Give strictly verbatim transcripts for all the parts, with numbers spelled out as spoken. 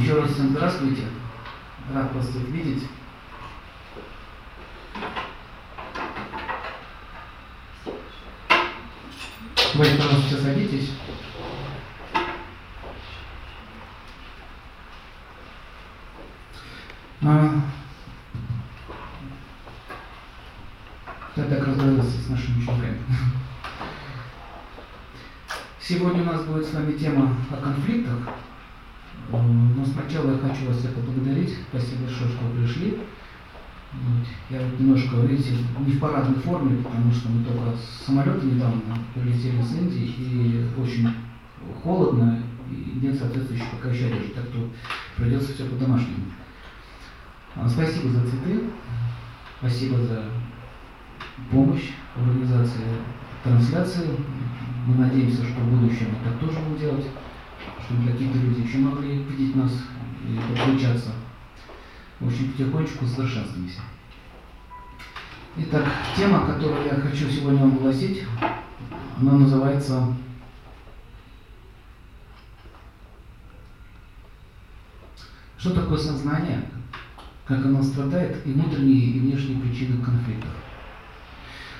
Еще раз всем здравствуйте. Рад вас всех видеть. Вы, пожалуйста, садитесь. А... Я так разговаривался с нашими учениками. Сегодня у нас будет с вами тема о конфликтах. Но сначала я хочу вас всех поблагодарить. Спасибо большое, что вы пришли. Я вот немножко, видите, не в парадной форме, потому что мы только с самолета недавно прилетели с Индии, и очень холодно, и нет соответствующих пока еще одежды, так что придется все по-домашнему. Спасибо за цветы, спасибо за помощь в организации трансляции. Мы надеемся, что в будущем мы так тоже будем делать, чтобы какие-то люди еще могли видеть нас и подключаться. В общем, потихонечку совершенствуемся. Итак, тема, которую я хочу сегодня вам огласить, она называется «Что такое сознание? Как оно страдает? И внутренние, и внешние причины конфликтов».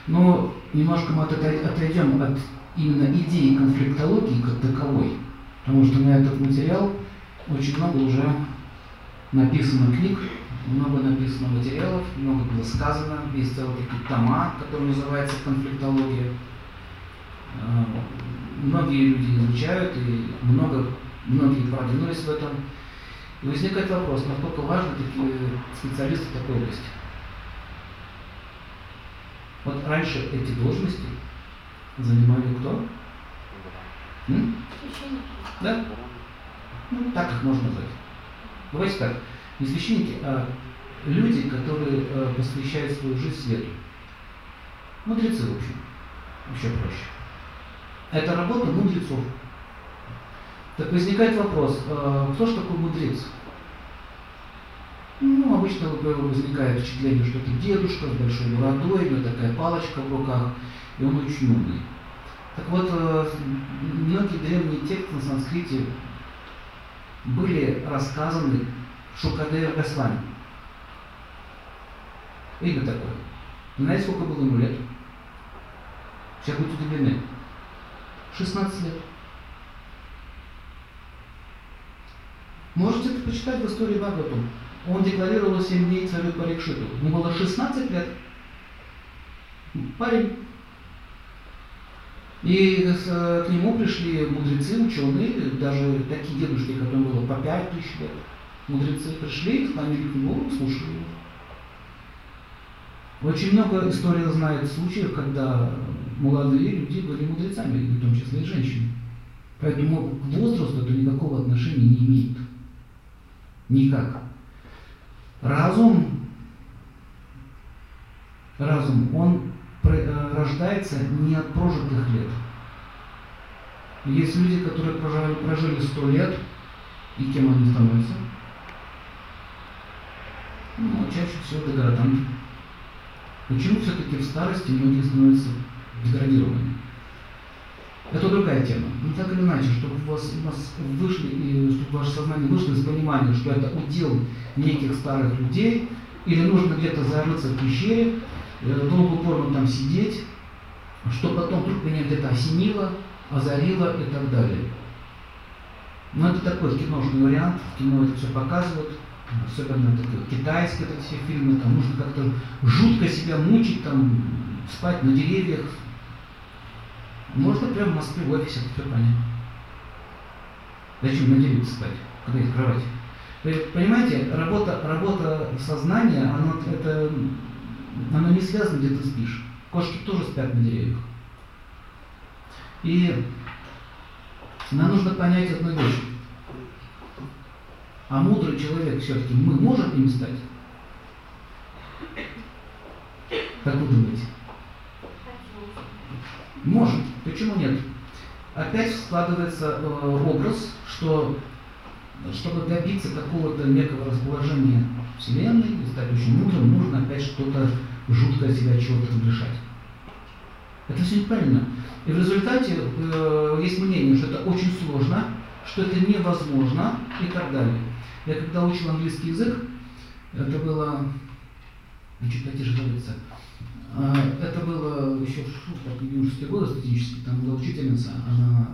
Но немножко мы отойдем от именно идеи конфликтологии как таковой, потому что на этот материал очень много уже написано книг, много написано материалов, много было сказано, есть целые тома, которые называются конфликтология. Многие люди изучают и много, многие продвинулись в этом. И возникает вопрос, насколько важны такие специалисты в такой области. Вот раньше эти должности занимали кто? М? Да? Ну, так их можно назвать. Давайте так, не священники, а люди, которые э, посвящают свою жизнь свету. Мудрецы, в общем, еще проще. Это работа мудрецов. Так возникает вопрос, э, кто же такой мудрец? Ну, обычно возникает впечатление, что это дедушка с большой бородой, у него такая палочка в руках, и он очень умный. Так вот, э, многие древние тексты на санскрите были рассказаны Шукадеву Госвами. Имя такое. Знаете, сколько было ему лет? Все будут удивлены. шестнадцать лет. Можете это почитать в истории Бхагавату. Он декларировал семь дней царю Парикшиту. Ему было шестнадцать лет. Парень. И к нему пришли мудрецы, ученые, даже такие дедушки, которым было по пять тысяч лет. Мудрецы пришли, склонили к нему, слушали его. Очень много история знает случаев, когда молодые люди были мудрецами, в том числе и женщины. Поэтому к возрасту это никакого отношения не имеет. Никак. Разум, разум, он рождается не от прожитых лет. Есть люди, которые прожили, прожили сто лет, и кем они становятся? Ну, чаще всего деградантами. Почему все-таки в старости многие становятся деградированными? Это другая тема. Но так или иначе, чтобы у вас, у вас вышли, и чтобы ваше сознание вышло из понимания, что это удел неких старых людей, или нужно где-то зарыться в пещере, долго упорно там сидеть, что потом вдруг меня где-то осенило, озарило и так далее. Но это такой киношный вариант, в кино это все показывают, особенно такой китайский, это все фильмы, там нужно как-то жутко себя мучить, там спать на деревьях. Можно прямо в Москве в офисе, это все понятно. Зачем на деревьях спать, когда есть кровать? Вы понимаете, работа, работа сознания, она это. Оно не связано, где ты спишь. Кошки тоже спят на деревьях. И нам нужно понять одну вещь. А мудрый человек все-таки мы можем им стать? Как вы думаете? Можем. Почему нет? Опять складывается образ, что чтобы добиться какого-то некого расположения Вселенной и стать очень мудрым, нужно опять что-то жуткое себя чего-то лишать. Это все неправильно. И в результате э, есть мнение, что это очень сложно, что это невозможно и так далее. Я когда учил английский язык, это было, чуть потише говорится, это было еще в юношеские годы студенческие, там была учительница, она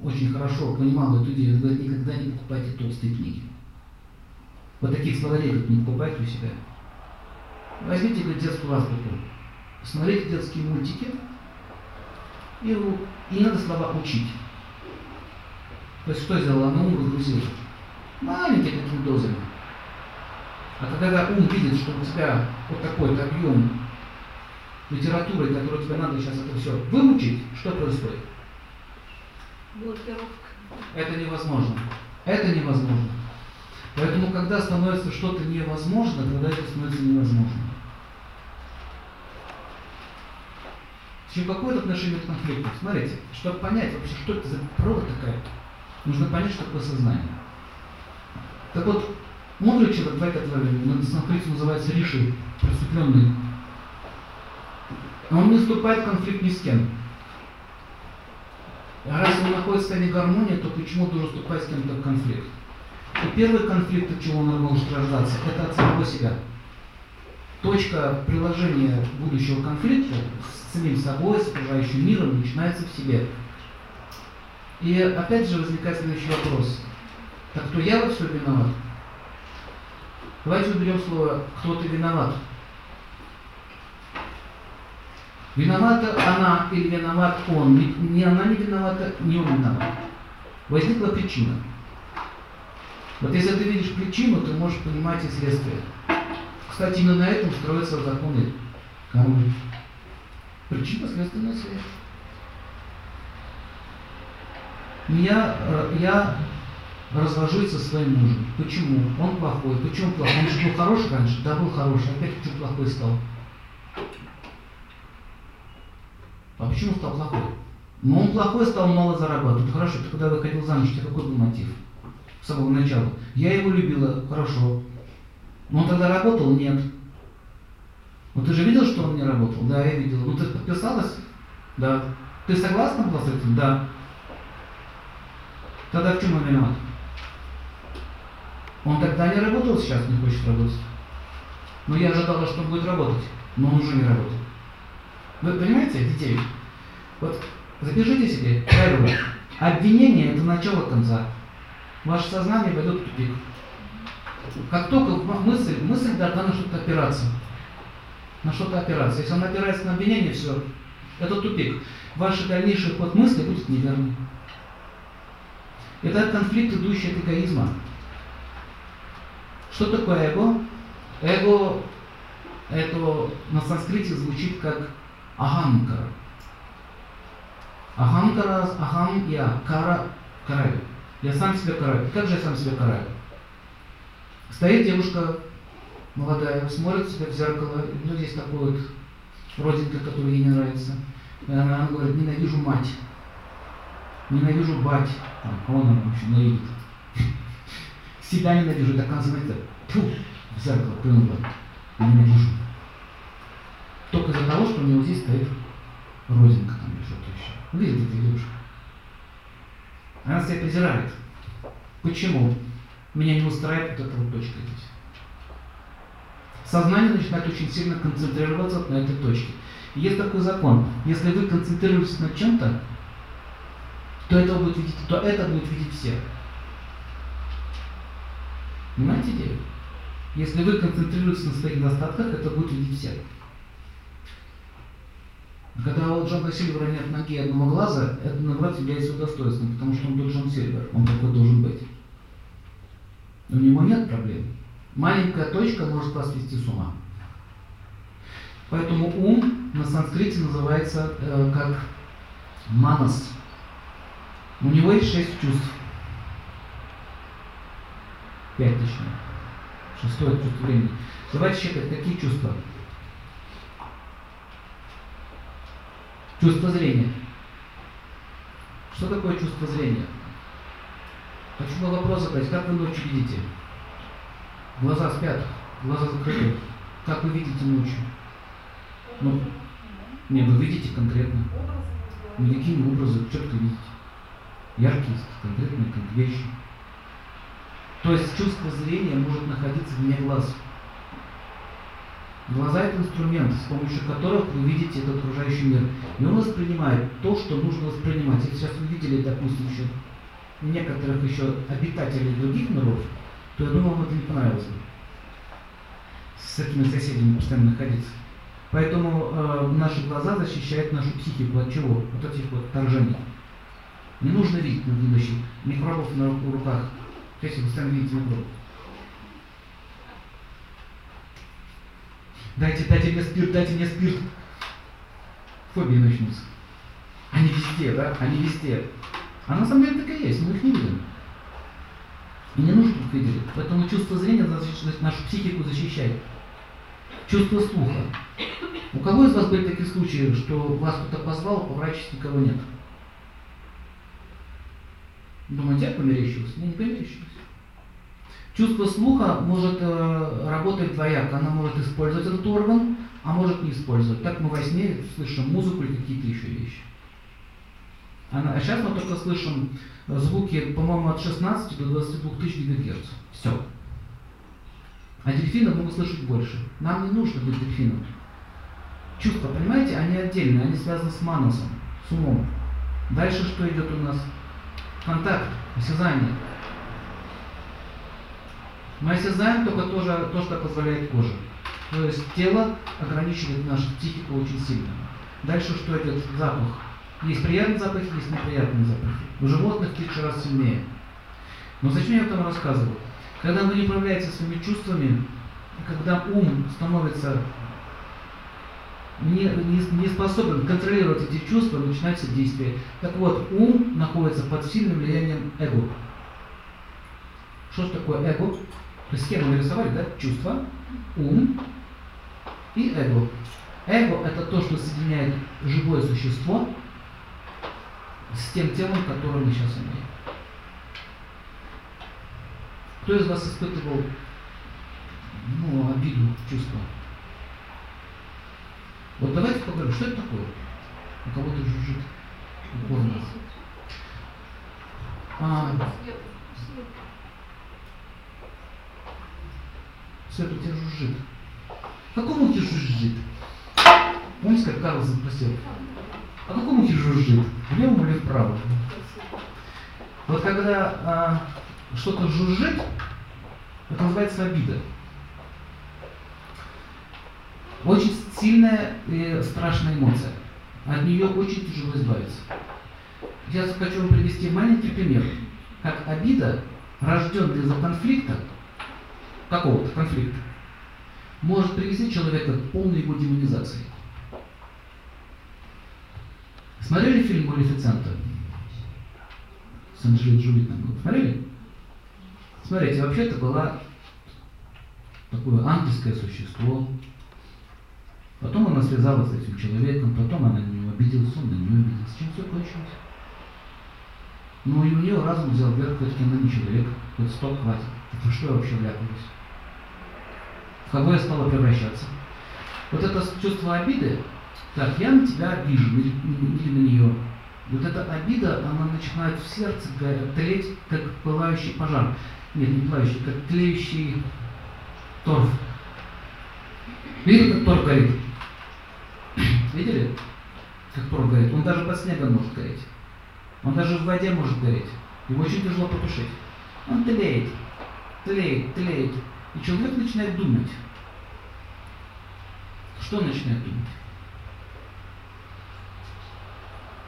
очень хорошо понимала эту идею, она говорит, никогда не покупайте толстые книги. Вот таких словарей не покупайте у себя. Возьмите, говорит, детскую азбуку, смотрите детские мультики, и, и надо слова учить. То есть что я сделала? Она ум разгрузила. Маленькие такие дозы. А когда ум видит, что у тебя вот такой-то объем литературы, которую тебе надо сейчас это все выучить, что происходит? Блокировка. Это невозможно. Это невозможно. Поэтому, когда становится что-то невозможно, тогда это становится невозможно. Чем какое-то отношение к конфликту? Смотрите, чтобы понять вообще, что это за провод такая, нужно понять, что такое сознание. Так вот, мудрый человек, давай, который на санскрите называется риши, просветленный, он не вступает в конфликт ни с кем. А раз он находится в гармонии, то почему он должен вступать с кем-то в конфликт? И первый конфликт, от чего он может рождаться, это от самого себя. Точка приложения будущего конфликта с самим собой, с окружающим миром начинается в себе. И опять же возникает следующий вопрос. Так кто я во всем виноват? Давайте уберем слово «кто-то виноват». Виновата она или виноват он? Ни она не виновата, ни он виноват. Возникла причина. Вот если ты видишь причину, ты можешь понимать и следствие. Кстати, именно на этом строятся законы кармы. Причина, следственная связь. Я, я развожусь со своим мужем. Почему? Он плохой. Почему плохой? Он же был хорош раньше? Да, был хороший. Опять почему плохой стал? А почему стал плохой? Ну, он плохой стал, мало зарабатывать. Хорошо, ты когда выходил замуж, у тебя какой был мотив? С самого начала. Я его любила. Хорошо. Но он тогда работал? Нет. Ну ты же видел, что он не работал? Да, я видел. Ну ты подписалась? Да. Ты согласна была с этим? Да. Тогда в чем он виноват? Он тогда не работал, сейчас не хочет работать. Но я ожидала, что он будет работать. Но он уже не работал. Вы понимаете, детей? Вот запишите себе правило. Обвинение – это начало конца. Ваше сознание пойдет в тупик. Как только мысль, мысль должна на что-то опираться. На что-то опираться. Если она опирается на обвинение, все, это тупик. Ваш дальнейший ход мысли будет неверным. Это конфликт, идущий от эгоизма. Что такое эго? Эго, это на санскрите звучит как ахамкара. Ахамкара, ахам, я, кара, караю. Я сам себя караю. Как же я сам себя караю? Стоит девушка молодая, смотрит себя в зеркало, ну здесь такой вот родинка, которая ей не нравится. И она, она говорит, ненавижу мать, ненавижу бать, там, кого она вообще ненавидит. Себя ненавижу, так она смотрит, тьфу, в зеркало плюнула, ненавижу. Только из-за того, что у нее вот здесь стоит родинка, там или что-то еще. Видите, эта девушка. Она себя презирает. Почему? Меня не устраивает вот эта вот точка здесь. Сознание начинает очень сильно концентрироваться на этой точке. И есть такой закон. Если вы концентрируетесь на чем-то, то это будет видеть, то это будет видеть все. Понимаете идею? Если вы концентрируетесь на своих недостатках, это будет видеть все. Когда у Джона Сильвера нет ноги и одного глаза, это наоборот является удостоинством, потому что он был Джон Сильвер, он такой должен быть. У него нет проблем. Маленькая точка может вас вести с ума. Поэтому ум на санскрите называется э, как манас. У него есть шесть чувств. Пять точнее. Шестое чувство времени. Давайте считать, какие чувства? Чувство зрения. Что такое чувство зрения? Почему вопрос задать? Как вы ночью видите? Глаза спят, глаза закрыты. Как вы видите ночью? Ну, не, вы видите конкретно. Никакие образы четко видите. яркие, конкретные, как вещи. То есть чувство зрения может находиться вне глаз. Глаза – это инструмент, с помощью которых вы видите этот окружающий мир. И он воспринимает то, что нужно воспринимать. И сейчас вы видели, допустим, еще некоторых еще обитателей других миров, то я думаю, вам это не понравилось с такими соседями постоянно находиться. Поэтому э, наши глаза защищают нашу психику от чего? От этих вот вторжений. Не нужно видеть на будущем микробов на руках, если вы сами видите микробов. Дайте, дайте мне спирт, дайте мне спирт. Фобии начнутся. Они везде, да? Они везде. А на самом деле так и есть, мы их не видим. И не нужно их видеть. Поэтому чувство зрения нашу психику защищает. Чувство слуха. У кого из вас были такие случаи, что вас кто-то позвал, а врача никого нет? Думаете, я померещилась? Я не померещилась. Чувство слуха может э, работать двояко. Она может использовать этот орган, а может не использовать. Так мы во сне слышим музыку или какие-то еще вещи. Она, а сейчас мы только слышим звуки, по-моему, от шестнадцати до двадцати двух тысяч гигагерц. Все. А дельфины могут слышать больше. Нам не нужно быть дельфином. Чувства, понимаете, они отдельные, они связаны с манасом, с умом. Дальше что идет у нас? Контакт, осязание. Мы осязаем только тоже, то, что позволяет кожа. То есть тело ограничивает нашу психику очень сильно. Дальше что идет? Запах. Есть приятные запахи, есть неприятные запахи. У животных в тысячу раз сильнее. Но зачем я об этом рассказываю? Когда вы не управляете своими чувствами, когда ум становится не, не, не способен контролировать эти чувства, начинаются действия. Так вот, ум находится под сильным влиянием эго. Что же такое эго? То есть схему нарисовали, да? Чувства, ум и эго. Эго – это то, что соединяет живое существо с тем телом, которое мы сейчас имеем. Кто из вас испытывал, ну, обиду, чувство? Вот давайте поговорим, что это такое? У кого-то жужжит в горле. А, Свет, у тебя жужжит. Какому у тебя жужжит? Помните, как Карлсон спросил? А какому у тебя жужжит? Влево или вправо? Вот когда а, что-то жужжит, это называется обида. Очень сильная и страшная эмоция. От нее очень тяжело избавиться. Я хочу вам привести маленький пример, как обида, рожденная из-за конфликта, какого-то конфликта, может привести человека к полной его демонизации. Смотрели фильм «Малефисента»? С Анджелиной Джоли. Смотрели? Смотрите, вообще-то было такое ангельское существо. Потом она связалась с этим человеком, потом она на него обиделась, он на нее обиделся. Чем все кончилось? Ну и у нее разум взял вверх, хоть она не человек, хоть стоп, хватит. Это что я вообще вляпалась? В кого я стала превращаться? Вот это чувство обиды, так, я на тебя обижу, или, или на нее. Вот эта обида, она начинает в сердце тлеть, как пылающий пожар. Нет, не пылающий, как тлеющий торф. Видите, как торф горит? Видели, как торф горит? Он даже под снегом может гореть. Он даже в воде может гореть. Его очень тяжело потушить. Он тлеет, тлеет, тлеет. И человек начинает думать. Что начинает думать?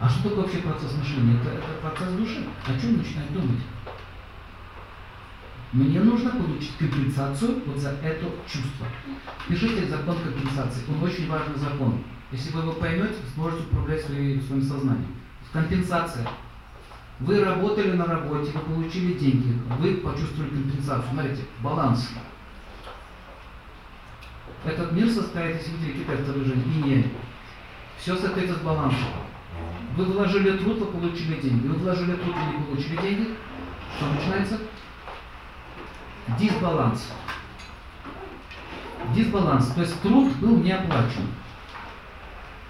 А что такое вообще процесс мышления? Это, это процесс души. О чем начинает думать? Мне нужно получить компенсацию вот за это чувство. Пишите закон компенсации. Он очень важный закон. Если вы его поймете, сможете управлять своим, своим сознанием. Компенсация. Вы работали на работе, вы получили деньги, вы почувствовали компенсацию. Смотрите, баланс. Этот мир состоит из видели китайское выражение инь-янь. Все состоит из баланса. Вы вложили труд, вы получили деньги. Вы вложили труд, вы не получили деньги. Что начинается? Дисбаланс. Дисбаланс. То есть труд был не оплачен.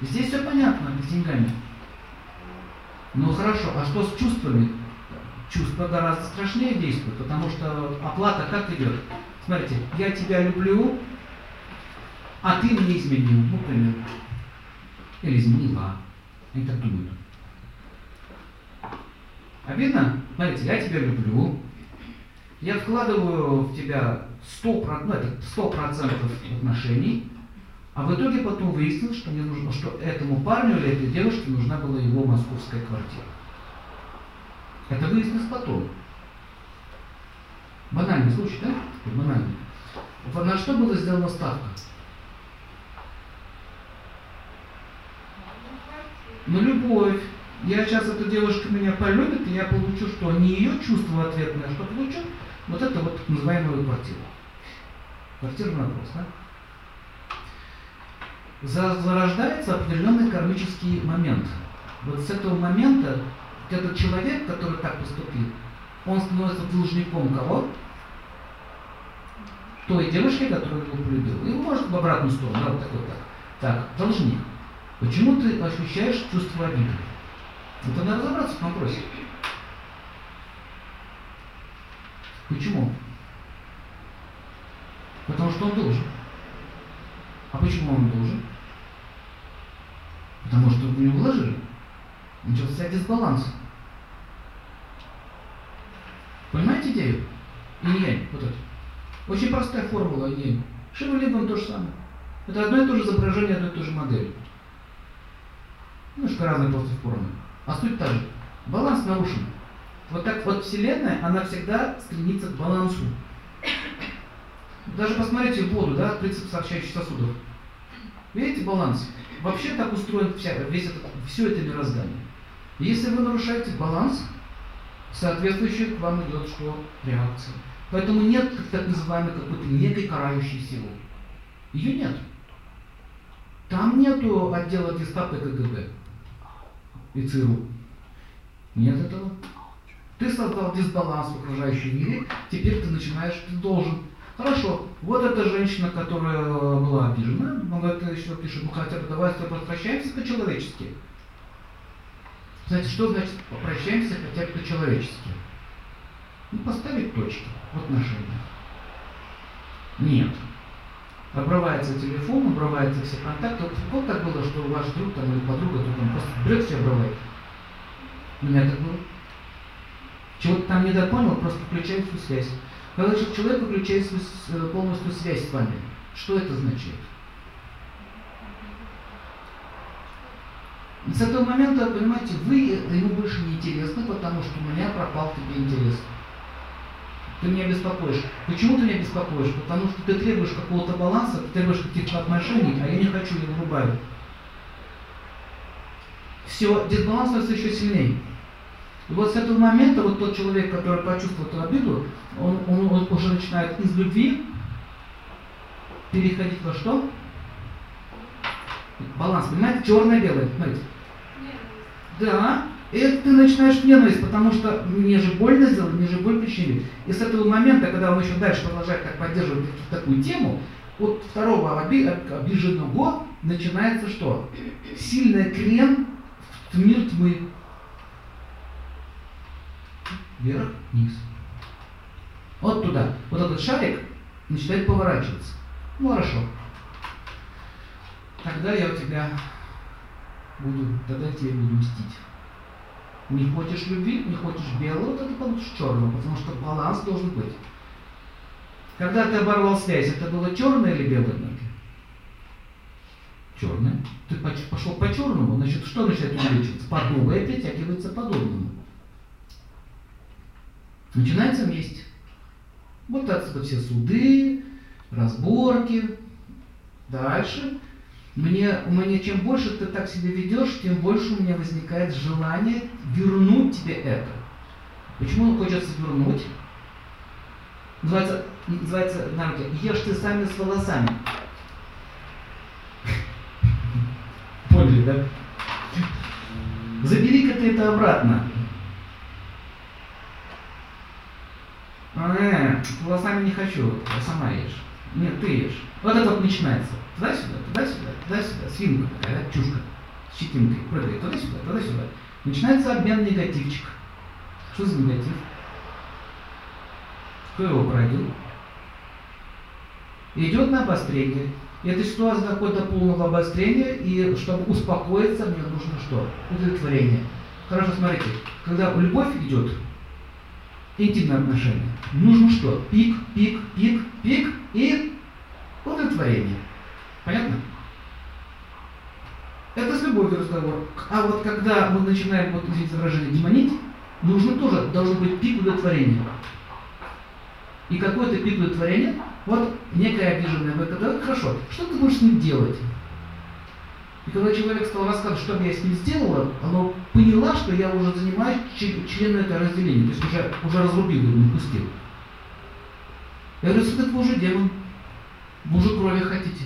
Здесь все понятно с деньгами. Ну хорошо, а что с чувствами? чувства гораздо страшнее действуют, потому что оплата как идет? Смотрите, я тебя люблю, а ты мне изменил, ну, например. Или изменила. Они так думают. Обидно? Смотрите, я тебя люблю, я вкладываю в тебя сто процентов отношений, а в итоге потом выяснилось, что, мне нужно, что этому парню или этой девушке нужна была его московская квартира. Это выяснилось потом. Банальный случай, да? Банальный. На что была сделана ставка? На любовь. Я сейчас, эта девушка меня полюбит, и я получу что? Не ее чувство ответное, а что получу? Вот это вот так называемую квартиру. Квартира на вопрос, да? Зарождается определенный кармический момент. Вот с этого момента этот человек, который так поступил, он становится должником кого? Той девушке, которую его полюбил. И может в обратную сторону, да, вот такой вот так. Так, должник. Почему ты ощущаешь чувство обиды? Вот надо разобраться в вопросе. Почему? Потому что он должен. А почему он должен? Потому что вы не вложили. Начался дисбаланс. Понимаете идею? Инь-янь. Вот это. Очень простая формула инь-янь. Шива Либан то же самое. Это одно и то же изображение, одной и той же модели. Немножко разные просто формы. А суть та же. Баланс нарушен. Вот так вот Вселенная, она всегда стремится к балансу. Даже посмотрите воду, да, принцип сообщающих сосудов. Видите баланс? Вообще так устроен вся, весь этот, все это мироздание. Если вы нарушаете баланс, соответствующая к вам идет что? Реакция. Поэтому нет так называемой какой-то некой карающей силы. Ее нет. Там нету отдела гестапо и КГБ. И ЦРУ. Нет этого. Ты создал дисбаланс в окружающем мире, теперь ты начинаешь, ты должен. Хорошо, вот эта женщина, которая была обижена, много еще пишет, ну хотя бы давай с тобой прощаемся по-человечески. Знаете, что значит прощаемся хотя бы по-человечески? Ну, поставить точки в отношениях. Нет. Обрывается телефон, обрываются все контакты. Вот так было, что ваш друг там, или подруга, то там просто бред все обрывает. У меня так было. Чего-то там недопонял, просто включает всю связь. Когда человек выключает полностью связь с вами, что это значит? С этого момента, понимаете, вы ему больше не интересны, потому что у меня пропал тебе интерес. Ты меня беспокоишь. Почему ты меня беспокоишь? Потому что ты требуешь какого-то баланса, ты требуешь каких-то отношений, а я не хочу, я вырубаю. Все, дисбаланс становится еще сильнее. И вот с этого момента вот тот человек, который почувствовал эту обиду, он, он, он уже начинает из любви переходить во что? Баланс, понимаете? Черное-белое, понимаете? Да, и ты начинаешь ненависть, потому что мне же больно сделали, мне же боль причинили. И с этого момента, когда он еще дальше продолжает так поддерживать такую тему, от второго оби, обиженного начинается что? Сильный крен в мир тьмы. Вверх-вниз. Вот туда. Вот этот шарик начинает поворачиваться. Ну хорошо. Тогда я у тебя буду, тогда я тебе буду мстить. Не хочешь любви, не хочешь белого, тогда получишь черного, потому что баланс должен быть. Когда ты оборвал связь, это было черное или белое энергия? Черное. Ты пошел по черному, значит, что начинает увеличиваться? Подобное притягивается подобному. Начинается месть. Вот отсюда все суды, разборки. Дальше. Мне, мне чем больше ты так себя ведешь, тем больше у меня возникает желание вернуть тебе это. Почему хочется вернуть? Называется, называется нарки, ешь ты сами с волосами. Поняли, да? Забери-ка ты это обратно. А, с волосами не хочу, я сама ешь. Нет, ты ешь. Вот это вот начинается. Туда-сюда, туда-сюда, туда-сюда. Свинка такая, да? Чушка. С щетинкой. Прыгает туда-сюда, туда-сюда. Начинается обмен негативчик. Что за негатив? Кто его породил? Идет на обострение. Эта ситуация какое-то полного обострения, и чтобы успокоиться, мне нужно что? Удовлетворение. Хорошо, смотрите, когда любовь идет, интимные отношения, нужно что? Пик, пик, пик, пик и удовлетворение. Понятно? Это с любовью разговор. А вот когда мы начинаем, вот здесь выражение, демонить, нужно тоже, должен быть пик удовлетворения. И какой-то пик удовлетворения, вот некая обиженная выгода, хорошо, что ты будешь с ним делать? И когда человек стал рассказывать, что я с ним сделала, она поняла, что я уже занимаюсь членом этого разделения, то есть уже, уже разрубил его, не пустил. Я говорю, что это вы уже демон, вы уже крови хотите.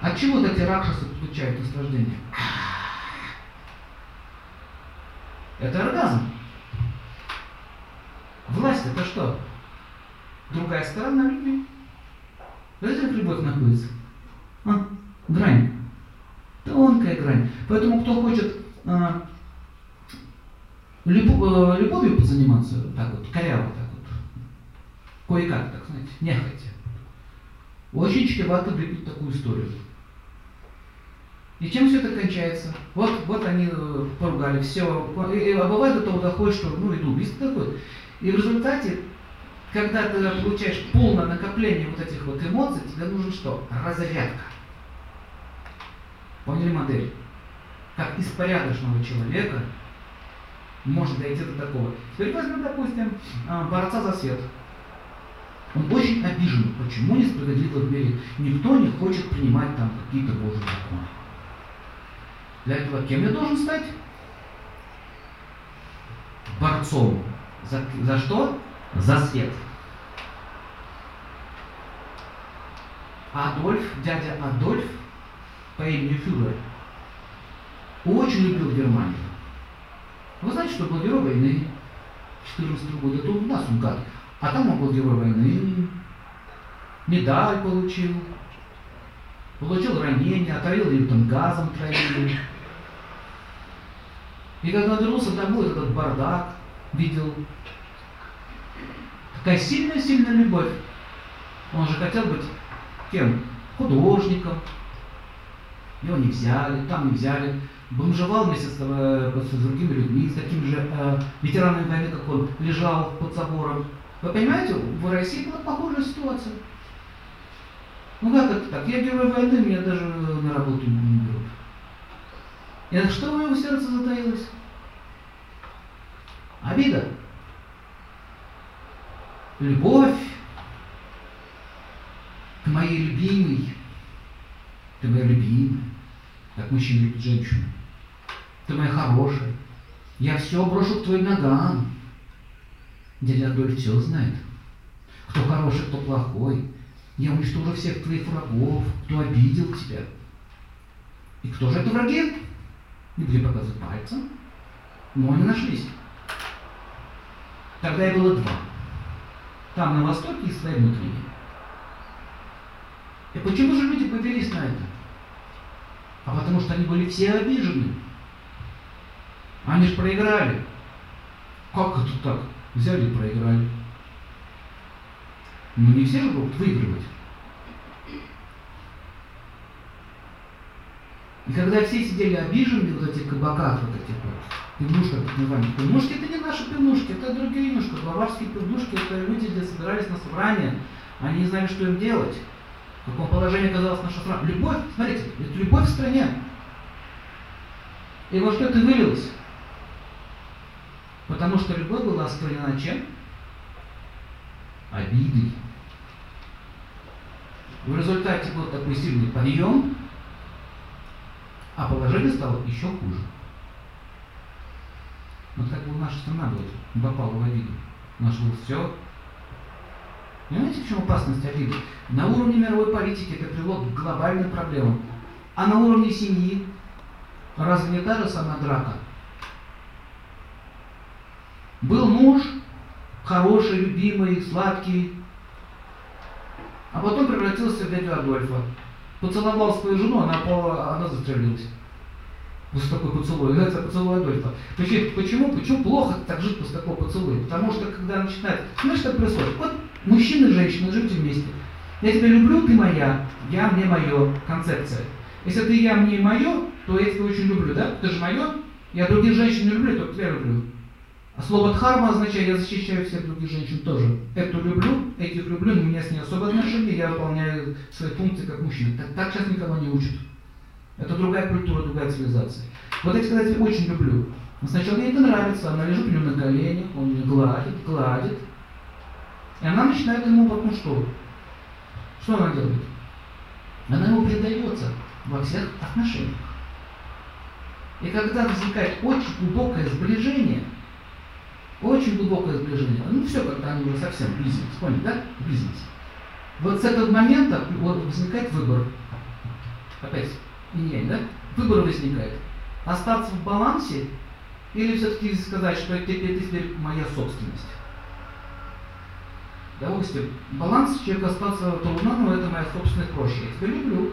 От чего вот эти ракшасы получают наслаждение? Это оргазм. Власть это что? Другая сторона любви. Знаете, как любовь находится? А, грань. Тонкая грань. Поэтому кто хочет а, любов, любовью позаниматься, так вот, коряво, так вот, кое-как, так знаете, нехотя, очень чревато влипнет такую историю. И чем все это кончается? Вот, вот они поругали, все. И, а бывает до того доходит, что ну и убийство такое. И в результате, когда ты получаешь полное накопление вот этих вот эмоций, тебе нужен что? Разрядка. Поняли модель? Как из порядочного человека может дойти до такого. Теперь возьмем, допустим, борца за свет. Он очень обижен. Почему несправедливо в мире? Никто не хочет принимать там какие-то божьи законы. Для этого кем я должен стать? Борцом. За, за что? За свет. Адольф, дядя Адольф по имени Фюрер, очень любил Германию. Вы знаете, что был герой войны четырнадцатого года, то у нас он гад. А там он был герой войны, медаль получил, получил ранение, отравил его там газом травили. И когда вернулся домой, этот бардак видел. Такая сильная-сильная любовь. Он же хотел быть кем? Художником. Его не взяли, там не взяли. Бомжевал вместе с, э, с другими людьми, с такими же э, ветеранами войны, как он, лежал под забором. Вы понимаете, в России была похожая ситуация. Ну как это так? Я герой войны, меня даже на работу не берут. И что в моем сердце затаилось? Обида. Любовь к моей любимой. Ты моя любимая. Как мужчина любит женщину. Ты моя хорошая. Я все брошу к твоим ногам. Дядя Адольф все знает. Кто хороший, кто плохой. Я уничтожу всех твоих врагов, кто обидел тебя. И кто же это враги? Не будем показывать пальцем. Но они нашлись. Тогда я было два. Там на востоке и свои внутренние. И почему же люди повелись на это? А потому что они были все обижены. Они же проиграли. Как это так? Взяли и проиграли. Но не все же будут выигрывать. И когда все сидели обижены, вот эти кабаках, вот эти вот, пивнушка, так называемые пивнушки, это не наши пивнушки, это другие пивнушки, баварские пивнушки, это люди, где собирались на собрание, они не знали, что им делать, в каком положении оказалась наша страна. Любовь, смотрите, это любовь в стране. И во что это вылилось? Потому что любовь была осквернена чем? Обидой. В результате был такой сильный подъем, а положение стало еще хуже. Вот как бы наша страна была, попала в обиду. Наш был все. Понимаете, в чем опасность обиды? На уровне мировой политики это привело к глобальным проблемам. А на уровне семьи разве не та же самая драка? Был муж, хороший, любимый, сладкий, а потом превратился в дядю Адольфа. Поцеловал свою жену, она, она застрелилась. Пустой поцелуй. Называется поцелуй Адольфа. Почему? Почему? Почему плохо так жить после такого поцелуя? Потому что когда начинается, знаешь, что происходит? Вот мужчина и женщина, живете вместе. Я тебя люблю, ты моя, я мне мое. Концепция. Если ты я мне мое, то я тебя очень люблю, да? Ты же мое, я других женщин не люблю, только тебя люблю. А слово дхарма означает, я защищаю всех других женщин тоже. Эту люблю, этих люблю, но у меня с ней особое отношение, я выполняю свои функции как мужчина. Так, так сейчас никого не учат. Это другая культура, другая цивилизация. Вот эти, когда я тебя очень люблю, но сначала ей это нравится, она лежит у него на коленях, он ее гладит, гладит. И она начинает ему потом что? Что она делает? Она ему предается во всех отношениях. И когда возникает очень глубокое сближение, очень глубокое сближение, ну все, когда они уже совсем близились, поняли, да? Близились. Вот с этого момента возникает выбор. Опять. Нет, да? Выбор возникает. Остаться в балансе или все-таки сказать, что это теперь моя собственность. Да, допустим, баланс человека остаться трудно, но это моя собственная проще. Я тебя люблю.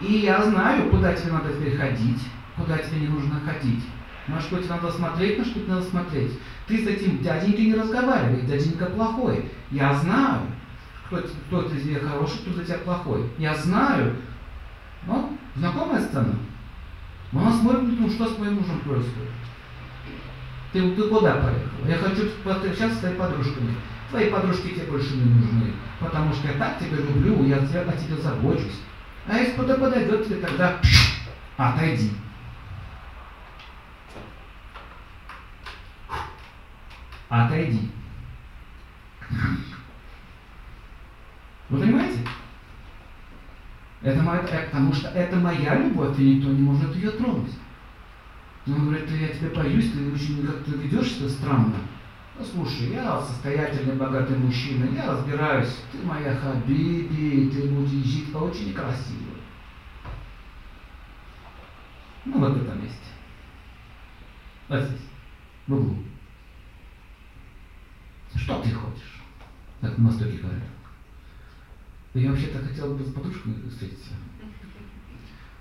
И я знаю, куда тебе надо теперь ходить, куда тебе не нужно ходить. На что тебе надо смотреть, на что тебе надо смотреть. Ты с этим дяденькой не разговаривай, дяденька плохой. Я знаю, кто, кто для тебя хороший, кто для тебя плохой. Я знаю. Ну, знакомая сцена. Но она смотрит, ну, что с моим мужем происходит. Ты, ты куда поехал? Я хочу встречаться с твоей подружками. Твои подружки тебе больше не нужны. Потому что я так тебя люблю, я о тебе забочусь. А если кто-то подойдет тебе, тогда отойди. Отойди. Вы понимаете? Это моя, потому что это моя любовь, и никто не может ее тронуть. Он говорит, я тебя боюсь, ты очень как-то ведешь себя странно. Ну слушай, я состоятельный, богатый мужчина, я разбираюсь. Ты моя хабиби, ты будешь жить очень красиво. Ну вот в этом месте. Вот здесь, в углу. Что ты хочешь? Как на Востоке говорят. Я вообще-то хотела бы с подружкой встретиться.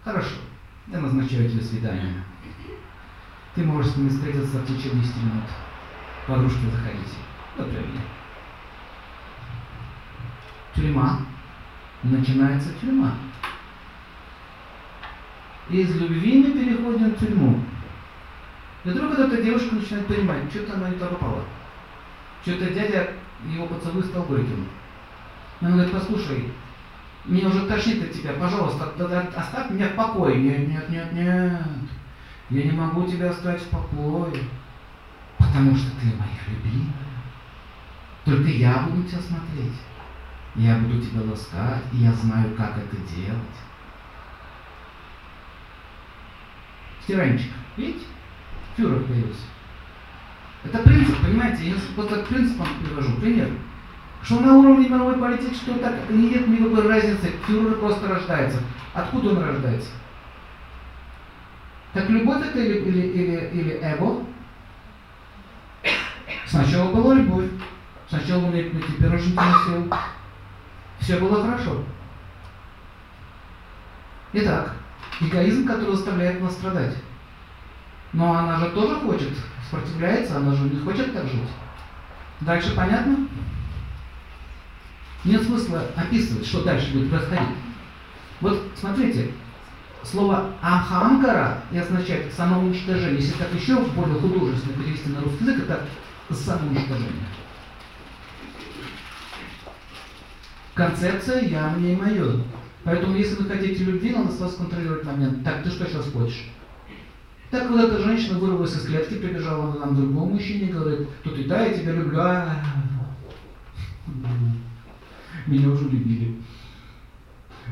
Хорошо, я назначаю тебе свидание. Ты можешь с ними встретиться в течение десяти минут. Подружки, заходите. Вот правильно. Тюрьма. Начинается тюрьма. Из любви мы переходим в тюрьму. И вдруг эта девушка начинает понимать, что-то она не туда попала. Что-то дядя его поцелуй стал горьким. Она говорит, послушай, меня уже тошнит от тебя, пожалуйста, оставь меня в покое. Нет, нет, нет, нет. Я не могу тебя оставить в покое, потому что ты моя любимая. Только я буду тебя смотреть, я буду тебя ласкать, и я знаю, как это делать. Стиранчик, видите? Фюрер появился. Это принцип, понимаете, я просто к принципам привожу. Пример. Что на уровне мировой политики, что так нет никакой разницы, фюрер просто рождается. Откуда он рождается? Так любовь это или, или, или, или эго? Сначала была любовь, сначала он мне пироженки носил. Все было хорошо. Итак, эгоизм, который заставляет нас страдать. Но она же тоже хочет, сопротивляется, она же не хочет так жить. Дальше понятно? Нет смысла описывать, что дальше будет происходить. Вот смотрите, слово «ахамкара» означает самоуничтожение. Если так еще более художественно перевести на русский язык, это самоуничтожение. Концепция «я, мне и мое». Поэтому, если вы хотите любви, надо с вас контролировать момент. Так, ты что сейчас хочешь? Так вот эта женщина вырвалась из клетки, прибежала к нам другому мужчине и говорит, тут и да, я тебя люблю, меня уже любили.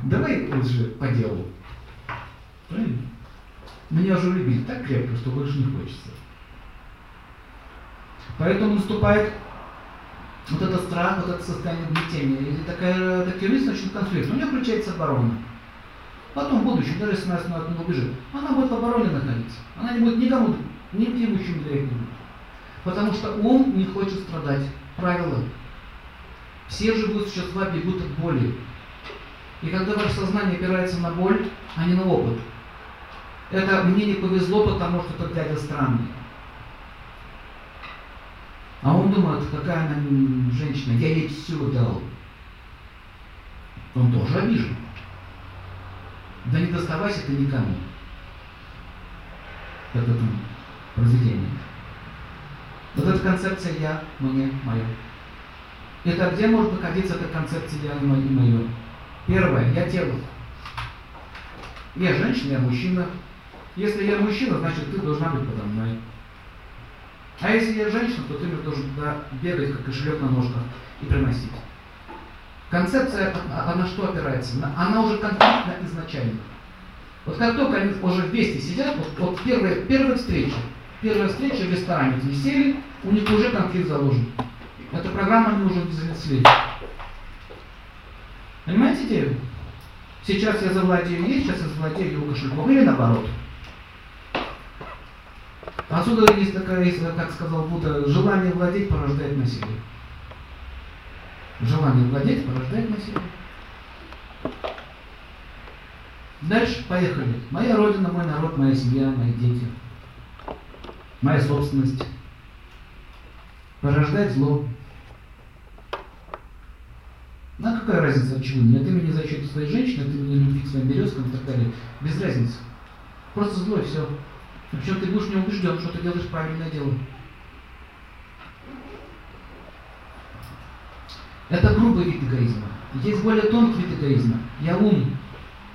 Давай лучше по делу. Правильно? Меня уже любили так крепко, что больше не хочется. Поэтому наступает вот этот страх, вот это состояние гнетения. И такая, такие люди начнут конфликт. У нее включается оборона. Потом в будущем, даже если она от него убежит, она будет в обороне находиться. Она не будет никому, ни к нему чем доверять не будет. Потому что он не хочет страдать. Правило. Все живут существа, бегут от боли. И когда ваше сознание опирается на боль, а не на опыт, Это мне не повезло, потому что этот дядя странный. А он думает, какая она женщина, я ей все дал. Он тоже обижен. Да не доставайся ты никому. В этом произведении. Вот эта концепция «я», «мне», «моё». Это где может находиться эта концепция «я», «моё»? Первое. Я тело. Я женщина, я мужчина. Если я мужчина, значит ты должна быть подо мной. А если я женщина, то ты мне должен туда бегать, как кошелек на ножках, и приносить. Концепция, она что опирается? Она уже конкретно изначально. Вот как только они уже вместе сидят, вот, вот первая, первая встреча, первая встреча в ресторане, где сели, у них уже конфликт заложен. Эта программа они уже занесли. Понимаете идею? Сейчас я завладею ей, сейчас я завладею его кошельком, или наоборот. Отсюда есть такая, если, как сказал Будда, желание владеть порождает насилие. Желание владеть порождает насилие. Дальше поехали. Моя родина, мой народ, моя семья, мои дети, моя собственность. Порождает зло. На какая разница от чего? Нет имени защиты своей женщины, от имени любви к своим березкам и так далее. Без разницы. Просто зло и все. Причем ты будешь не убежден, что ты делаешь правильное дело. Это грубый вид эгоизма. Есть более тонкий вид эгоизма. Я ум.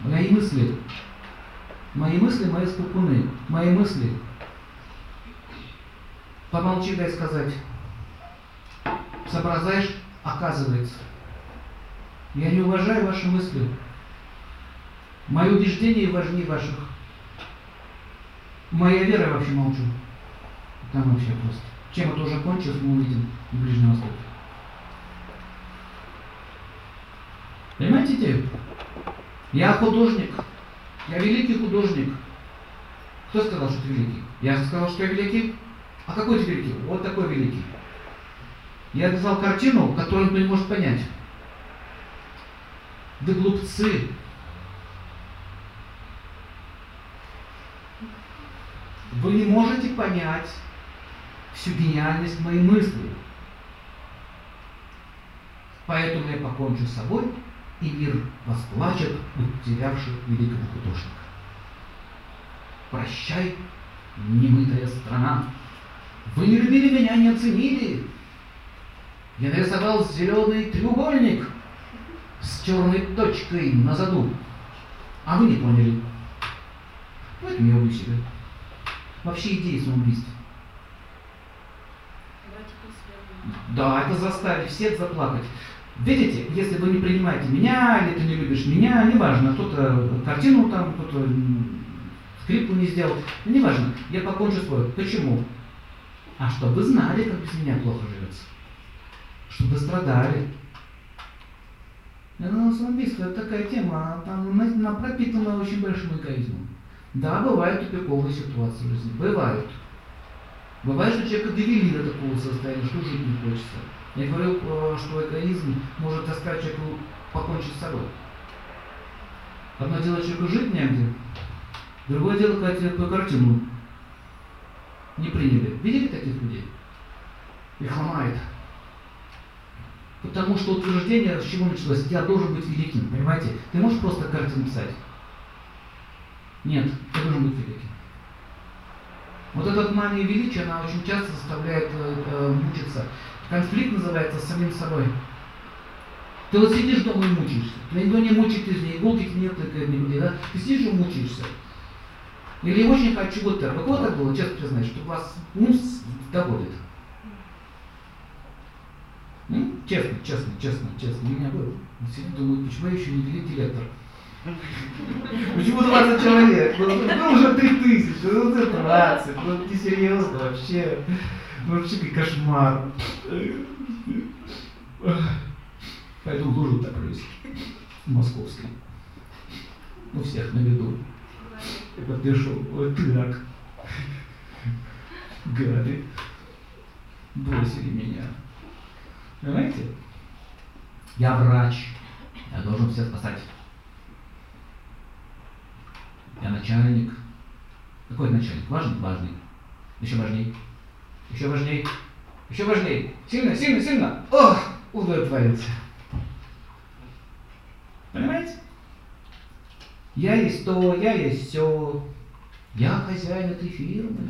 Мои мысли. Мои мысли, мои скупуны. Мои мысли. Помолчи, дай сказать. Соображаешь, оказывается. Я не уважаю ваши мысли. Мои убеждения важнее ваших. Моя вера, я вообще молчу. Там вообще просто. Чем это уже кончилось, мы увидим в Ближнем Востоке. Понимаете идею? Я художник. Я великий художник. Кто сказал, что ты великий? Я сказал, что я великий. А какой ты великий? Вот такой великий. Я написал картину, которую никто не может понять. Вы глупцы. Вы не можете понять всю гениальность моей мысли. Поэтому я покончу с собой, и мир восплачет, утерявший великого художника. Прощай, немытая страна. Вы не любили меня, не оценили. Я нарисовал зеленый треугольник с черной точкой на заду. А вы не поняли. Поэтому я убью себя. Вообще идеи самоубийства. Да, это заставит всех заплакать. Видите, если вы не принимаете меня, или ты не любишь меня, неважно, кто-то картину там, кто-то скрипку не сделал, неважно, я покончу свой. Почему? А чтобы вы знали, как без меня плохо живется. Чтобы вы страдали. Ну, самоубийство — это такая тема, там она пропитана очень большим эгоизмом. Да, бывают тупиковые ситуации в жизни. Бывают. Бывает, что человека довели до такого состояния, что жить не хочется. Я говорил, что эгоизм может заставить человеку покончить с собой. Одно дело человеку жить негде, другое дело, когда тебе по картину не приняли. Видели таких людей? Их ломает. Потому что утверждение, с чего началось, я должен быть великим, понимаете? Ты можешь просто картину писать? Нет, ты должен быть великим. Вот эта мания величия, она очень часто заставляет э, мучиться. Конфликт называется с самим собой. Ты вот сидишь дома и мучаешься. Ты никто не мучает из нее, иголки не тыкает нигде, да? Ты сидишь и мучаешься. Или очень хочу вот так. У кого так было, честно признаюсь, что вас ум доводит. М? Честно, честно, честно, честно. У меня было. Сидит, думаю, почему я еще не великий лектор? Почему двадцать человек? Ну уже три тысячи, ну уже двадцать, ну несерьезно вообще. Ну вообще какой кошмар. Поэтому лужу топлюсь. Московский. У всех на виду. Я подпишу. Вот так. Гады. Бросили меня. Понимаете? Я врач. Я должен всех спасать. Я начальник, Какой начальник? Важный? Важный. Еще важней. Еще важней. Еще важней. Сильно, сильно, сильно. Ох, удовлетворился. Понимаете? Я есть то, я есть все. Я хозяин этой фирмы.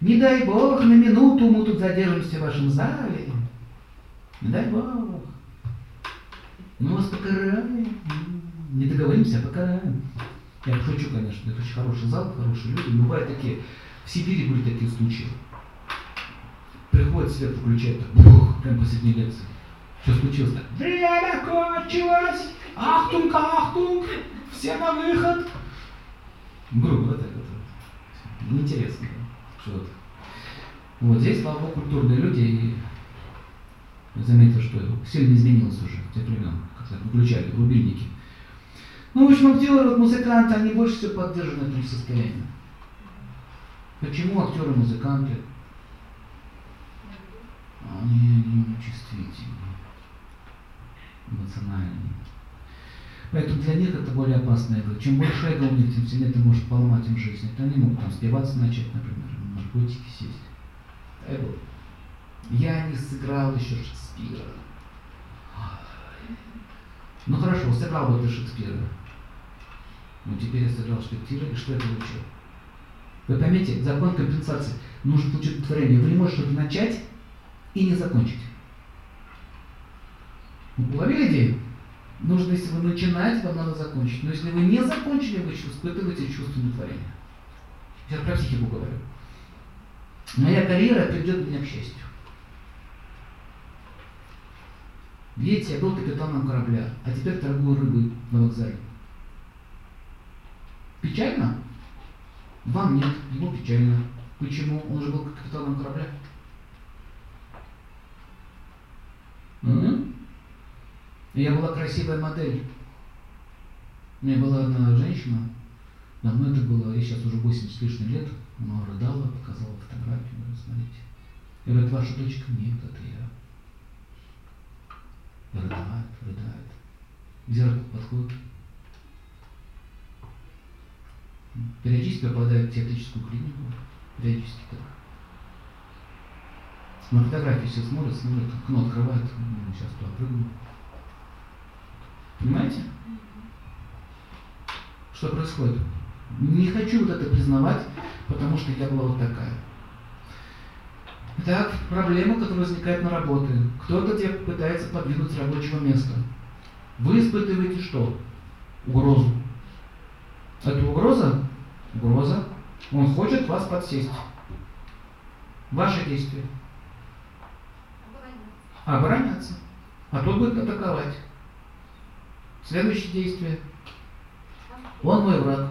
Не дай бог, на минуту мы тут задержимся в вашем зале. Не дай бог. Мы вас покараем. Не договоримся, а покараем. Я шучу, конечно, это очень хороший зал, хорошие люди. Бывают такие, в Сибири были такие случаи. Приходит свет, включает, бух, прям посреди лекции. Что случилось-то? Время кончилось! Ахтунг, ахтунг! Все на выход! Грубо, да, так это. Неинтересно, да? Что-то. Вот здесь, слава богу, культурные люди, и заметил, что сильно изменилось уже в те времена, когда выключали рубильники. Ну, в общем, актеры, вот, музыканты, они больше всего поддержаны в этом состоянии. Почему актеры, музыканты? Они, они чувствительны, эмоциональны. Поэтому для них это более опасное. Чем больше эго у них, тем сильнее ты можешь поломать им жизнь. Это они могут там сбиваться начать, например, наркотики сесть. Эго. Я не сыграл еще Шекспира. Ну хорошо, сыграл бы ты Шекспира. Ну теперь я сыграл Шекспира, и что я получил? Вы поймите, закон компенсации. Нужно получить удовлетворение. Вы не можете что-то начать и не закончить. Вы уловили идею? Нужно, если вы начинаете, вам надо закончить. Но если вы не закончили, вы испытываете чувство удовлетворения. Я про психику говорю. Моя карьера приведет меня к счастью. Видите, я был капитаном корабля, а теперь торгую рыбой на вокзале. Печально? Вам нет, ему печально. Почему? Он же был капитаном корабля. Mm-hmm. Я была красивая модель. У меня была одна женщина, давно это было, ей сейчас уже восемьдесят с лишним лет, она рыдала, показала фотографию, говорит, смотрите. Я говорю, это ваша дочка? Нет, это я. Рыдает, рыдает. К зеркалу подходит. Периодически попадает в театрическую клинику. Периодически так. На фотографии все смотрят, смотрят, окно открывает. Ну, сейчас туда прыгну. Понимаете? Что происходит? Не хочу вот это признавать, потому что я была вот такая. Итак, проблема, которая возникает на работе. Кто-то тебя пытается подвинуть с рабочего места. Вы испытываете что? Угрозу. Это угроза? Угроза. Он хочет вас подсесть. Ваши действия. Обороняться. А то будет атаковать. Следующее действие. Он мой враг.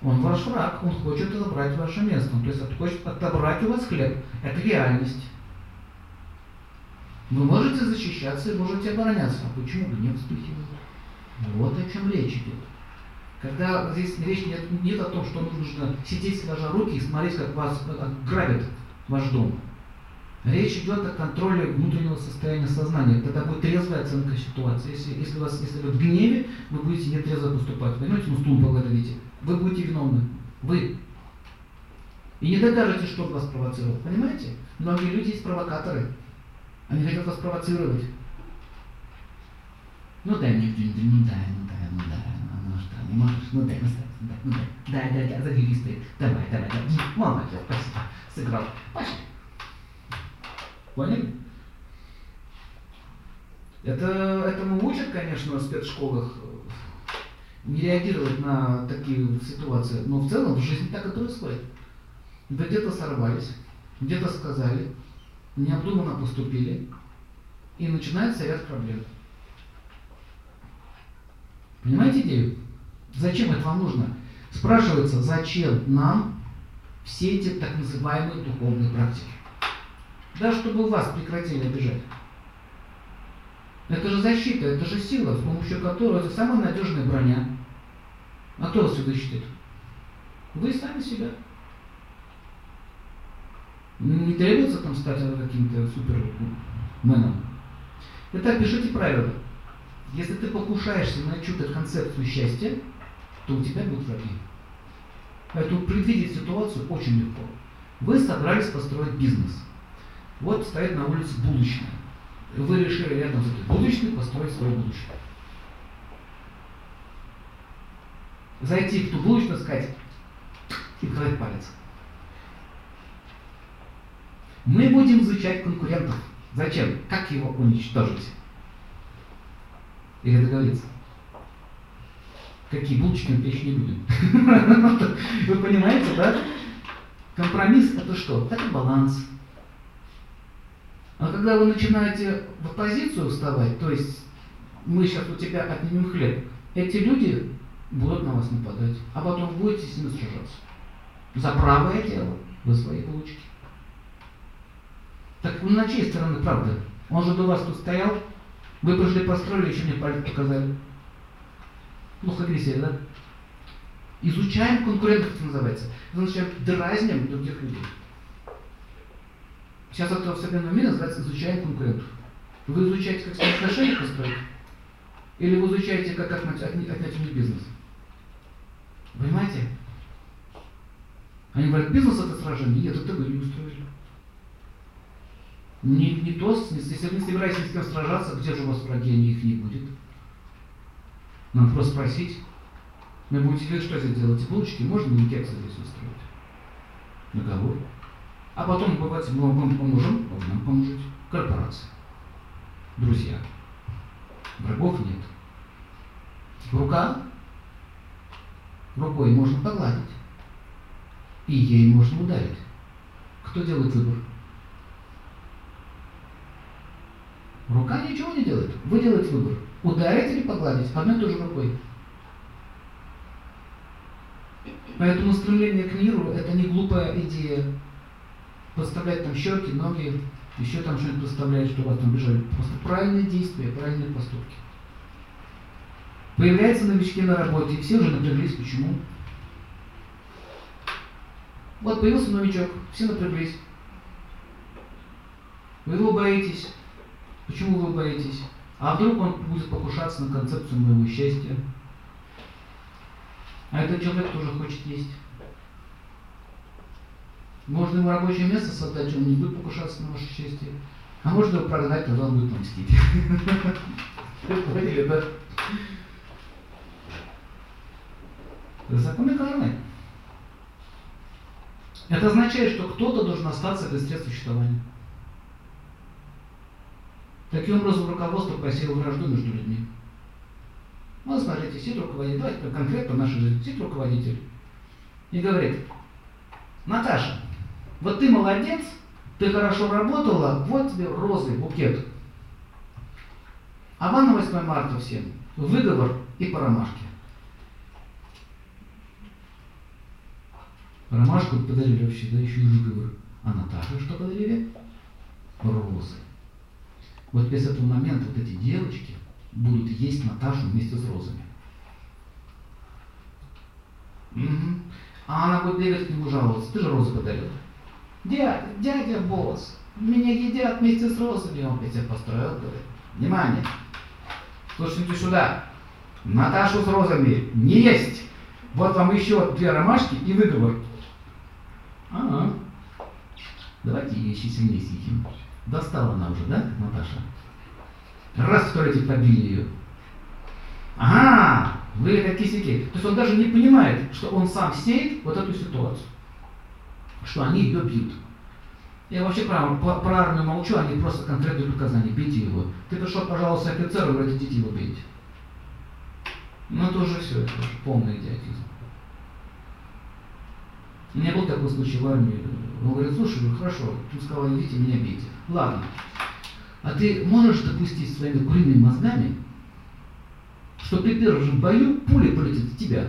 Он ваш враг, он хочет забрать ваше место, то есть он хочет отобрать у вас хлеб. Это реальность. Вы можете защищаться и можете обороняться. А почему вы не вспыхиваете? Вот о чем речь идет. Когда здесь речь нет, нет о том, что нужно сидеть сложа руки и смотреть, как вас грабят ваш дом. Речь идет о контроле внутреннего состояния сознания. Тогда будет трезвая оценка ситуации. Если, если, вас, если вы в гневе, вы будете нетрезво поступать. Понимаете, ну стул погладите. Вы будете виновны. Вы. И не докажете, что вас провоцировал. Понимаете? Многие люди есть провокаторы. Они хотят вас провоцировать. Ну дай мне что-нибудь, ну дай, ну дай, ну дай. Ну что, не можешь? Ну дай, ну дай, ну дай. Дай, дай, дай, забери стоит. Давай, давай, давай. Молодец, спасибо. Сыграл. Пошли. Поняли? Это, этому учат, конечно, в спецшколах не реагировать на такие ситуации, но в целом в жизни так и происходит. Вы где-то сорвались, где-то сказали, необдуманно поступили, и начинается ряд проблем. Понимаете идею? Зачем это вам нужно? Спрашивается, зачем нам все эти так называемые духовные практики? Да, чтобы вас прекратили обижать. Это же защита, это же сила, с помощью которой это самая надежная броня. А кто вас сюда считает? Вы сами себя. Не требуется там стать каким-то суперменом. Итак, пишите правила. Если ты покушаешься на чью-то концепцию счастья, то у тебя будут враги. Поэтому предвидеть ситуацию очень легко. Вы собрались построить бизнес. Вот стоит на улице булочная. Вы решили рядом с этой булочной построить свою булочную. Зайти в ту булочную, сказать и показать палец. Мы будем изучать конкурентов. Зачем? Как его уничтожить? Или договориться? Какие булочки мы печь не будем? Вы понимаете, да? Компромисс — это что? Это баланс. А когда вы начинаете в оппозицию вставать, то есть мы сейчас у тебя отнимем хлеб, эти люди будут на вас нападать, а потом будете с ними сражаться. За правое дело вы свои булочки. Так на чьей стороны правда? Он же до вас тут стоял, вы пришли построили, еще мне палец показали. Плохо агрессия, да? Изучаем конкурентов, это называется. Это означает дразним других людей. Сейчас это в современном мире называется изучаем конкурентов. Вы изучаете, как с ним отношения построить? Или вы изучаете, как отнять у них бизнес? Понимаете? Они говорят, бизнес — это сражение. Нет, это вы не устроили. Не, не то, если вы не собираетесь с кем сражаться, где же у вас враги, их не будет. Надо просто спросить. Мы будете говорить, что здесь делать? Булочки можно не кексы здесь устроить? Договор. А потом, бывает, мы вам поможем, вы нам поможете. Корпорация. Друзья. Врагов нет. Рука. Рукой можно погладить. И ей можно ударить. Кто делает выбор? Рука ничего не делает. Вы делаете выбор. Ударить или погладить? Одной и той же рукой. Поэтому стремление к миру — это не глупая идея. Поставлять там щеки, ноги, еще там что-нибудь поставлять, что вас там бежали. Просто правильные действия, правильные поступки. Появляются новички на работе, и все уже напряглись. Почему? Вот появился новичок, все напряглись. Вы его боитесь. Почему вы боитесь? А вдруг он будет покушаться на концепцию моего счастья? А этот человек тоже хочет есть. Можно ему рабочее место создать, он не будет покушаться на ваше счастье. А можно его прогнать, тогда он будет мстить. Поняли, да? Законы кармы. Это означает, что кто-то должен остаться без средств существования. Таким образом, руководство посеяло вражду между людьми. Ну, смотрите, сидит руководитель, давайте конкретно в нашей жизни, сидит руководитель и говорит: Наташа, вот ты молодец, ты хорошо работала, вот тебе розы, букет. А вам на восьмое марта всем выговор и по ромашке. Ромашку подарили вообще, да, еще и выговор. А Наташе что подарили? Розы. Вот без этого момента вот эти девочки будут есть Наташу вместе с розами. Угу. А она будет бегать к нему жаловаться. Ты же розы подарила. Дядя, дядя босс, меня едят вместе с розами. Он опять тебя построил, говорит. Внимание! Слушайте сюда. Наташу с розами не есть. Вот вам еще две ромашки и выговор. Ага. Давайте ее еще сильнее съедим. Достала она уже, да, Наташа? Раз в туалете побили ее. Ага, вы такие сики. То есть он даже не понимает, что он сам сеет вот эту ситуацию. Что они ее бьют. Я вообще про, про, про армию молчу, они просто конкретные приказания. Бейте его. Ты пришел, пожалуйста, офицеру, говорит, идите его бейте. Ну это уже все, это уже полный идиотизм. У меня был такой случай в армии. Он говорит, слушай, ну хорошо, ты сказал, идите меня бейте. Ладно. А ты можешь допустить своими куриными мозгами, что при первом же бою пуля полетит в тебя?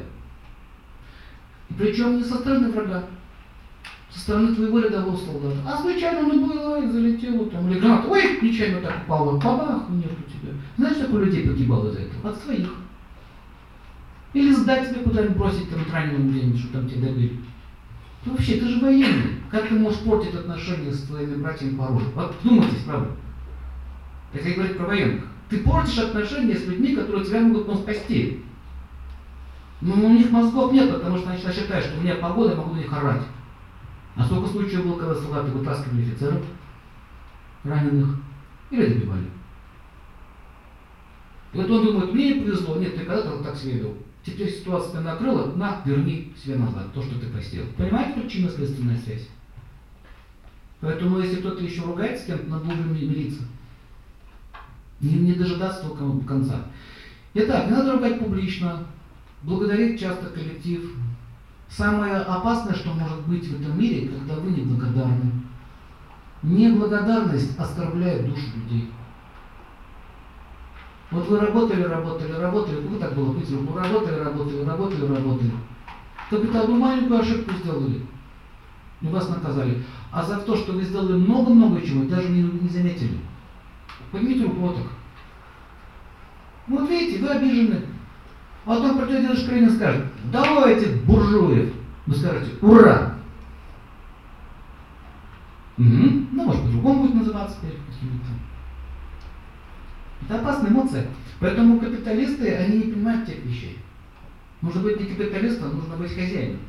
И причем не со стороны врага, со стороны твоего рядового солдата. А случайно она была и залетела там, или граната, ой, нечаянно так упала, бабах, у тебя. Знаешь, сколько людей погибало из-за этого? От своих. Или сдать тебе куда-нибудь, бросить там раненому где-нибудь, что там тебе добили. Ты вообще, ты же военный. Как ты можешь портить отношения с твоими братьями по оружию? Вот вдумайтесь, правда? Если говорить про военных, ты портишь отношения с людьми, которые тебя могут спасти. Но у них мозгов нет, потому что они считают, что у меня погода, я могу на них орать. А сколько случаев было, когда солдаты вытаскивали офицеров, раненых, или добивали. И вот он думает, мне не повезло, нет, ты когда-то так себя вел. Теперь ситуация накрыла, на, верни себе назад, то, что ты посеял. Понимаете, причинно-следственная связь? Поэтому, если кто-то еще ругается с кем-то, надо уже мириться. Не, не дожидаться того конца. Итак, не надо ругать публично, благодарить часто коллектив. Самое опасное, что может быть в этом мире, когда вы неблагодарны. Неблагодарность оскорбляет душу людей. Вот вы работали, работали, работали, вы так было быть, вы работали, работали, работали, работали. Капитал, вы маленькую ошибку сделали, и вас наказали. А за то, что вы сделали много-много чего, даже не, не заметили. Поднимите руку вот так. Вот видите, вы обижены. А потом придет дедушка Ленин и скажет, давайте буржуев. Вы скажете, ура! Угу. Ну, может, по-другому будет называться теперь. Это опасная эмоция. Поэтому капиталисты, они не понимают тех вещей. Нужно быть не капиталистом, нужно быть хозяином.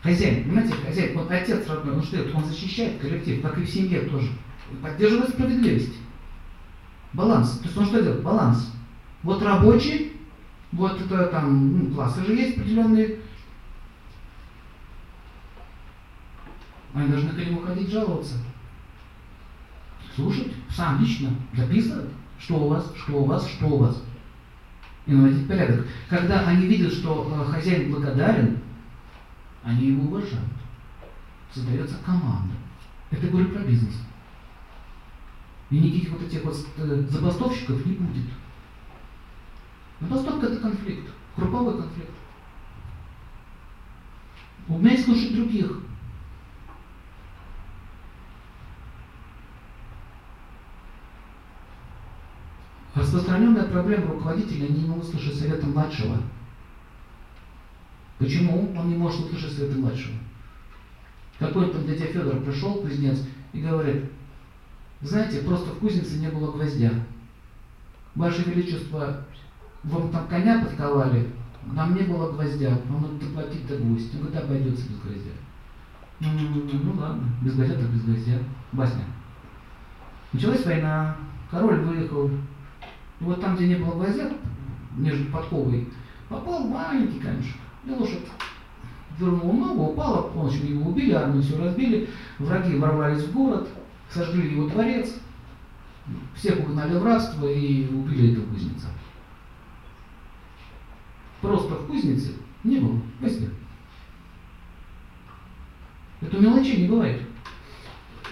Хозяин, понимаете, хозяин, вот отец родной, ну что это, он защищает коллектив, как и в семье тоже. Поддерживает справедливость. Баланс. То есть он что делает? Баланс. Вот рабочий, вот это там, ну, классы же есть определенные. Они должны к нему ходить жаловаться. Слушать, сам лично записывать, что у вас, что у вас, что у вас. И наводить порядок. Когда они видят, что э, хозяин благодарен, они его уважают. Создается команда. Это я говорю про бизнес. И никаких вот этих вот забастовщиков не будет. Забастовка — это конфликт, групповой конфликт. Умей слушать других. Распространенная проблема руководителя — не могут слышать совета младшего. Почему он не может услышать совета младшего? Какой-то дядя Федор пришел, кузнец, и говорит, знаете, просто в кузнице не было гвоздя. Ваше Величество, вам там коня подковали, нам не было гвоздя, вам надо доплатить-то гвоздь. Он говорит, обойдется без гвоздя. Ну, ну ладно, без гвоздя так без гвоздя. Басня. Началась война, король выехал. И вот там, где не было гвоздя, между подковой, попал маленький камешек. И лошадь дернула ногу, упала, в общем, его убили, армию все разбили, враги ворвались в город, сожгли его дворец, всех угнали в рабство и убили этого кузнеца. Просто в кузнице не было гвоздя. Это мелочей не бывает.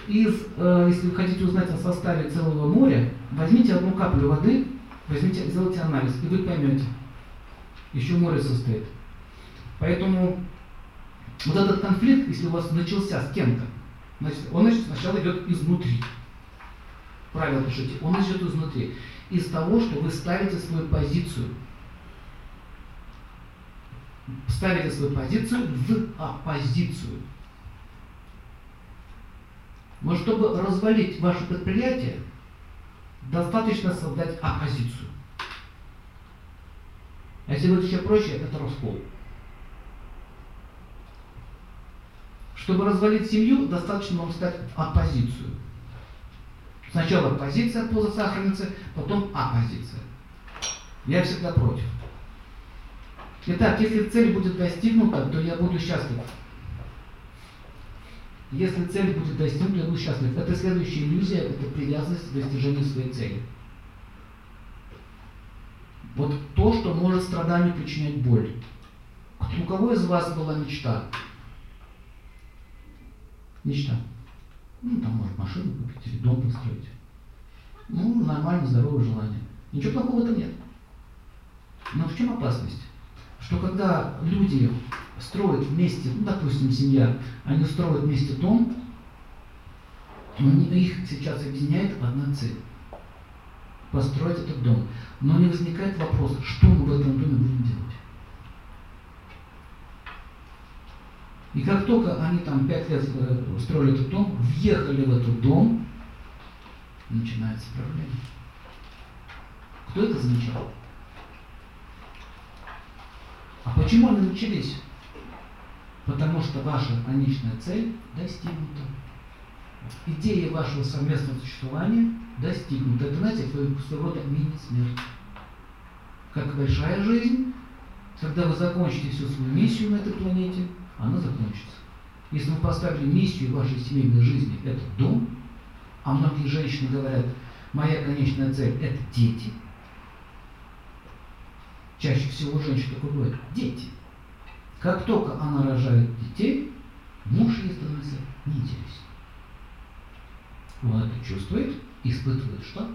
Из, э, если вы хотите узнать о составе целого моря, возьмите одну каплю воды, возьмите, сделайте анализ, и вы поймете. Еще море состоит. Поэтому вот этот конфликт, если у вас начался с кем-то, значит, он значит, сначала идет изнутри. Правильно пишите. Он идет изнутри. Из того, что вы ставите свою позицию. Ставите свою позицию в оппозицию. Но чтобы развалить ваше предприятие, достаточно создать оппозицию. А если будет еще проще, это раскол. Чтобы развалить семью, достаточно вам стать оппозицию. Сначала позиция по засахарнице, потом оппозиция. Я всегда против. Итак, если цель будет достигнута, то я буду счастлив. Если цель будет достигнута, я буду счастлив. Это следующая иллюзия, это привязанность к достижению своей цели. Вот то, что может страданию причинять боль. У кого из вас была мечта? Мечта. Ну, там, может, машину купить или дом построить. Ну, нормально, здоровое желание. Ничего плохого в этом нет. Но в чем опасность? Что когда люди строят вместе, ну, допустим, семья, они строят вместе дом, их сейчас объединяет одна цель. Построить этот дом. Но не возникает вопрос, что мы в этом доме будем делать. И как только они там пять лет строили этот дом, въехали в этот дом, начинается проблема. Кто это замечал? А почему они начались? Потому что ваша конечная цель достигнута. Идея вашего совместного существования достигнута. Это, знаете, своего рода мини-смерть. Как большая жизнь, когда вы закончите всю свою миссию на этой планете, она закончится. Если вы поставили миссию вашей семейной жизни – это дом, а многие женщины говорят, моя конечная цель – это дети. Чаще всего женщина такой говорит – дети. Как только она рожает детей, муж ей становится неинтересен. Он это чувствует, испытывает что?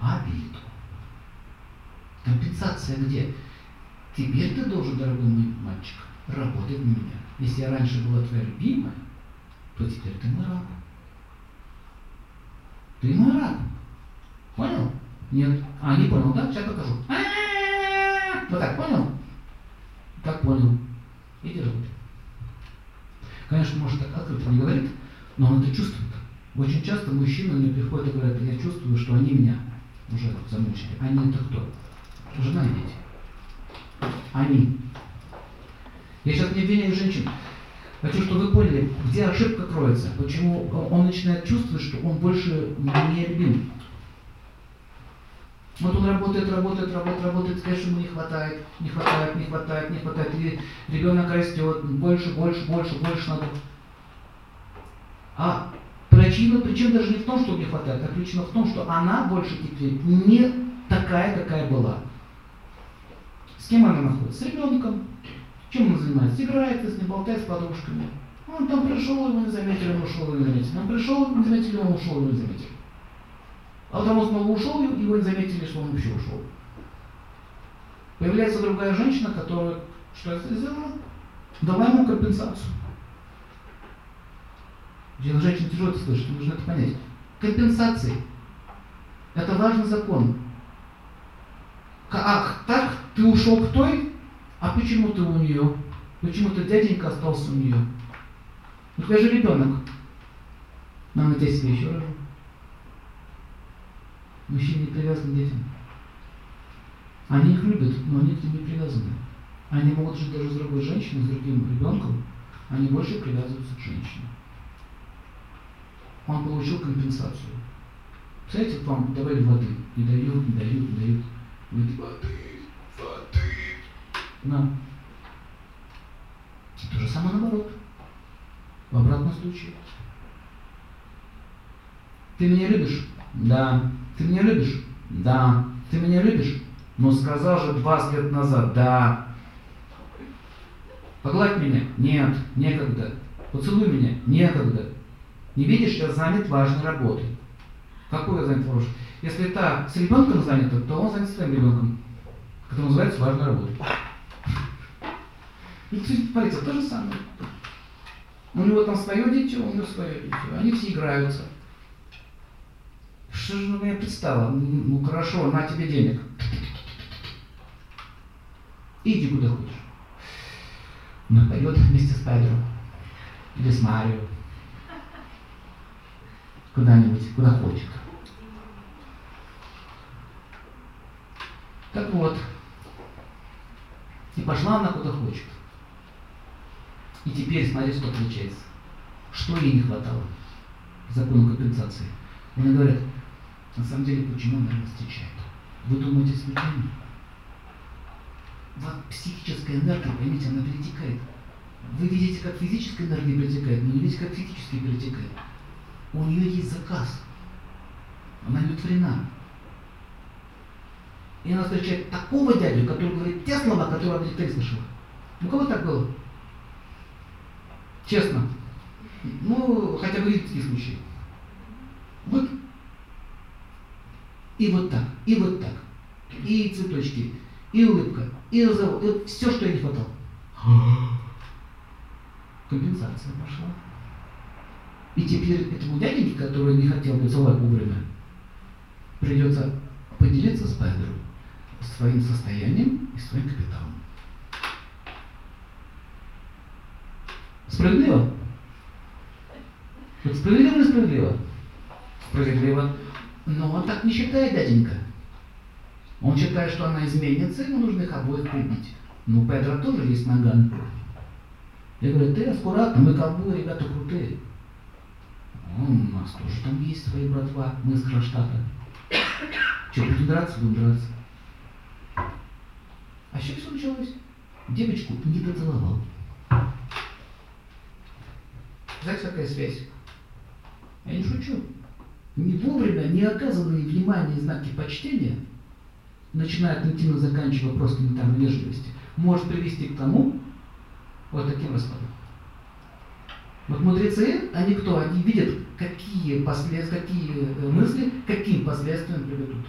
Обиду. Компенсация где? Теперь ты должен, дорогой мой мальчик, работать на меня. Если я раньше была твоя любимая, то теперь ты мой раб. Ты мой раб. Понял? Нет. А, не понял, да? Сейчас покажу. Вот так, понял? Так понял. Иди работай. Конечно, может так открыто не говорит, но он это чувствует. Очень часто мужчины мне приходят и говорят, я чувствую, что они меня уже замучили. Они это кто? Жена и дети. Они. Я сейчас не обвиняю женщин. Хочу, чтобы вы поняли, где ошибка кроется. Почему он начинает чувствовать, что он больше не любим. Вот он работает, работает, работает, работает, конечно, ему не хватает, не хватает, не хватает, не хватает. И ребенок растет, больше, больше, больше, больше надо. А причина, причина даже не в том, что не хватает, а причина в том, что она больше теперь не такая, какая была. С кем она находится? С ребенком. Чем он занимается? Играет, если не болтает с подружками. Он там пришел, его не заметили, он ушел, его не заметили. Он пришел, его не заметили, он ушел, его не заметили. А потом он снова ушел, его не заметили, что он вообще ушел. Появляется другая женщина, которая что сделала? Дала ему компенсацию. Женщина тяжело это слышит, нужно это понять. Компенсации. Это важный закон. Ах, так, ты ушел к той, а почему ты у нее? Почему ты дяденька остался у нее? Ну ты же ребенок. Нам на десять лет еще рожу. Мужчины не привязаны к детям. Они их любят, но они к ним не привязаны. Они могут жить даже с другой женщиной, с другим ребенком. Они больше привязываются к женщине. Он получил компенсацию. Представляете, вам давали воды. Не дают, не дают, не дают. Говорит, воды, воды. На. И то же самое наоборот. В обратном случае. Ты меня любишь? Да. Ты меня любишь? Да. Ты меня любишь? Но сказал же двадцать лет назад. Да. Погладь меня? Нет. Некогда. Поцелуй меня? Некогда. Не видишь, я занят важной работой. Какой я занят хороший? Если та с ребенком занята, то он занят своим ребенком. Это называется важная работа. И полиция то же самое. У него там свое дитё, у него свое дитё. Они все играются. Что же мне предстало? Ну хорошо, на тебе денег. Иди куда хочешь. Она пойдет вместе с Пайдером. Или с Марио. Куда-нибудь, куда хочет. Так вот. И пошла она куда хочет. И теперь смотри, что получается. Что ей не хватало? Закону компенсации. Они говорят, на самом деле, почему она нас встречает? Вы думаете, случайно? Вот психическая энергия, поймите, она перетекает. Вы видите, как физическая энергия перетекает, но не видите, как физически перетекает. У нее есть заказ. Она удовлетворена. И она встречает такого дядю, который говорит те слова, которые она никогда не слышала. У кого так было? Честно. Ну, хотя бы есть такие случаи. Вот. И вот так, и вот так. И цветочки, и улыбка, и разговор, и все, что ей не хватало. Компенсация пошла. И теперь этому дяденьке, который не хотел поцеловать вовремя, придется поделиться с Пайдером своим состоянием и своим капиталом. Справедливо? Вот справедливо или справедливо? Справедливо. Но он так не считает, дяденька. Он считает, что она изменится, ему нужно их обоих прибить. Но у Педра тоже есть наган. Я говорю, ты аккуратно, мы колбу, ребята крутые. О, у нас тоже там есть свои братва, мы из Кронштадта. Че, будем драться, будем драться. А что все началось? Девочку не доцеловал. Знаете, какая связь? Я не шучу. Не вовремя, не оказанные внимания и знаки почтения, начиная от интима, заканчивая просто элементарной вежливости, может привести к тому, вот таким раскладом. Вот мудрецы, они кто? Они видят, какие, послед... какие мысли, каким последствиям приведут.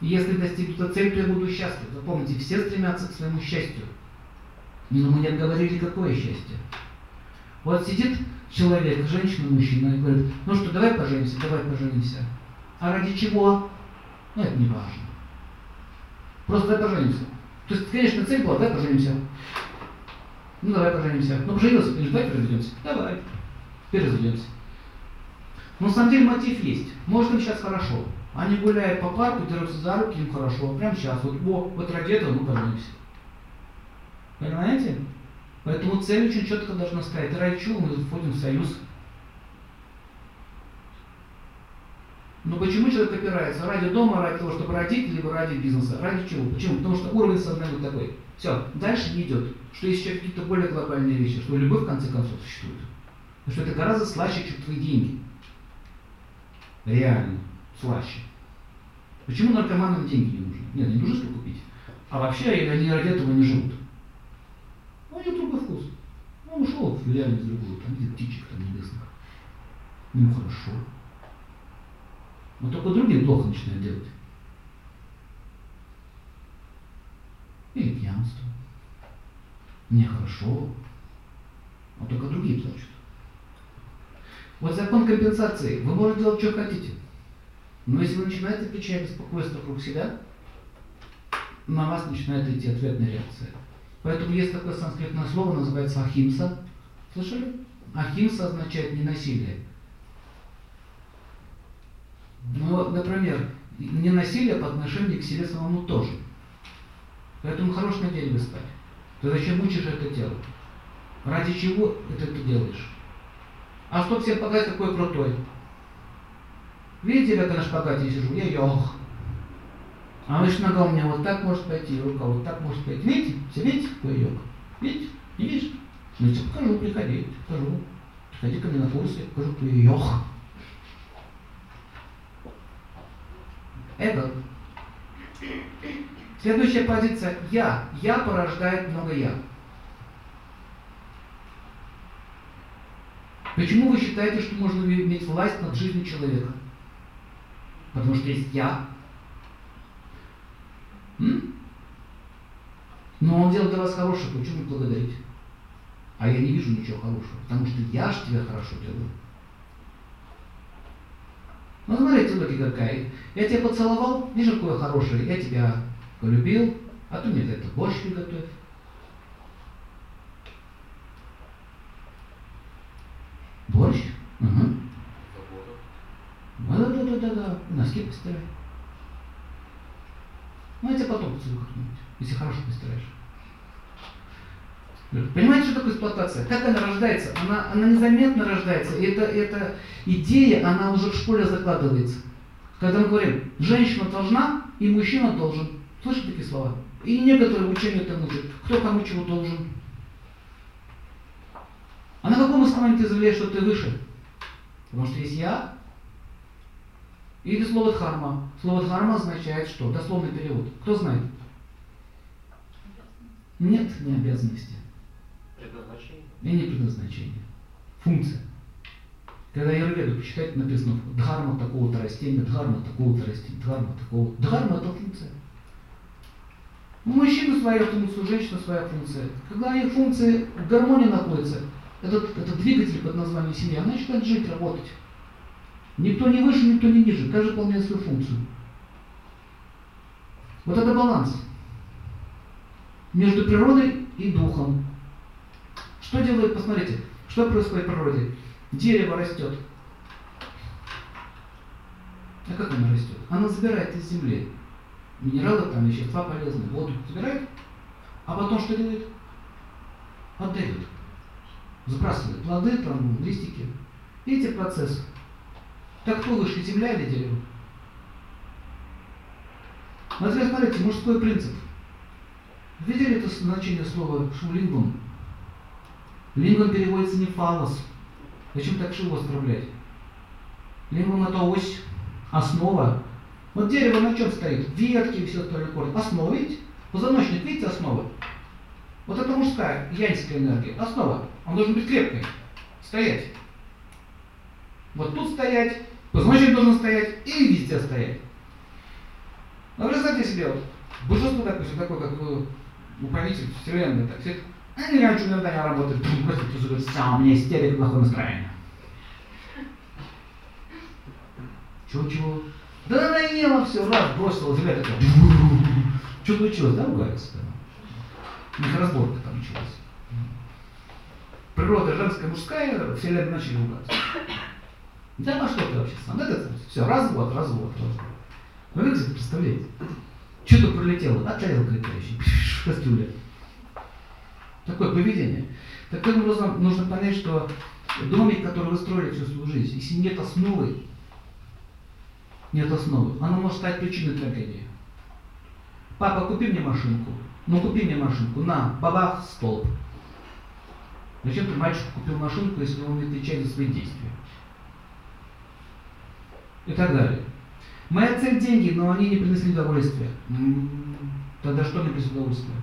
Если достигнута цель, то я буду счастлив. Запомните, все стремятся к своему счастью. Но мы не отговорили, какое счастье. Вот сидит человек, женщина, мужчина, и говорит, ну что, давай поженимся, давай поженимся. А ради чего? Ну, это не важно. Просто давай поженимся. То есть, конечно, цель была, давай поженимся. Ну, давай поженимся. Ну, поженился, конечно, давай переразведемся. Давай. Переразведемся. Но на самом деле мотив есть. Может, им сейчас хорошо. Они гуляют по парку, дерутся за руки, им хорошо. Прямо сейчас. Вот, о, вот ради этого мы поженимся. Понимаете? Поэтому цель очень четко должна стоять. Ради чего мы входим в союз? Но почему человек опирается? Ради дома, ради того, чтобы родить, либо ради бизнеса. Ради чего? Почему? Потому что уровень сознания такой. Все, дальше не идет. Что есть еще какие-то более глобальные вещи, что любовь в конце концов существует. Потому что это гораздо слаще, чем твои деньги. Реально. Слаще. Почему наркоманам деньги не нужны? Нет, не нужно что купить. А вообще они ради этого не живут. У него другой вкус. Он ушел в реальность другую. Там видит птичек, там небесных. Ему хорошо. Но только другие плохо начинают делать. Или пьянство. Мне хорошо. Но только другие плачут. Вот закон компенсации. Вы можете делать, что хотите. Но если вы начинаете печаль, беспокойство вокруг себя, на вас начинает идти ответная реакция. Поэтому есть такое санскритное слово, называется ахимса. Слышали? Ахимса означает ненасилие. Но, например, ненасилие по отношению к себе самому тоже. Поэтому хорош на деле стать. Ты зачем мучишь это тело? Ради чего это ты делаешь? А чтоб всем показать, какой крутой. Видите, как я на шпагате сижу? Я ёх. А значит, нога у меня вот так может пойти, рука вот так может пойти. Видите? Все видите, какой йог? Видите? Не видишь? Ну, я тебе покажу, приходи, покажу. Приходи ко мне на курсы, покажу, какой йог. Это. Следующая позиция – я. Я порождает много я. Почему вы считаете, что можно иметь власть над жизнью человека? Потому что есть я. М? Но он делает для вас хорошее, почему благодарить? А я не вижу ничего хорошего, потому что я ж тебя хорошо делаю. Ну смотрите, логика какая. Я тебя поцеловал, вижу какое хорошее, я тебя полюбил, а ты мне для этого борщ приготовь. Борщ? Угу. Да-да-да-да-да. Носки постирай. Ну, я тебя потом поцелую как-нибудь, если хорошо постираешь. Понимаете, что такое эксплуатация? Как она рождается? Она, она незаметно рождается. И эта, эта идея, она уже в школе закладывается. Когда мы говорим, женщина должна и мужчина должен. Слышите такие слова? И некоторые учения это учат. Кто кому чего должен. А на каком основании ты заявляешь, что ты выше? Потому что есть я. Или слово дхарма. Слово дхарма означает что? Дословный перевод. Кто знает? Нет не обязанности. Предназначение. И не предназначение. Функция. Когда я аюрведу почитать, написано дхарма такого-то растения, дхарма такого-то растения, дхарма такого-то. Дхарма это функция. У мужчины своя функция, у женщины своя функция. Когда их функции в гармонии находятся, этот, этот двигатель под названием семья, она начинает жить, работать. Никто не выше, никто не ниже. Каждый выполняет свою функцию. Вот это баланс между природой и духом. Что делает, посмотрите, что происходит в природе? Дерево растет. А как она растет? Она забирает из земли минералы, там, вещества полезные, воду забирает, а потом что делает? Отдает. Сбрасывает плоды, там, листики. Видите процесс? Так кто выше, земля или дерево? А теперь смотрите, мужской принцип. Видели это значение слова шулингом? Лингом переводится не фалос. Зачем так шило оскорблять? Лингом это ось, основа. Вот дерево на чем стоит? Ветки и все остальное корни. Основа, видите? Позвоночник, видите, основа? Вот это мужская, янская энергия. Основа. Он должен быть крепкой. Стоять. Вот тут стоять, позвоночник должен стоять и везде стоять. Но вы представьте себе, вот, божество, допустим, такое, как управитель вселенной, так сидит, а не хочу, иногда не работает, просто тусует, сам, у меня истерика, плохое настроение. Чего-чего? Да наела все, раз, бросила, земля такая, что случилось, да, ругается-то? У них разборка там началась. Природа женская, мужская, вселенная начали ругаться. Да на что ты вообще сам? Это все, развод, развод, развод. Вы как это представляете? Что-то пролетело, а тарелка летающая, кастрюля. Такое поведение. Таким образом, нужно понять, что домик, который вы строили всю свою жизнь, если нет основы, нет основы, она может стать причиной трагедии. Папа, купи мне машинку. Ну, купи мне машинку. На, бабах, столб. Зачем ты мальчику купил машинку, если он не отвечает за свои действия? И так далее. Моя цель – деньги, но они не принесли удовольствия. Тогда что не принесли удовольствия?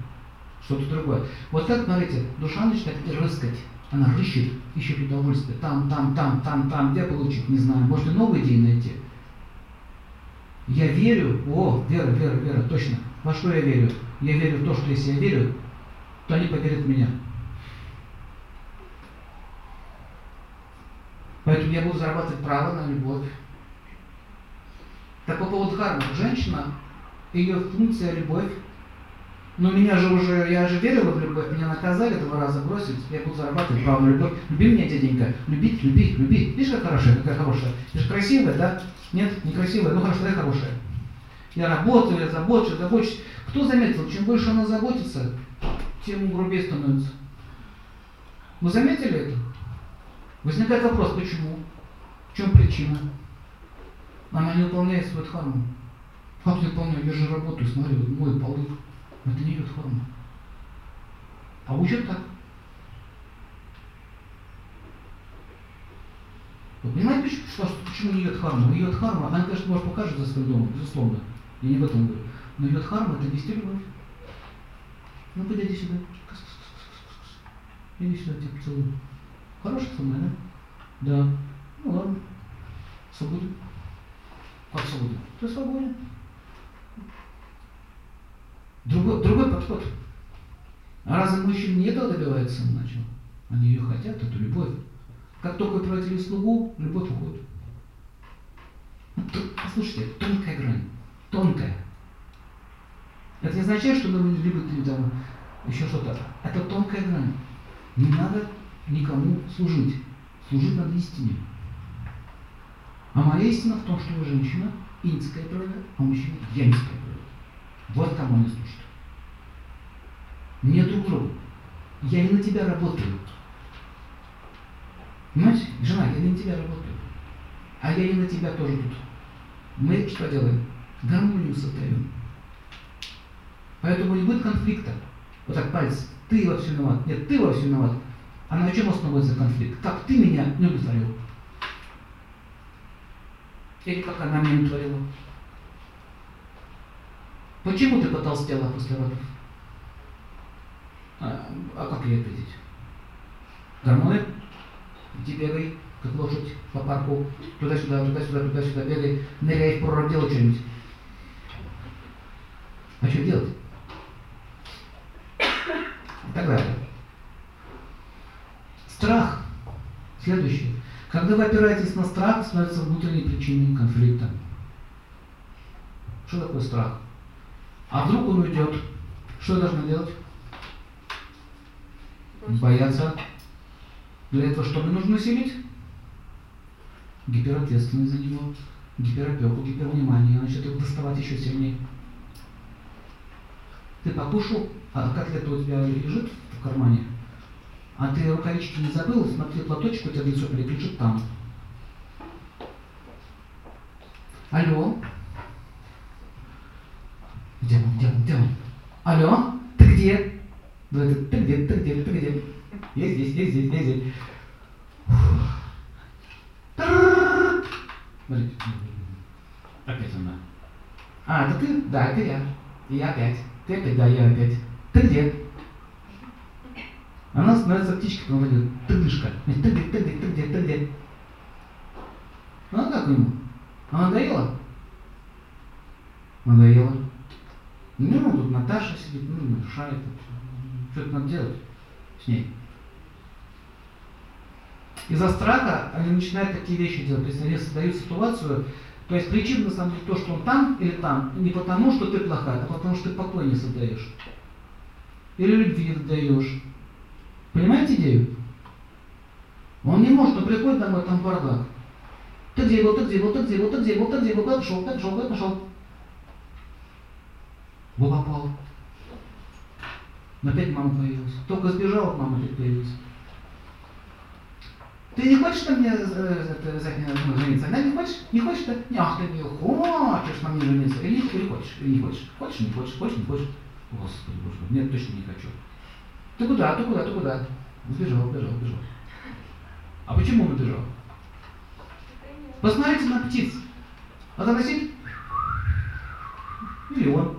Что-то другое. Вот так, смотрите, душа начинает рыскать. Она рыщет, ищет удовольствие. Там, там, там, там, там, где получить, не знаю. Может, и новые идеи найти. Я верю. О, вера, вера, вера, точно. Во что я верю? Я верю в то, что если я верю, то они поверят в меня. Поэтому я буду зарабатывать право на любовь. Так по поводу кармы. Женщина, ее функция любовь. Но меня же уже, я же верила в любовь, меня наказали два раза, бросили, я буду зарабатывать право на любовь. Люби меня, дяденька, любить, любить, любить. Видишь, как хорошая, какая хорошая. Ты же красивая, да? Нет, некрасивая, ну хорошо, я хорошая. Я работаю, я забочусь, забочусь. Кто заметил, чем больше она заботится, тем грубее становится. Вы заметили это? Возникает вопрос, почему? В чем причина? Она не выполняет свою дхарму. Как не выполняю? Я же работаю, смотри, вот мою полы. Это не ее дхарма. А учат так. Вы понимаете, что, что, почему не ее дхарма? Ее дхарма, она, конечно, может покажет за своим домом, безусловно. Я не в этом говорю. Но ее дхарма – это вести любовь. Ну, пойди иди сюда. Иди сюда, я тебя поцелую. Хорошая со мной, да? Да. Ну ладно. Свободу. Как свободу? Ты свободен. Другой, другой подход. А разве мужчина не этого добивается с самого начала? Они ее хотят, эту любовь. Как только вы превратили слугу, любовь уходит. Послушайте, тонкая грань. Тонкая. Это не означает, что вы не любите там еще что-то. Это тонкая грань. Не надо никому служить. Служить надо истине. А моя истина в том, что вы женщина иньская природа, а мужчина яньская природа. Вот кому они служат. Не друг другу. Я не на тебя работаю. Понимаете? Жена, я не на тебя работаю. А я и на тебя тоже тут. Мы что делаем? Гармонию создаем. Поэтому не будет конфликта. Вот так палец. Ты во всем виноват. Нет, ты во всем виноват. А на чем основывается конфликт? Как ты меня не удовлетворил? Или как она меня не творила? Почему ты потолстела после родов? А, а как ей ответить? Гормоны? Иди бегай, как лошадь по парку. Туда-сюда, туда-сюда, туда-сюда бегай. Ныряй в пророк, делай что-нибудь. А что делать? И так далее. Страх. Следующее. Когда вы опираетесь на страх, становится внутренней причиной конфликта. Что такое страх? А вдруг он уйдет? Что должна делать? Бояться. Для этого что мне нужно усилить? Гиперответственность за него. гиперопеку, гипервнимание, начнет его доставать еще сильнее. Ты покушал, а котлета у тебя лежит в кармане, а ты рукавички не забыл, смотри, платочек у тебя в лицо лежит там. Алло? Где он, где он, где он? Алло? Ты где? Ты где, ты где, ты где? Я здесь, я здесь, я здесь. Смотрите. Опять она. А, это ты? Да, это я. И я опять. Ты опять, да, я опять. Ты где? Она становится птичкой, она говорит, ты дышка. Ты где, ты где, ты где, ты где? Ну, а как ему? Она надоела? Надоела. Ну, тут Наташа сидит, ну, мешает. Что-то надо делать с ней. Из-за страха они начинают такие вещи делать. То есть они создают ситуацию. То есть причина, на самом деле, то, что он там или там, не потому, что ты плохая, а потому, что ты покой не создаешь. Или любви не создаешь. Понимаете идею? Он не может, он приходит домой, там бардак. Ты где был, ты где был, ты где был, ты где был, ты где был, куда пошел, куда пошел, куда пошел. Вы попал. Но опять мама появилась. Только сбежал от мамы, опять появилась. Ты не хочешь на мне жениться? Да, не хочешь? Не хочешь, да? Не, ах, ты не хочешь на мне жениться. Или, или хочешь, или не хочешь. Хочешь, не хочешь, хочешь, не хочешь. Господи, боже мой, нет, точно не хочу. Ты куда, ты куда, ты куда? Сбежал, сбежал, сбежал. А почему он сбежал? Посмотрите на птиц. Она носит. Или он.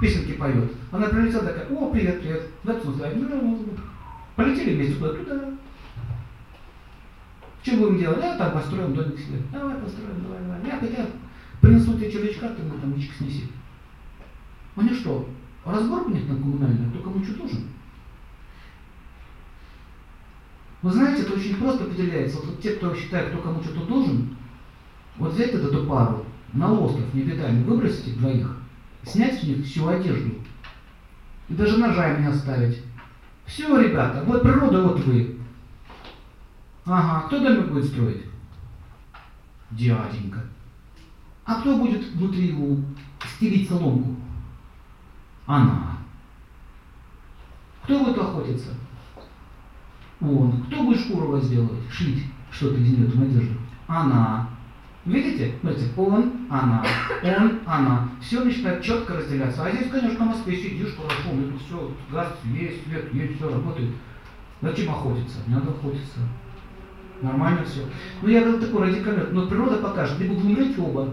Песенки поет. Она прилетела такая, о, привет, привет. Да, полетели вместе куда-то туда. Что будем делать? Да, там построим домик себе. Давай построим, давай, давай. Я хотя принесу тебе червячка, ты ему там личик снеси. Они что, разбор у них на коммунальный, кто кому что нужен? Вы знаете, это очень просто определяется. Вот те, кто считает, кто кому что-то должен, вот взять вот эту пару на остров непитаемый, выбросить их двоих, снять с них всю одежду и даже ножами не оставить. Все, ребята, вот природа, вот вы. Ага, кто домик будет строить? Дяденька. А кто будет внутри его стелить соломку? Она. Кто будет охотиться? Он. Кто будет шкуру возделывать? Шить что-то из нее, там одежду? Она. Видите? Смотрите, он, она, он, она. Все начинает четко разделяться. А здесь, конечно, в Москве сидишь, хорошо, у меня все, газ есть, свет есть, все работает. Зачем охотиться? Не надо охотиться. Нормально все. Ну я говорю, такой радикальный, но природа покажет, либо вы умрете оба,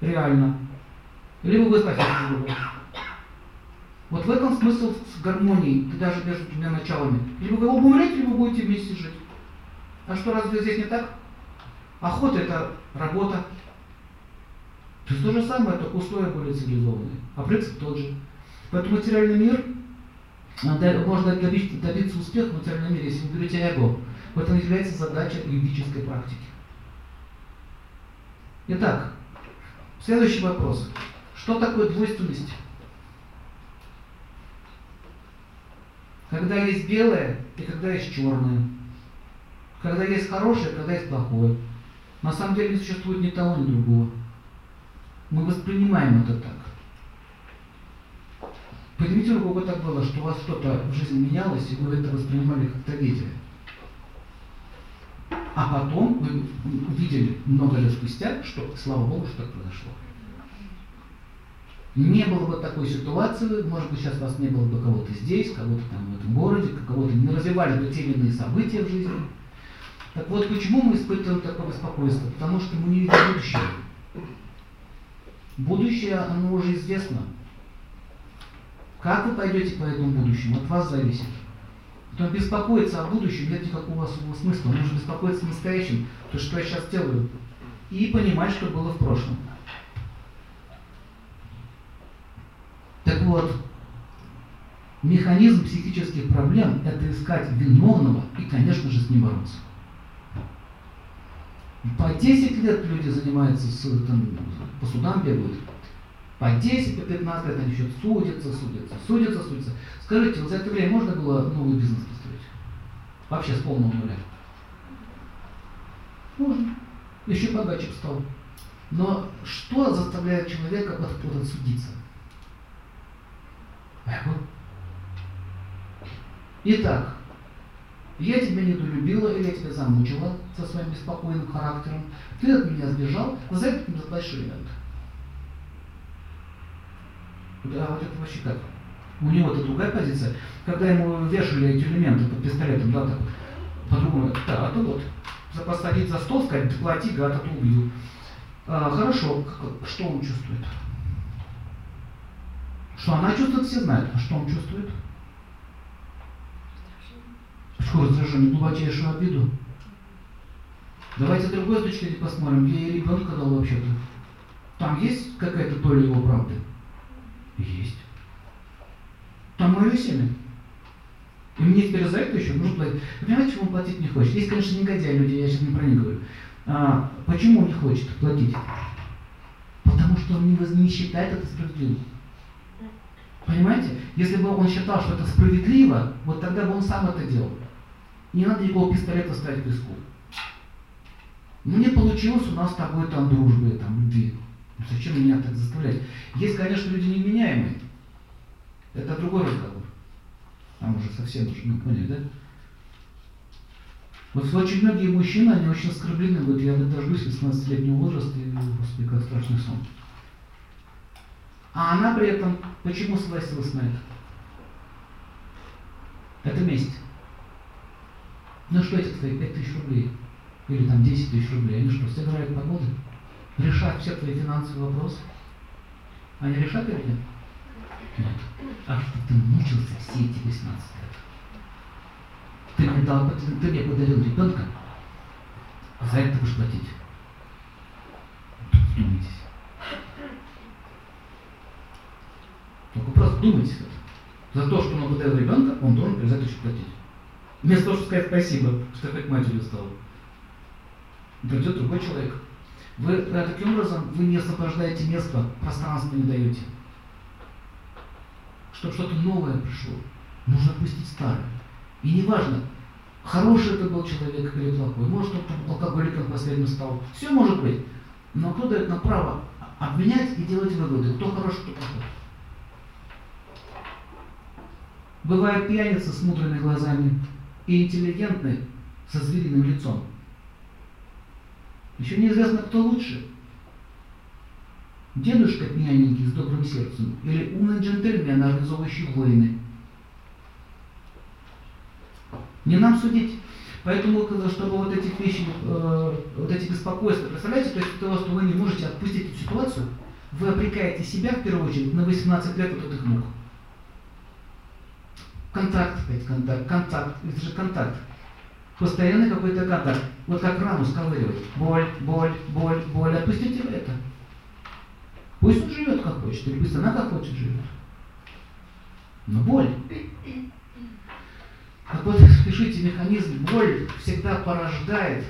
реально, либо вы спасете друг друга. Вот в этом смысл гармонии, ты даже между двумя началами. Либо вы оба умрете, либо будете вместе жить. А что, разве здесь не так? Охота – это работа. То есть то же самое, только условия более цивилизованные. А принцип тот же. Поэтому материальный мир, можно добиться, добиться успеха в материальном мире, если вы берете эго. Вот она является задача юридической практики. Итак, следующий вопрос. Что такое двойственность? Когда есть белое и когда есть черное. Когда есть хорошее, когда есть плохое. На самом деле не существует ни того, ни другого. Мы воспринимаем это так. Поднимите руку, так было, что у вас что-то в жизни менялось, и вы это воспринимали как трагедия. А потом вы увидели много лет спустя, что, слава Богу, что так произошло. Не было бы такой ситуации, может быть, сейчас вас не было бы кого-то здесь, кого-то там в этом городе, кого-то не развивали бы те или иные события в жизни. Так вот, почему мы испытываем такое беспокойство? Потому что мы не видим будущее. Будущее, оно уже известно. Как вы пойдете по этому будущему, от вас зависит. Но беспокоиться о будущем нет никакого особого смысла. Нужно беспокоиться о настоящем, то, что я сейчас делаю, и понимать, что было в прошлом. Так вот, механизм психических проблем – это искать виновного и, конечно же, с ним бороться. По десять лет люди занимаются, с, там, по судам бегают. По десять, по пятнадцать лет они еще судятся, судятся, судятся, судятся. Скажите, вот за это время можно было новый бизнес построить? Вообще с полного нуля? Можно. Еще богаче стал. Но что заставляет человека от плода судиться? Эго. Итак, я тебя недолюбила или я тебя замучила со своим беспокойным характером, ты от меня сбежал, за это ты заплатишь элемент. Да, вот это вообще как? У него-то другая позиция. Когда ему вешали эти элементы под пистолетом, да, так, по-другому, да, ну вот, посадить за стол, сказать, ты плати, гад, а то убью. А, хорошо, что он чувствует? Что она чувствует, все знают. А что он чувствует? Почему раздражение? Глубочайшую обиду. Давайте другой точки посмотрим, где ребенка дал вообще-то. Там есть какая-то доля его правды? Есть. Там мое семя. И мне теперь за это еще нужно платить. Вы понимаете, почему он платить не хочет? Есть, конечно, негодяи люди, я сейчас не проникаю. А почему он не хочет платить? Потому что он не считает это справедливым. Понимаете? Если бы он считал, что это справедливо, вот тогда бы он сам это делал. Не надо его пистолета ставить в виску. Ну не получилось у нас с тобой там дружбы, там любви. Ну, зачем меня так заставлять? Есть, конечно, люди невменяемые. Это другой разговор. Там уже совсем уже, ну поняли, да? Вот очень многие мужчины, они очень оскорблены, говорят, я дождусь восемнадцатилетнего возраста и, господи, как страшный сон. А она при этом почему согласилась на это? Это месть. Ну что эти твои пять тысяч рублей? Или там десять тысяч рублей? Они что, сыграют погоды? Решат все твои финансовые вопросы? Они решат или нет? Нет. А что ты мучился все эти восемнадцать лет? Ты мне, дал, ты мне подарил ребенка, а за это будешь платить. Вдумайтесь. Только просто думайте. За то, что он подарил ребенка, он должен за это еще платить. Вместо того, чтобы сказать спасибо, что как матерью стал. Придет другой человек. Вы таким образом вы не освобождаете место, пространство не даете. Чтобы что-то новое пришло, нужно отпустить старое. И неважно, хороший это был человек или плохой, может он там алкоголиком последним стал, все может быть. Но кто дает нам право обменять и делать выводы, кто хороший, кто плохой. Бывает пьяница с мудрыми глазами и интеллигентный со звериным лицом. Еще неизвестно, кто лучше. Дедушка пьяненький с добрым сердцем или умный джентльмен, организовывающий войны. Не нам судить. Поэтому, чтобы вот эти вещи, э, вот эти беспокойства, представляете, то есть того, что вы не можете отпустить эту ситуацию, вы обрекаете себя, в первую очередь, на восемнадцать лет вот этих мук. Контакт, опять контакт, контакт, это же контакт. Постоянный какой-то контакт. Вот как рану сковыривать. Боль, боль, боль, боль. Отпустите это. Пусть он живет как хочет, или пусть она как хочет живет. Но боль. Так вот, пишите, механизм боль всегда порождает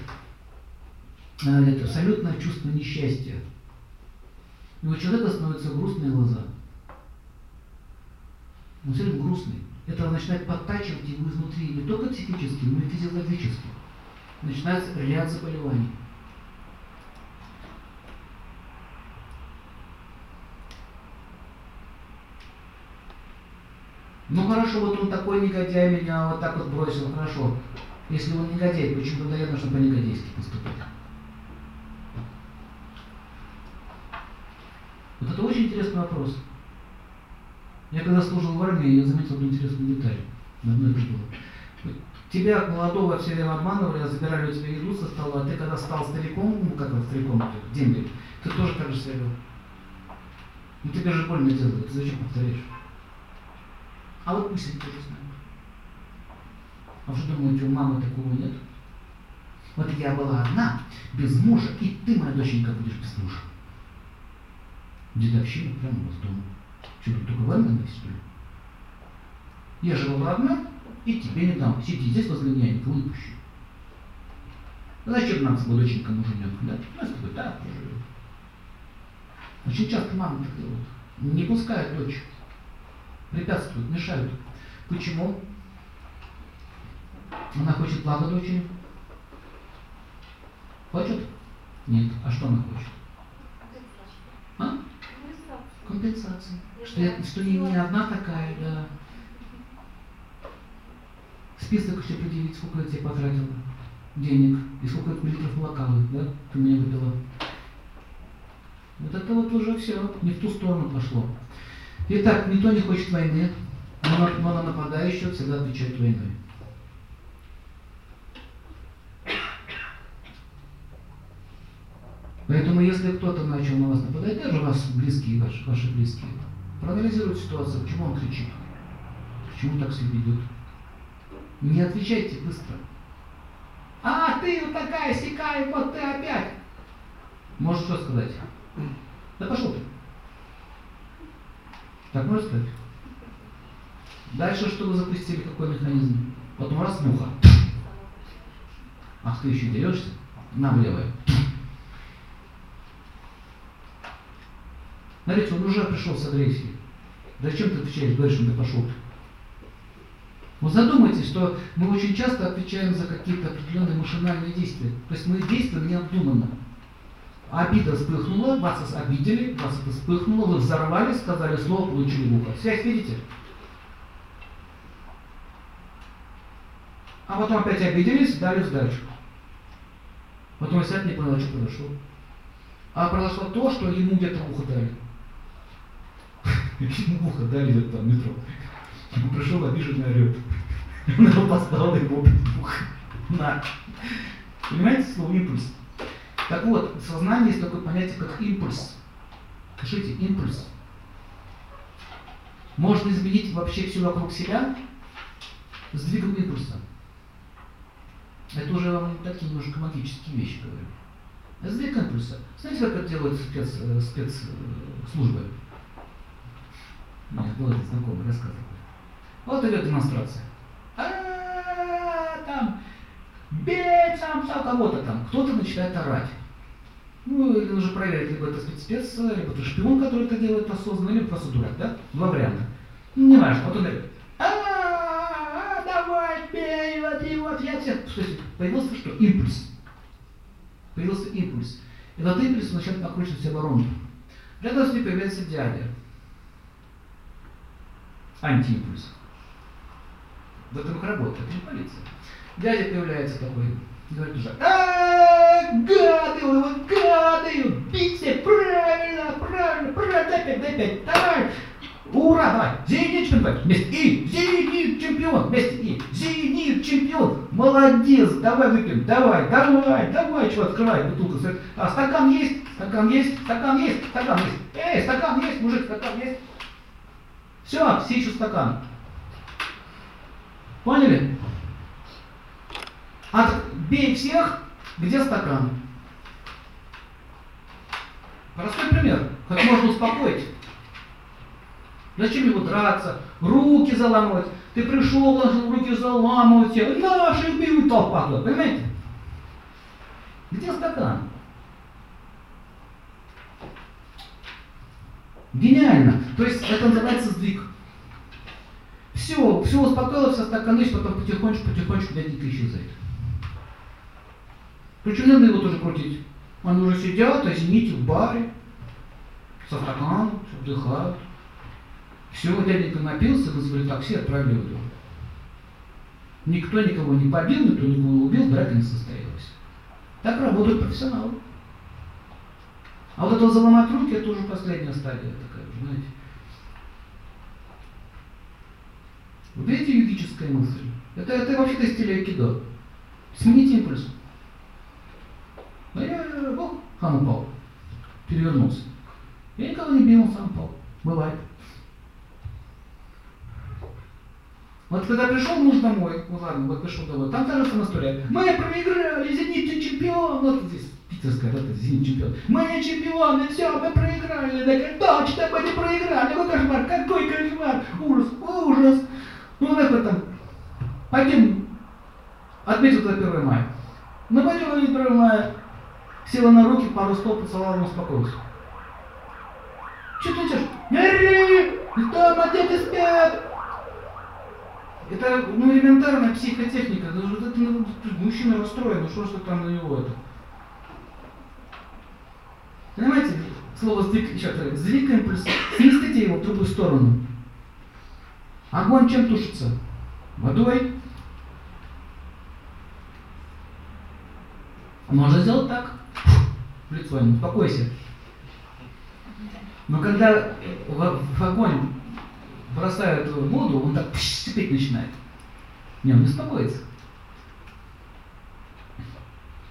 это абсолютное чувство несчастья. И у человека становятся грустные глаза. Он все время грустный. Это начинает подтачивать его изнутри не только психически, но и физиологически. Начинается ряд заболеваний. Ну хорошо, вот он такой негодяй, меня вот так вот бросил, хорошо. Если он негодяй, почему тогда я должен по-негодейски поступать? Вот это очень интересный вопрос. Я когда служил в армии, я заметил одну интересную деталь. На одной из было. Тебя, молодого, все время обманывали, забирали у тебя еду со стола, а ты когда стал стариком, ну как он стариком, деньги, ты тоже так же себя вел. Ну тебе же больно делают, ты зачем повторяешь? А вот пусть они тоже знают. А вы что думаете, у мамы такого нет? Вот я была одна, без мужа, и ты, моя доченька, будешь без мужа. Дедовщина прямо у вас дома. Что, только ванна есть, что ли? Я же была одна, и тебе не дам. Сиди здесь возле меня, я никого не пущу. Зачем нам с тобой доченька мужа нет? Да? Ну, с тобой так поживем. Очень часто мамы так делают. Не пускают дочь. Препятствуют, мешают. Почему? Она хочет блага дочери? Хочет? Нет. А что она хочет? компенсации. Что я, что я не одна такая, да. Список еще поделить, сколько я тебе потратила денег и сколько литров молока, да, ты мне выдала. Вот это вот уже все, не в ту сторону пошло. Итак, никто не хочет войны, но на нападающего всегда отвечает войной. Поэтому, если кто-то начал на вас нападать, даже вас близкие, ваши, ваши близкие, проанализируйте ситуацию, почему он кричит, почему так себя ведет. Не отвечайте быстро. А, ты вот такая, сякая, вот ты опять. Можешь что сказать? Да пошел ты. Так можно сказать? Дальше, что вы запустили, какой механизм? Потом раз, муха. Ах, ты еще дерешься? Нам левая. Смотрите, он уже пришел с агрессией. Зачем ты отвечаешь? Говоришь, он да пошел ты. Вот задумайтесь, что мы очень часто отвечаем за какие-то определенные машинальные действия. То есть мы действуем необдуманно. Обида вспыхнула, вас обидели, вас это вспыхнуло, вы взорвались, сказали слово, получили в ухо. Связь видите? А потом опять обиделись, дали сдачу. Потом я сядь не понял, что произошло. А произошло то, что ему где-то в ухо дали. Ему в ухо дали где-то там метро. Ему пришел обиженный орёт. Он его поставил, его в ухо. На. Понимаете, слово импульс. Так вот, в сознании есть такое понятие, как импульс. Пишите, импульс. Можно изменить вообще все вокруг себя сдвигом импульса. Это уже вам такие немножко магические вещи говорю. Сдвиг импульса. Знаете, как это делают спец, спецслужбы? Нет, был этот знакомый, рассказывал. Вот идет демонстрация. А-а-а, там... Бей сам, сам кого-то там. Кто-то начинает орать. Ну, или уже проверять, либо это спецспец, либо это шпион, который это делает осознанно, либо просто дурак, да? Два варианта. Не важно. Вот он говорит, а-а-а, давай, бей, вот и вот, я всех. Появился что? Импульс. Появился импульс. И этот импульс начинает накручивать все воронки. Рядом с ним появляется диалия. Антиимпульс. В этом их работа, это не полиция. Дядя появляется такой, говорит уже, ааа, гады, вы его гады, бейте, правильно, правильно, правильно, опять, опять, давай, ура, давай, Зенит чемпион, вместе, и, Зенит чемпион, вместе, и, Зенит чемпион, молодец, давай выпьем, давай, давай, давай, чего открывай, бутылку, а стакан есть, стакан есть, стакан есть, стакан есть, эй, стакан есть, мужик, стакан есть, все, все еще стакан, поняли? Отбей всех, где стакан. Простой пример, как можно успокоить. Зачем его драться, руки заламывать. Ты пришел, должен руки заламывать, наши бьют толпа, понимаете? Где стакан? Гениально. То есть это называется сдвиг. Все, все успокоилось, все стаканы, потом потихонечку, потихонечку дяденька исчезает. Причем надо его тоже крутить. Они уже сидят, извините, в баре, со стаканом, вдыхают. Все, дяденька напился, вызвали такси, отправили его. Никто никого не побил, никто никого не убил, драка не состоялась. Так работают профессионалы. А вот это заломать руки, это уже последняя стадия такая, знаете. Вот видите, юридическая мысль. Это, это вообще-то стиль айкидо. Смените импульс. Бог, сам упал. Перевернулся. Я никого не бил, сам упал. Бывает. Вот когда пришел муж домой, ну ладно, вот пришел домой, там та же самая история. Мы проиграли, Зенит чемпион. Вот здесь питерская, да, Зенит чемпион. Мы чемпионы, все, мы проиграли. Да, точно, мы не проиграли. Какой кошмар, какой кошмар. Ужас, ужас. Ну, давай там, пойдем, отметил это первое мая. Ну, пойдем на первое мая, села на руки, пару стол поцеловал, он успокоился. Че ты лечишь? Ри-ри-ри! Дома дети спят! Это, ну, элементарная психотехника. Это же, это, ну, мужчина расстроен, ну что ж там на него это? Понимаете, слово сдвиг, еще раз, сдвиг импульс, сместите его в другую сторону. Огонь чем тушится? Водой. Можно сделать так. В лицо ему, успокойся. Но когда в огонь бросают воду, он так шипеть начинает. Не, он не успокоится.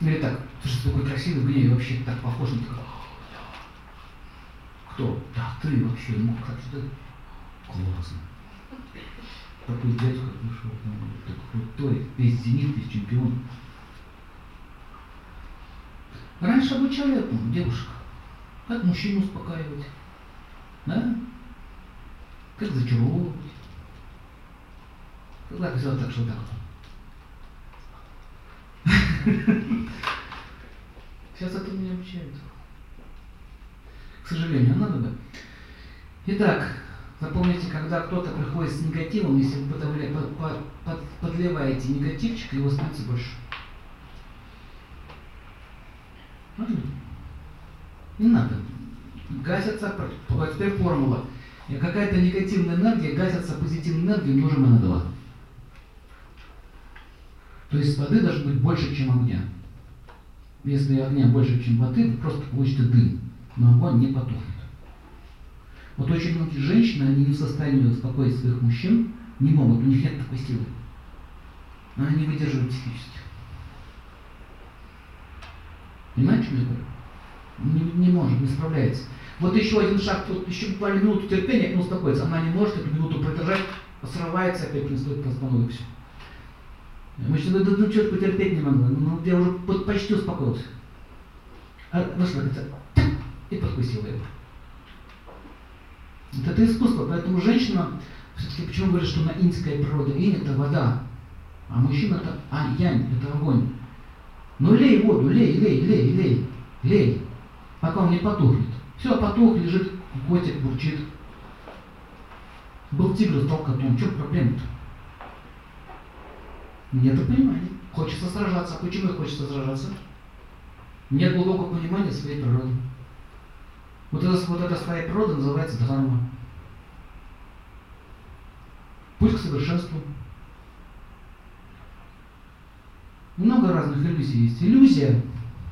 Или так, слушай, такой красивый гнев, вообще так похож на такого. Кто? Да ты вообще мог, как же ты? Классно. Такой дядька вышел, такой крутой, весь зенитный чемпион. Раньше обучали этому девушек, как мужчину успокаивать, да? Как зачаровывать. Когда взял так, что так. Сейчас это не обучают. К сожалению, надо бы. Итак, запомните, когда кто-то приходит с негативом, если вы подливаете негативчик, его становится больше. Не надо. Гасится, вот теперь формула. Какая-то негативная энергия гасится позитивной энергией, умножим на два. То есть воды должно быть больше, чем огня. Если огня больше, чем воды, вы просто получите дым, но огонь не потухнет. Вот очень многие женщины, они не в состоянии успокоить своих мужчин, не могут, у них нет такой силы. Они не выдерживают психически. Понимаете, что я говорю? Не, не может, не справляется. Вот еще один шаг, вот еще буквально минуту терпения, она успокоится. Она не может эту минуту продержать, срывается, опять не стоит постановок, все. Мы что, ну, ну черт, потерпеть не могу, ну я уже почти успокоился. А вышла, говорит, и подкусила его. Вот это искусство, поэтому женщина, все-таки почему говорят, что на иньская природа, инь это вода, а мужчина это а, янь, это огонь. Ну лей воду, лей, лей, лей, лей, лей, пока он не потухнет. Все, потух, лежит, котик, бурчит. Был тигр, стал котом, что проблема-то? Нет понимания. Хочется сражаться. Почему хочется сражаться? Нет глубокого понимания своей природы. Вот эта, вот эта своя природа называется дхарма. Путь к совершенству. Много разных иллюзий есть. Иллюзия.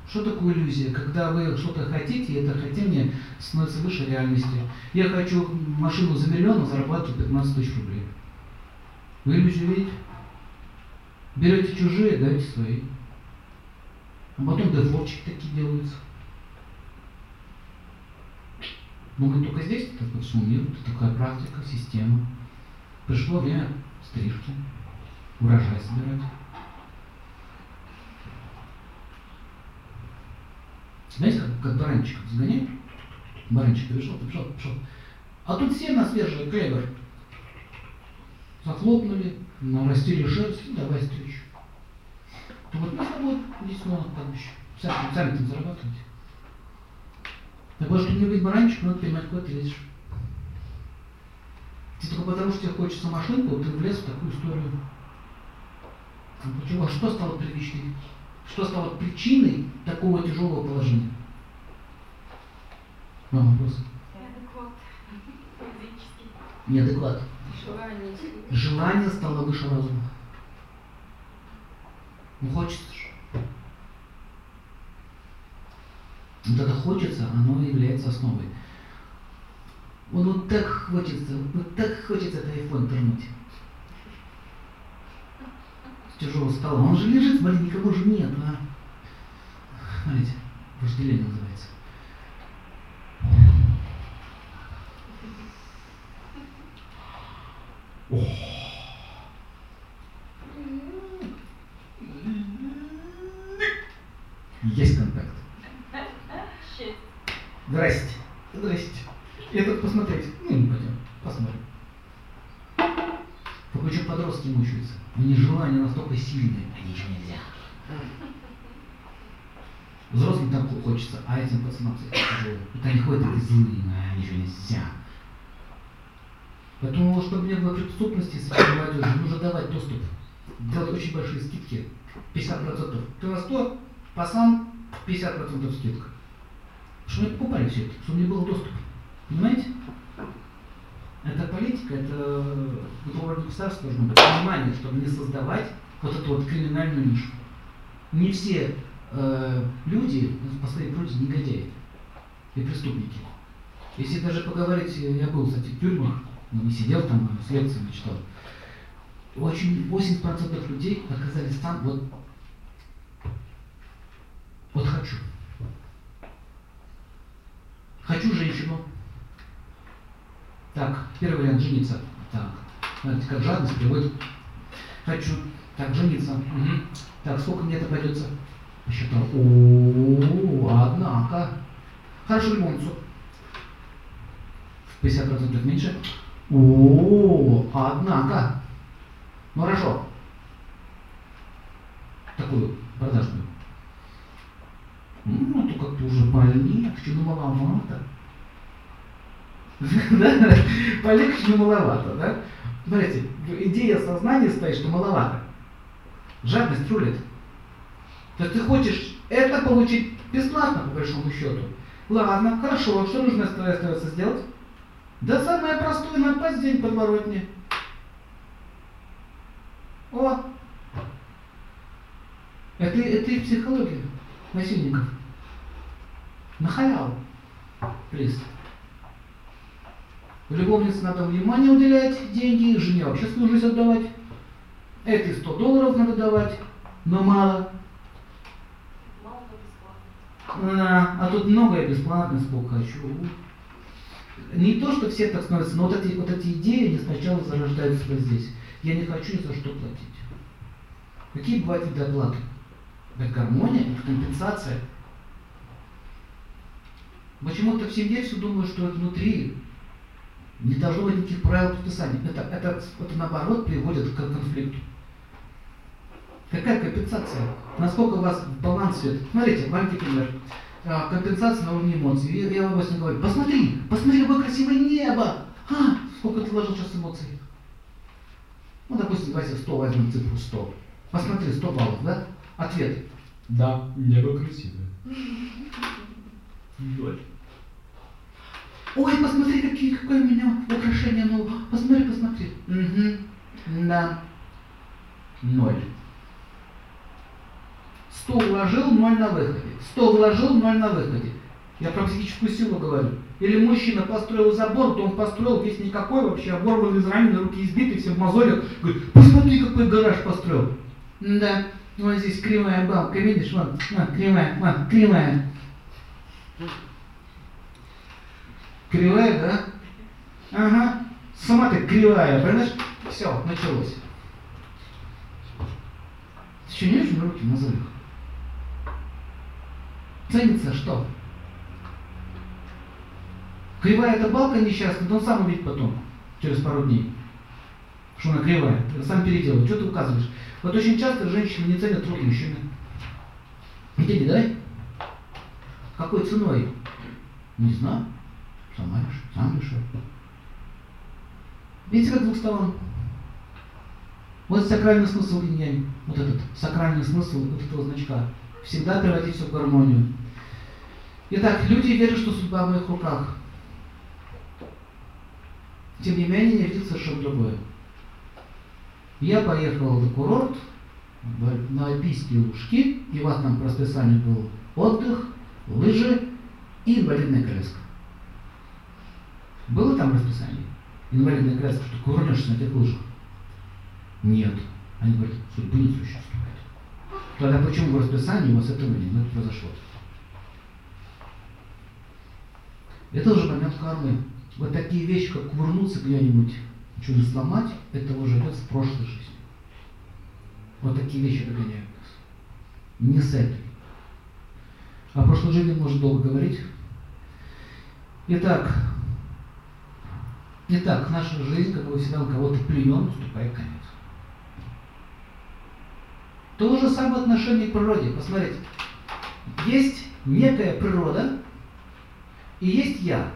Что такое иллюзия? Когда вы что-то хотите, и это хотение становится выше реальности. Я хочу машину за миллион, а зарабатываю пятнадцать тысяч рублей. Вы иллюзию видите? Берете чужие, даете свои. А потом дефолтчики такие делаются. Но мы только здесь, так по всему миру, это такая практика, система. Пришло время стрижки, урожай собирать. Знаете, как, как баранчиков сгоняют? Баранчик пришел, пришел, пришел. А тут сено свежее, клевер. Захлопнули, нарастили шерсть и давай встречу. То вот мы с тобой здесь много кладбища. Сами, сами там зарабатываете. Так вот, чтобы не быть баранчиком, надо понимать, куда ты лезешь. Ты только потому, что тебе хочется машинку, ты влез в такую историю. А почему? А что стало приличной? Что стало причиной такого тяжелого положения? Мам, вопрос. Неадекват. Неадекват. Желание. Желание стало выше разума. Ну хочется же. Вот это хочется, оно является основой. Вот, вот так хочется, вот так хочется этот айфон вернуть. С тяжелого стола. Он же лежит, смотри, никого же нет, а. Смотрите, вожделение называется. Ох. Есть контакт. Здрасте. Здрасте. Я тут посмотреть. Ну, не пойдем. Посмотрим. Только еще подростки мучаются. У них желания настолько сильные. А еще нельзя. Взрослым так хочется, а этим пацанам тяжело. Это они ходят, это злые, а еще нельзя. Поэтому, чтобы не было преступности среди молодежи, нужно давать доступ. Делать очень большие скидки. пятьдесят процентов. Ты на сто, пасан, пятьдесят процентов скидка. что они покупали все это, чтобы не было доступа. Понимаете? Это политика, это уровень государства должно быть понимание, чтобы не создавать вот эту вот криминальную нишу. Не все э, люди, по своей природе, негодяи и преступники. Если даже поговорить, я был, кстати, в тюрьмах, но не сидел там, с лекциями читал, очень восемьдесят процентов людей оказались там, вот, вот хочу. Хочу женщину. Так, первый вариант жениться. Так, знаете, как жадность приводит. Хочу. Так, жениться. Угу. Так, сколько мне это пойдется? Посчитал. О, однако. Хорошо, любовницу. пятьдесят процентов меньше. О, однако. Ну хорошо. Такую продажную. Ну, то как-то уже полегче, но маловато. Полегче, но маловато, да? Смотрите, идея сознания стоит, что маловато. Жадность рулит. То есть ты хочешь это получить бесплатно, по большому счету. Ладно, хорошо, что нужно остается сделать? Да самое простое, напасть день подворотни. О! Это, это и психология насильников. На халяву. Приз. Любовнице надо внимание уделять, деньги, жене вообще свою жизнь отдавать. Эти сто долларов надо давать, но мало. Мало, но бесплатно. А, а тут многое бесплатно, сколько хочу. Не то, что все так становятся, но вот эти, вот эти идеи, они сначала зарождаются вот здесь. Я не хочу ни за что платить. Какие бывают виды оплаты? Это гармония, это компенсация. Почему-то в семье все думают, что внутри не должно быть никаких правил подписания. Это, это, это наоборот приводит к конфликту. Какая компенсация? Насколько у вас баланс идет? Смотрите, маленький пример. Компенсация на уровне эмоций. Я, я вам обычно говорю, посмотри, посмотри, какое красивое небо. А, сколько ты вложил сейчас эмоций? Ну, допустим, давайте сто возьмем цифру сто. Посмотри, сто баллов, да? Ответ. Да, небо красивое. Ноль. Ой, посмотри, какие, какое у меня украшение новое. Посмотри, посмотри. Угу. Да. Ноль. сто вложил, ноль на выходе. сто вложил, ноль на выходе. Я про психическую силу говорю. Или мужчина построил забор, дом построил, весь никакой, вообще оборванный, израненный, руки избиты, все в мозолях. Говорит, посмотри, какой гараж построил. Да. Вот здесь кривая бабка, видишь, вон, вон кривая, вон, кривая. Кривая, да? Ага. Сама ты кривая, понимаешь? Все, началось. Еще не очень руки на золях. Ценится что? Кривая эта балка несчастная, но он сам увидит потом, через пару дней. Что она кривая, сам переделал. Что ты указываешь? Вот очень часто женщины не ценят труд мужчины. Деньги дай. Какой ценой? Не знаю. Сама решила. Сам решил. Видите, как двух сторон? Вот сакральный смысл линии. Вот этот сакральный смысл вот этого значка. Всегда приводить все в гармонию. Итак, люди верят, что судьба в моих руках. Тем не менее, не видят совершенно другое. Я поехал на курорт, на Альпийские лужки, и у вас там по расписанию был отдых, лыжи и инвалидная коляска. Было там расписание? Инвалидная коляска, что ты курнешься на этих лыжах? Нет. Они говорят, судьбы не существует. Тогда почему в расписании у вас этого нет? Ну, это произошло. Это уже момент кармы. Вот такие вещи, как кувырнуться где-нибудь, что-нибудь сломать, это уже идет в прошлой жизни. Вот такие вещи догоняют нас. Не с этой. О прошлой жизни можно долго говорить. Итак, итак, наша жизнь, как вы всегда, у кого-то плюем, наступает конец. То же самое отношение к природе. Посмотрите, есть некая природа и есть я.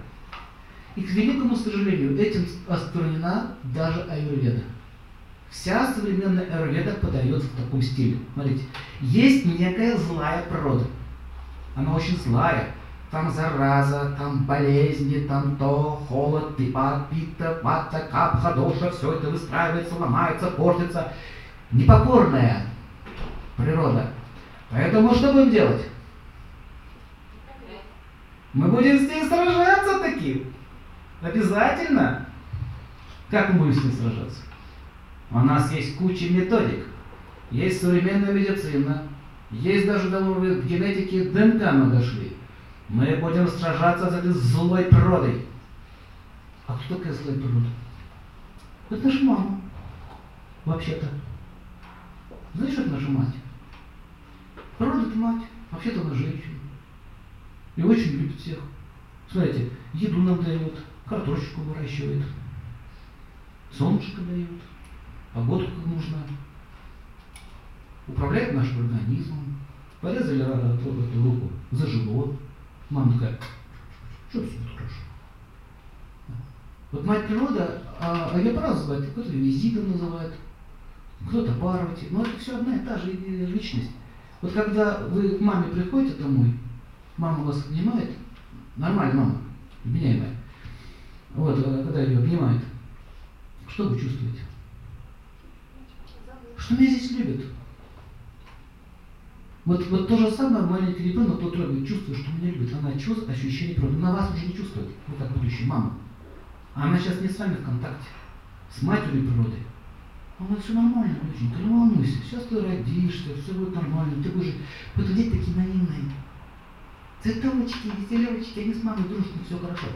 И, к великому сожалению, этим отстранена даже аюрведа. Вся современная аюрведа подается в таком стиле. Смотрите, есть некая злая природа. Она очень злая. Там зараза, там болезни, там то, холод, типа, пита, пата, капха, доша, все это выстраивается, ломается, портится. Непокорная природа. Поэтому что будем делать? Мы будем с ней сражаться таки. Обязательно. Как мы будем с ней сражаться? У нас есть куча методик. Есть современная медицина. Есть даже до уровня генетики ДНК мы дошли. Мы будем сражаться с этой злой природой. А кто такая злая природа? Это наша мама. Вообще-то. Знаешь, что это наша мать? Природа это мать. Вообще-то она женщина. И очень любит всех. Смотрите, еду нам дает, картошечку выращивает, солнышко дает, погоду как нужно. Управляет нашим организмом. Порезали руку, зажило. Мама такая, что все будет хорошо. Вот мать природа, а, а ее правда называют, кто-то визитом называет, кто-то паровать. Но это все одна и та же личность. Вот когда вы к маме приходите домой, мама вас обнимает, нормально мама, обменяемая. Вот, когда ее обнимает, что вы чувствуете? Что меня здесь любят? Вот, вот то же самое маленький ребенок, тот ребенок чувствует, что меня любит. Она чувствует ощущение правды. На вас уже не чувствует, вы как будущая мама. Она сейчас не с вами в контакте, с матерью природы. А вот все нормально, доченька, не волнуйся. Сейчас ты родишься, все будет нормально. Ты будешь... Вот дети такие наивные. Цветочки, веселевочки, они с мамой дружат, все хорошо.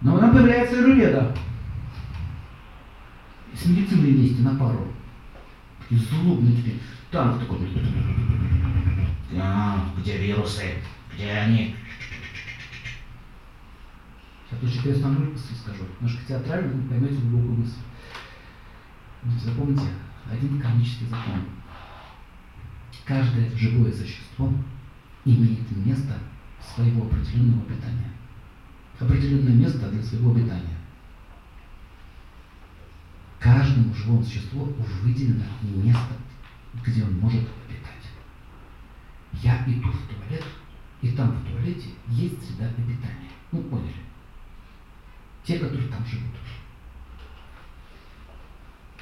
Но она появляется Ирведа. С медициной вместе на пару. Такие злобные теперь. Там такой. А, где вирусы? Где они? Сейчас лучше перестановлю мысль скажу. Немножко театрально, вы поймете глубокую мысль. Запомните один кармический закон. Каждое живое существо имеет место своего определенного обитания. Определенное место для своего обитания. Каждому живому существу уже выделено место, где он может обитать. Я иду в туалет, и там в туалете есть среда обитания. Ну, поняли. Те, которые там живут.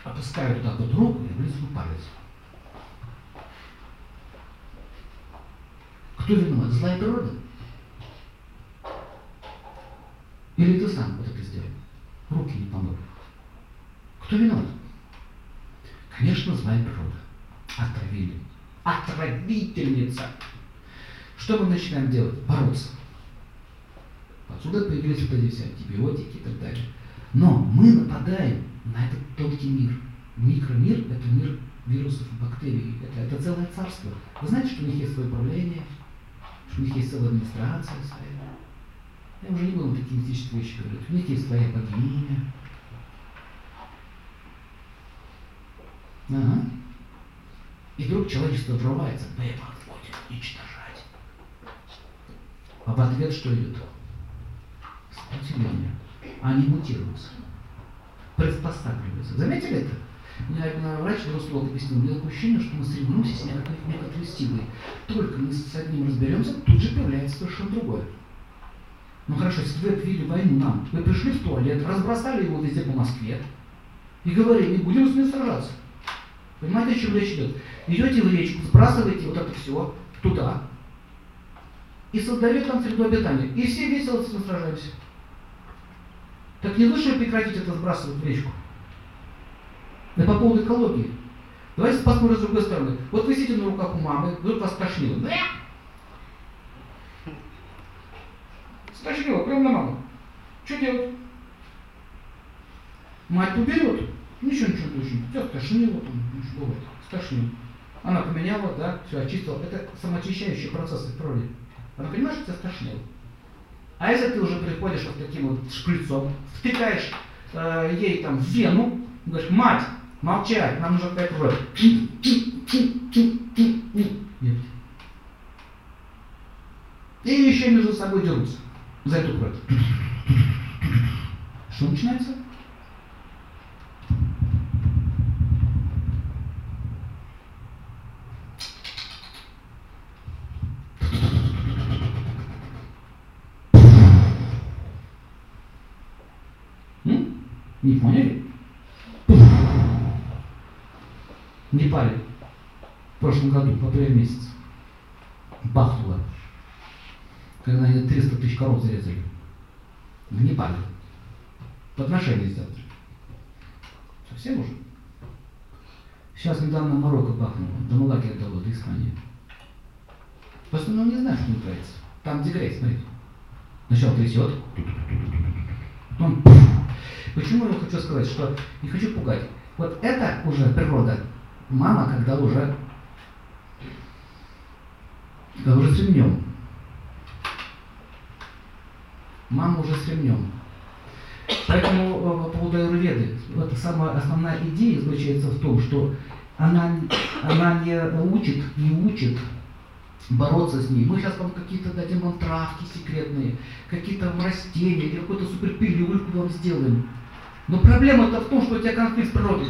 Опускаю туда вот руку и влезу палец. Кто виноват? Злая природа? Или ты сам вот это сделал? Руки не помыл. Кто виноват? Конечно, злая природа. Отравили. Отравительница. Что мы начинаем делать? Бороться. Отсюда появились вот эти все антибиотики и так далее. Но мы нападаем на этот тонкий мир. Микромир – это мир вирусов и бактерий. Это, это целое царство. Вы знаете, что у них есть свое управление, что у них есть целая администрация своя. Я уже не буду такие мистические вещи говорить. У них есть своя богиня. Ага. И вдруг человечество отрывается, мы его отводим, уничтожать. А в ответ что идет? Сопротивление. Они мутируются. Приспосабливаются. Заметили это? Мне один врач взрослый объяснил, у меня такое ощущение, что мы соревнуемся с некоторой силой. Только мы с одним разберемся, тут же появляется совершенно другое. Ну хорошо, если вы объявили войну нам, вы пришли в туалет, разбросали его везде по Москве и говорили, не будем с ним сражаться. Понимаете, о чем речь идет? Идете в речку, сбрасываете вот это все туда и создаете там среду обитания. И все весело сражаемся. Так не лучше прекратить это сбрасывать в речку? Да по поводу экологии. Давайте посмотрим с другой стороны. Вот вы сидите на руках у мамы, вдруг вас стошнило. Стошнило, прямо на маму. Что делать? Мать уберет. Ничего, ничего, ничего. Все, стошнило, ничего бывает. Стошнило. Она поменяла, да, все, очистила. Это самоочищающий процесс в природе. Она понимает, что тебя стошнило. А если ты уже приходишь вот таким вот шприцом, втыкаешь э, ей там в вену, говоришь, мать, молчать, нам нужно опять вроде. И еще между собой дерутся за эту кровь. Что начинается? Не поняли? Пуф. В Непале в прошлом году, в апреле месяце, бахнуло, когда они триста тысяч коров зарезали. В Непале. Подношение завтра. Совсем уже? Сейчас недавно Марокко бахнуло, Дамалаки отдало до Испании. В основном не знаю, что не нравится. Там дегрейт, смотри. Сначала трясет. Потом... Почему я хочу сказать, что не хочу пугать. Вот это уже природа. Мама, когда уже... Когда уже с ремнем. Мама уже с ремнем. Поэтому по поводу аюрведы, вот самая основная идея заключается в том, что она, она не учит, не учит бороться с ней. Мы сейчас вам какие-то дадим вам травки секретные, какие-то вам растения, или какую-то суперпилюльку вам сделаем. Но проблема-то в том, что у тебя конфликт с природой.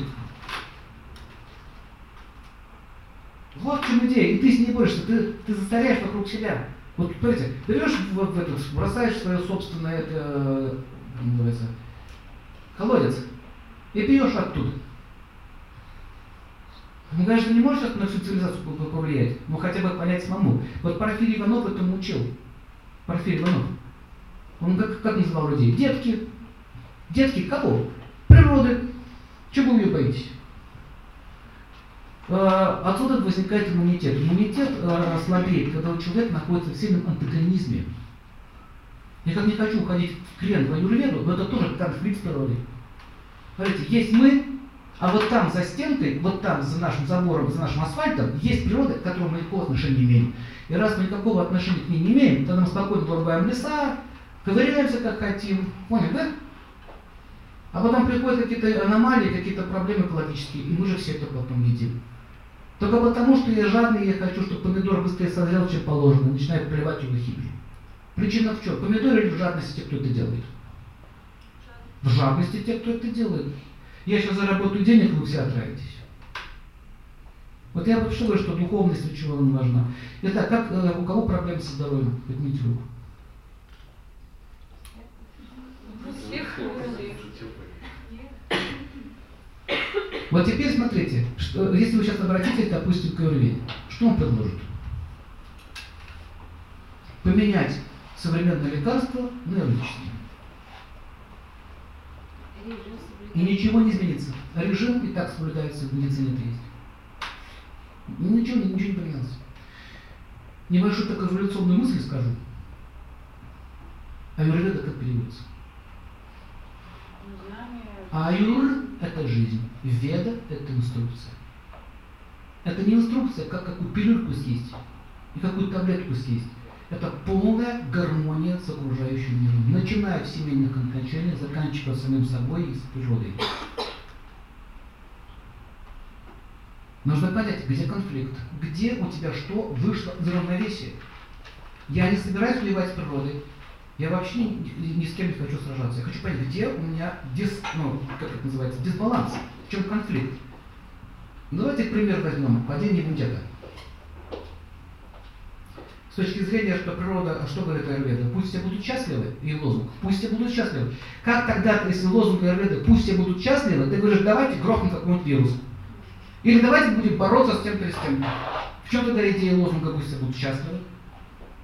Вот в чем идея, и ты с ней борешься, ты, ты засоряешь вокруг себя. Вот, понимаете, берешь вот в это, бросаешь свое собственное это, называется, колодец и пьешь оттуда. Ну, конечно, не можешь на всю цивилизацию повлиять, но хотя бы понять самому. Вот Порфирий Иванов этому учил. Порфирий Иванов. Он как, как называл людей? Детки. Детки кого? Природы. Чего вы ее боитесь? Отсюда возникает иммунитет. Иммунитет слабеет, когда человек находится в сильном антагонизме. Я как не хочу уходить в крен в аюрведу, но это тоже конфликт с природой. Смотрите, есть мы, а вот там за стенкой, вот там за нашим забором, за нашим асфальтом, есть природа, к которой мы никакого отношения не имеем. И раз мы никакого отношения к ней не имеем, тогда мы спокойно вырубаем леса, ковыряемся как хотим. Понял, да? А потом приходят какие-то аномалии, какие-то проблемы экологические, и мы же все это потом едим. Только потому, что я жадный, я хочу, чтобы помидор быстрее созрел, чем положено, начинаю поливать его химией. Причина в чем? Помидор или в жадности те, кто это делает? В жадности те, кто это делает. Я сейчас заработаю денег, вы все отравитесь. Вот я подшиваю, что духовность для чего она важна. Итак, как, у кого проблемы со здоровьем? Поднимите руку. Вот теперь смотрите, что, если вы сейчас обратитесь, допустим, к аюрведе, что он предложит? Поменять современное лекарство на аюрведическое. И ничего не изменится. Режим и так соблюдается в медицине есть. Ничего, ничего не поменялось. Небольшую такую революционную мысль скажу. Аюрведа как переводится? Аюр – это жизнь, веда – это инструкция. Это не инструкция, как какую пилюльку съесть и какую таблетку съесть. Это полная гармония с окружающим миром, начиная в семейных отношениях, заканчивая самим собой и с природой. Нужно понять, где конфликт, где у тебя что вышло из равновесия. Я не собираюсь воевать с природой. Я вообще ни, ни с кем не хочу сражаться. Я хочу понять, где у меня дис, ну, как это называется, дисбаланс, в чем конфликт. Давайте пример возьмем падение иммунитета. С точки зрения, что природа, что говорит аюрведа? Пусть все будут счастливы, и лозунг. Пусть все будут счастливы. Как тогда, если лозунг аюрведы «пусть все будут счастливы», ты говоришь, давайте грохнем какой-нибудь вирус. Или давайте будем бороться с тем-то и с тем-то. В чем тогда идея лозунга «пусть все будут счастливы»?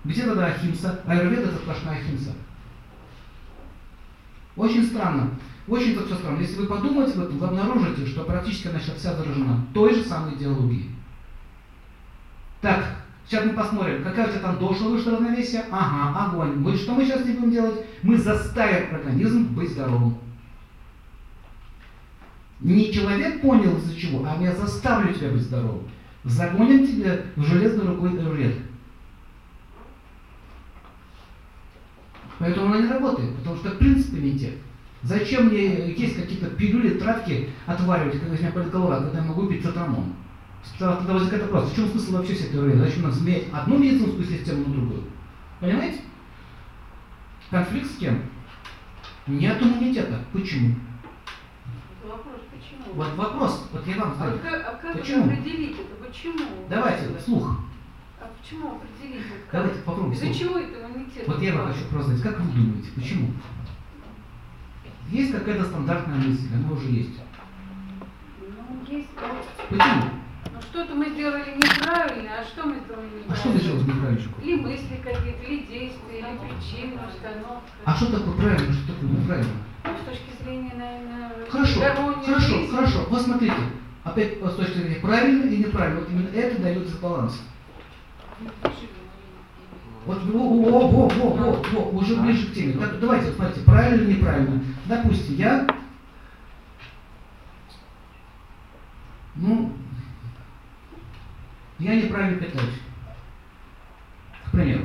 Где тогда ахимса? Аюрведа – это сплошная ахимса. Очень странно. Очень это все странно. Если вы подумаете об этом, вы обнаружите, что практически она сейчас вся заражена той же самой идеологией. Так, сейчас мы посмотрим, какая у тебя там дошла вышла равновесие. Ага, огонь. Вот что мы сейчас не будем делать? Мы заставим организм быть здоровым. Не человек понял из-за чего, а я заставлю тебя быть здоровым. Загоним тебя в железную руку и вред. Поэтому она не работает, потому что принцип не те. Зачем мне есть какие-то пилюли, травки отваривать, когда у меня болит голова, когда я могу пить цитрамон? Тогда возникает вопрос, в чем смысл вообще всей этой аюрведы? Зачем у нас менять одну медицинскую систему на другую? Понимаете? Конфликт с кем? Нет иммунитета. Почему? Вопрос, почему? Вот вопрос, вот я вам задаю. А как определить это? Почему? Давайте, слух. А почему определить это? Давайте попробуем. Из-за чего это иммунитет? Вот я вам хочу просто сказать, как вы думаете, почему? Есть какая-то стандартная мысль, она уже есть. Ну, есть. Почему? Ну, что-то мы сделали неправильно, а что мы сделали неправильно? А что ты сделал неправильно? Или мысли какие-то, или действия, или причины, установка. А что такое правильно, что такое неправильно? Ну, с точки зрения, наверное, хорошо, хорошо, жизни. Хорошо. Вот смотрите, опять с точки зрения правильно и неправильно, вот именно это дается баланс. Вот, о, о, о, о, о, о, уже ближе к теме. Так, давайте, смотрите, правильно или неправильно. Допустим, я, ну, я неправильно питаюсь, к примеру.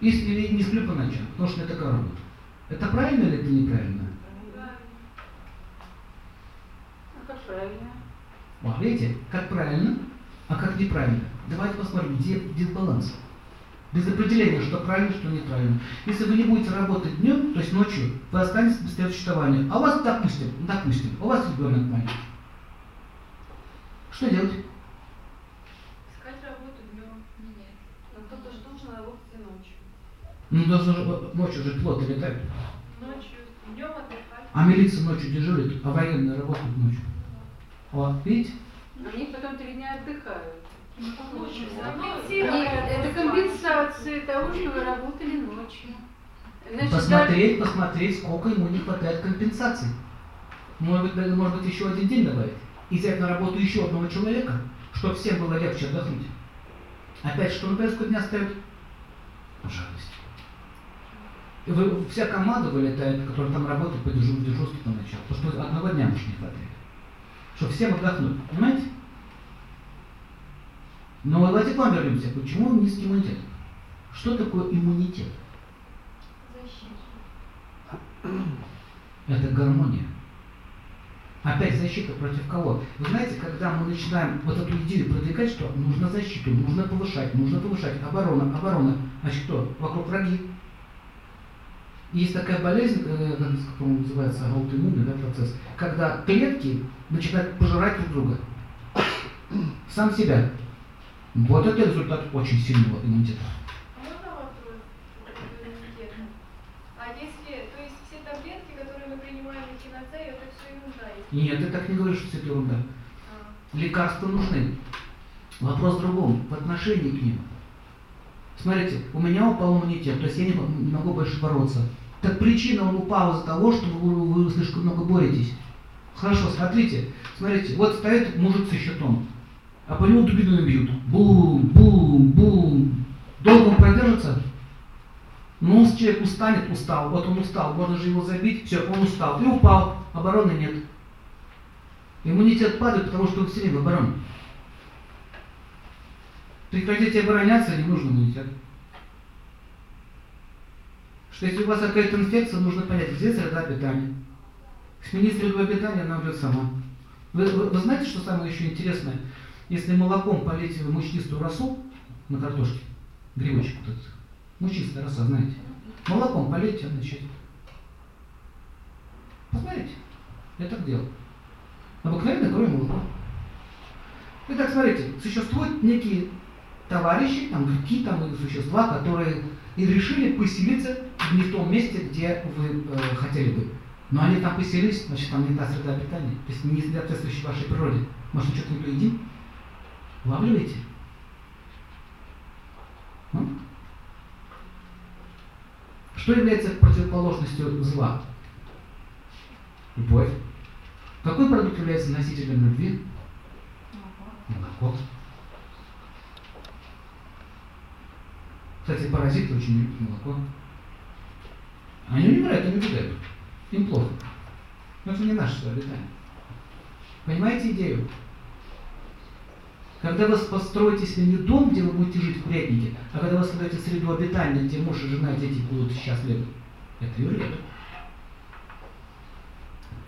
Если не сплю по ночам, потому что это такая работа. Это правильно или это неправильно? Это правильно. Вот, видите, как правильно, а как неправильно. Давайте посмотрим, где дисбаланс. Без определения, что правильно, что неправильно. Если вы не будете работать днем, то есть ночью, вы останетесь без существования. А у вас, допустим, допустим, у вас ребенок маленький. Что делать? Искать работу днем. Нет. Но кто-то же должен работать и ночью. Ну, должен же, ночью же плоты летают. Ночью, днем отдыхать. А милиция ночью дежурит, а военные работают ночью. Вот, видите? Они потом три дня отдыхают. Это компенсация того, что вы работали ночью. Значит, посмотреть, даже... посмотреть, сколько ему не хватает компенсации. Может быть, может быть, еще один день добавить. И взять на работу еще одного человека, чтобы всем было легче отдохнуть. Опять, что он повестку дня ставит? Жалость. И вы, вся команда вылетает, которая там работает, по дежурству, дежурству по началу. Потому что одного дня может не хватает. Чтобы всем отдохнуть. Понимаете? Но давайте к вам вернемся. Почему низкий иммунитет? Что такое иммунитет? Защита. Это гармония. Опять защита против кого? Вы знаете, когда мы начинаем вот эту идею продвигать, что нужно защиту, нужно повышать, нужно повышать, оборона, оборона, значит что? Вокруг враги. Есть такая болезнь, как он называется, аутоиммунный, да, процесс, когда клетки начинают пожирать друг друга. Сам себя. Вот это результат очень сильного иммунитета. Можно вопрос? А если, то есть все таблетки, которые мы принимаем, киноза, это все ерунда? Нет, ты так не говоришь, что это ерунда. А. Лекарства нужны. Вопрос в другом, в отношении к ним. Смотрите, у меня упал иммунитет, то есть я не могу больше бороться. Так причина, он упал из-за того, что вы, вы слишком много боретесь. Хорошо, смотрите, смотрите, вот стоит мужик со щитом. А по нему дубину бьют. Бум-бум-бум. Долго он продержится? Ну, человек устанет, устал. Вот он устал, можно же его забить. Все, он устал. И упал. Обороны нет. Иммунитет падает, потому что он все время в обороне. Прекратите обороняться, не нужен иммунитет. Что если у вас какая-то инфекция, нужно понять, где среда питания. Сменить среду питания, она уйдет сама. Вы, вы, вы знаете, что самое еще интересное? Если молоком полить мучнистую росу на картошке, грибочек вот этот, мучнистая роса, знаете, молоком полейте, она исчезнет. Посмотрите, я так делал. Обыкновенно кровь молоко. Итак, смотрите, существуют некие товарищи, там греки, там существа, которые и решили поселиться не в том месте, где вы э, хотели бы. Но они там поселились, значит, там не та среда обитания, то есть не соответствующая вашей природе. Может, что-то не поедим? Улавливаете? Что является противоположностью зла? Любовь. Какой продукт является носителем любви? Молоко. Кстати, паразиты очень любят молоко. Они умирают, они убегают. Им плохо. Но это не наше обитание. Понимаете идею? Когда вы построите себе не дом, где вы будете жить в курятнике, а когда вы создаете среду обитания, где муж и жена, дети будут счастливы, это юрет.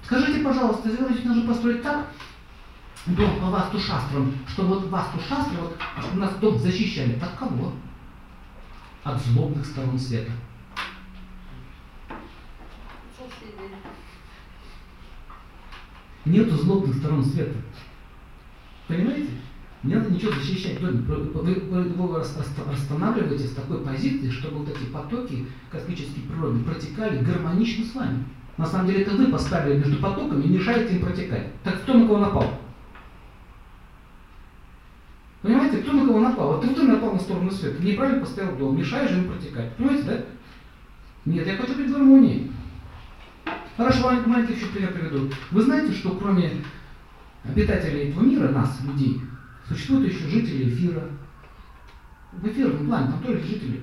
Скажите, пожалуйста, сделайте, нужно построить так дом по васту-шастрам, чтобы вот васту-шастры, вот у нас дом защищали. От кого? От злобных сторон света. Нету злобных сторон света. Понимаете? Не надо ничего защищать. Вы останавливаетесь в такой позиции, чтобы вот эти потоки космические природы протекали гармонично с вами. На самом деле это вы поставили между потоками и мешаете им протекать. Так кто на кого напал? Понимаете, кто на кого напал? Вот ты кто напал на сторону света, неправильно поставил дом, мешаешь им протекать. Понимаете, да? Нет, я хочу быть в гармонии. Хорошо, маленький еще пример приведу. Вы знаете, что кроме обитателей этого мира, нас, людей, существуют еще жители эфира. В эфирном плане, там тоже жители.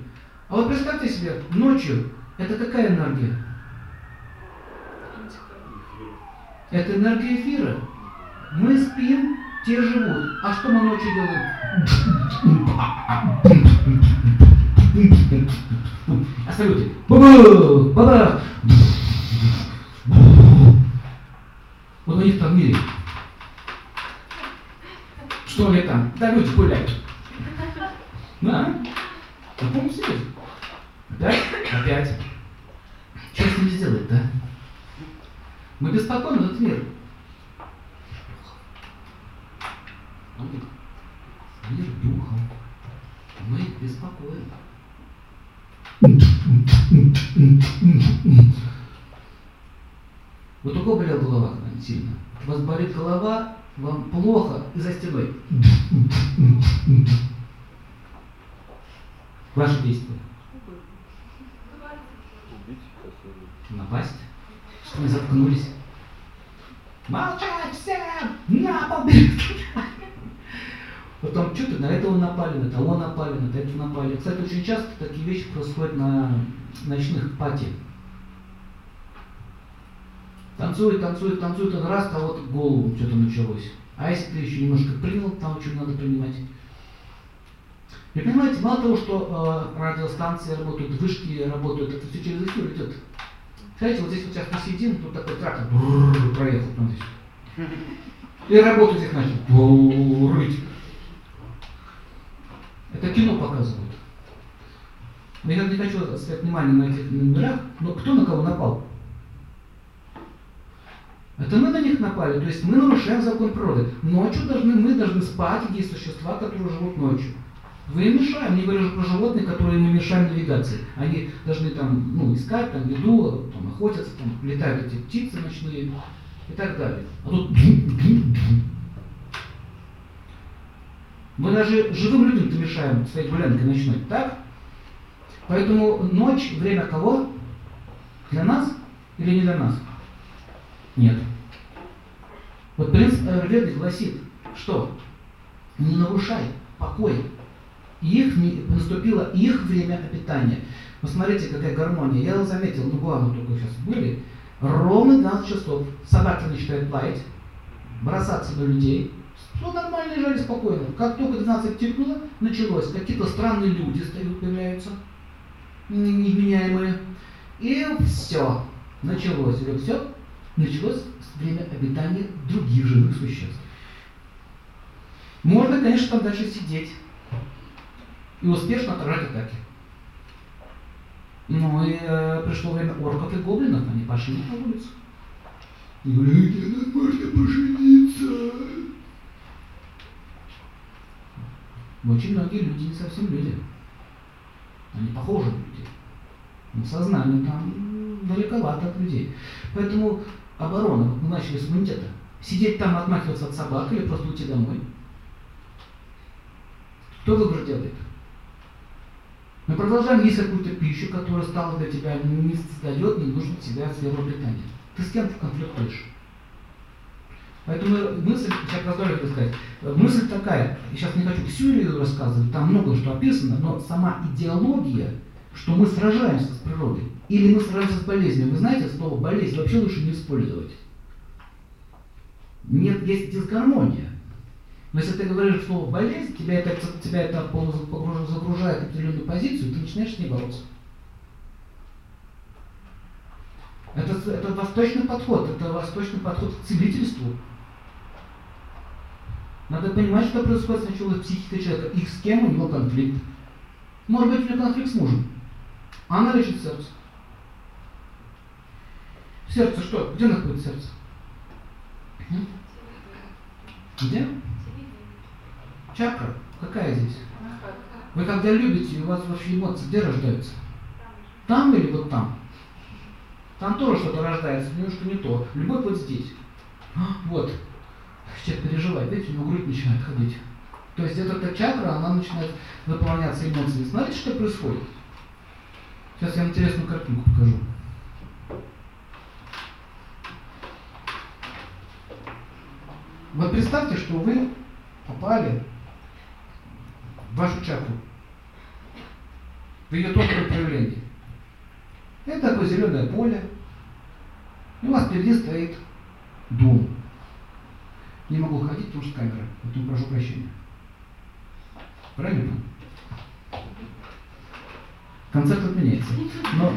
А вот представьте себе, ночью это какая энергия? Это энергия эфира. Мы спим, те живут. А что мы ночью делаем? А салюты. Баба! Баба! Вот у них там в мире. Что ли там? Да люди гуляют. Да? Да помню себе. Опять? Опять. Что с ними сделать, да? Мы беспокоим этот мир. Мир духа. Мы беспокоим. Вот у кого болела голова сильно? У вас болит голова, вам плохо и за стеной. Ваши действия. Напасть. Что мы заткнулись? Молчать все! На победу! Потом что-то на этого напали, на того напали, на этого напали. Кстати, очень часто такие вещи происходят на ночных пати. Танцует, танцует, танцует, он раз, а вот голову что-то началось. А если ты еще немножко принял, там что надо принимать. И понимаете, мало того, что э, радиостанции работают, вышки работают, это все через эфир идет. Знаете, вот здесь вот сейчас мы сидим, тут такой трактор проехал там здесь. И работать их начал. Рыть. Это кино показывают. Я не хочу сказать внимание на этих номерах, но кто на кого напал? Это мы на них напали, то есть мы нарушаем закон природы. Ночью должны, мы должны спать, есть существа, которые живут ночью. Вы им мешаем, не говорю про животных, которые мы мешаем навигации. Они должны там, ну, искать, там, еду, там, охотятся, там, летают эти птицы ночные и так далее. А тут... Мы даже живым людям-то мешаем своей гулянкой ночной, так? Поэтому ночь, время кого? Для нас или не для нас? Нет. Вот принцип Аюрведы гласит, что не нарушай покой. Их, наступило их время обитания. Посмотрите, какая гармония. Я заметил, ну главное, только сейчас были, ровно двенадцать часов. Собаки начинают лаять, бросаться на людей. Ну нормально лежали спокойно. Как только двенадцать тикнуло, началось. Какие-то странные люди стоят, появляются, невменяемые. И все. Началось. И все. Началось время обитания других живых существ. Можно, конечно, там дальше сидеть и успешно отражать атаки. Ну и э, пришло время орков и гоблинов, они пошли по улице. И говорят, где можно пожениться? Очень многие люди не совсем люди. Они похожи на людей. Но сознание там далековато от людей. Поэтому оборона, мы начали с иммунитета. Сидеть там, отмахиваться от собак или просто уйти домой. Кто выбор делает? Мы продолжаем есть какую-то пищу, которая стала для тебя не создает, не нужно тебя сферу обретания. Ты с кем-то конфликтуешь. Поэтому мысль, сейчас позволю сказать, мысль такая, я сейчас не хочу всю ее рассказывать, там много что описано, но сама идеология, что мы сражаемся с природой, или мы сражаемся с болезнью. Вы знаете, слово болезнь вообще лучше не использовать. Нет, есть дисгармония. Но если ты говоришь слово болезнь, тебя это, тебя это загружает в определенную позицию, ты начинаешь с ней бороться. Это, это восточный подход, это восточный подход к целительству. Надо понимать, что происходит сначала с психикой человека, и с кем у него конфликт. Может быть, у него конфликт с мужем. Она лечит сердце. Сердце что? Где находится сердце? Где? Чакра какая здесь? Вы когда любите, у вас вообще эмоции где рождаются? Там или вот там? Там тоже что-то рождается, немножко не то. Любовь вот здесь. Вот. Человек переживает, видите, у него грудь начинает ходить. То есть эта, эта чакра, она начинает наполняться эмоциями. Смотрите, что происходит. Сейчас я интересную картинку покажу. Вот представьте, что вы попали в вашу чакру. В ее тонкое проявление. Это такое зеленое поле. И у вас впереди стоит дом. Не могу ходить, потому что камера. Поэтому прошу прощения. Правильно? Концерт отменяется. Но,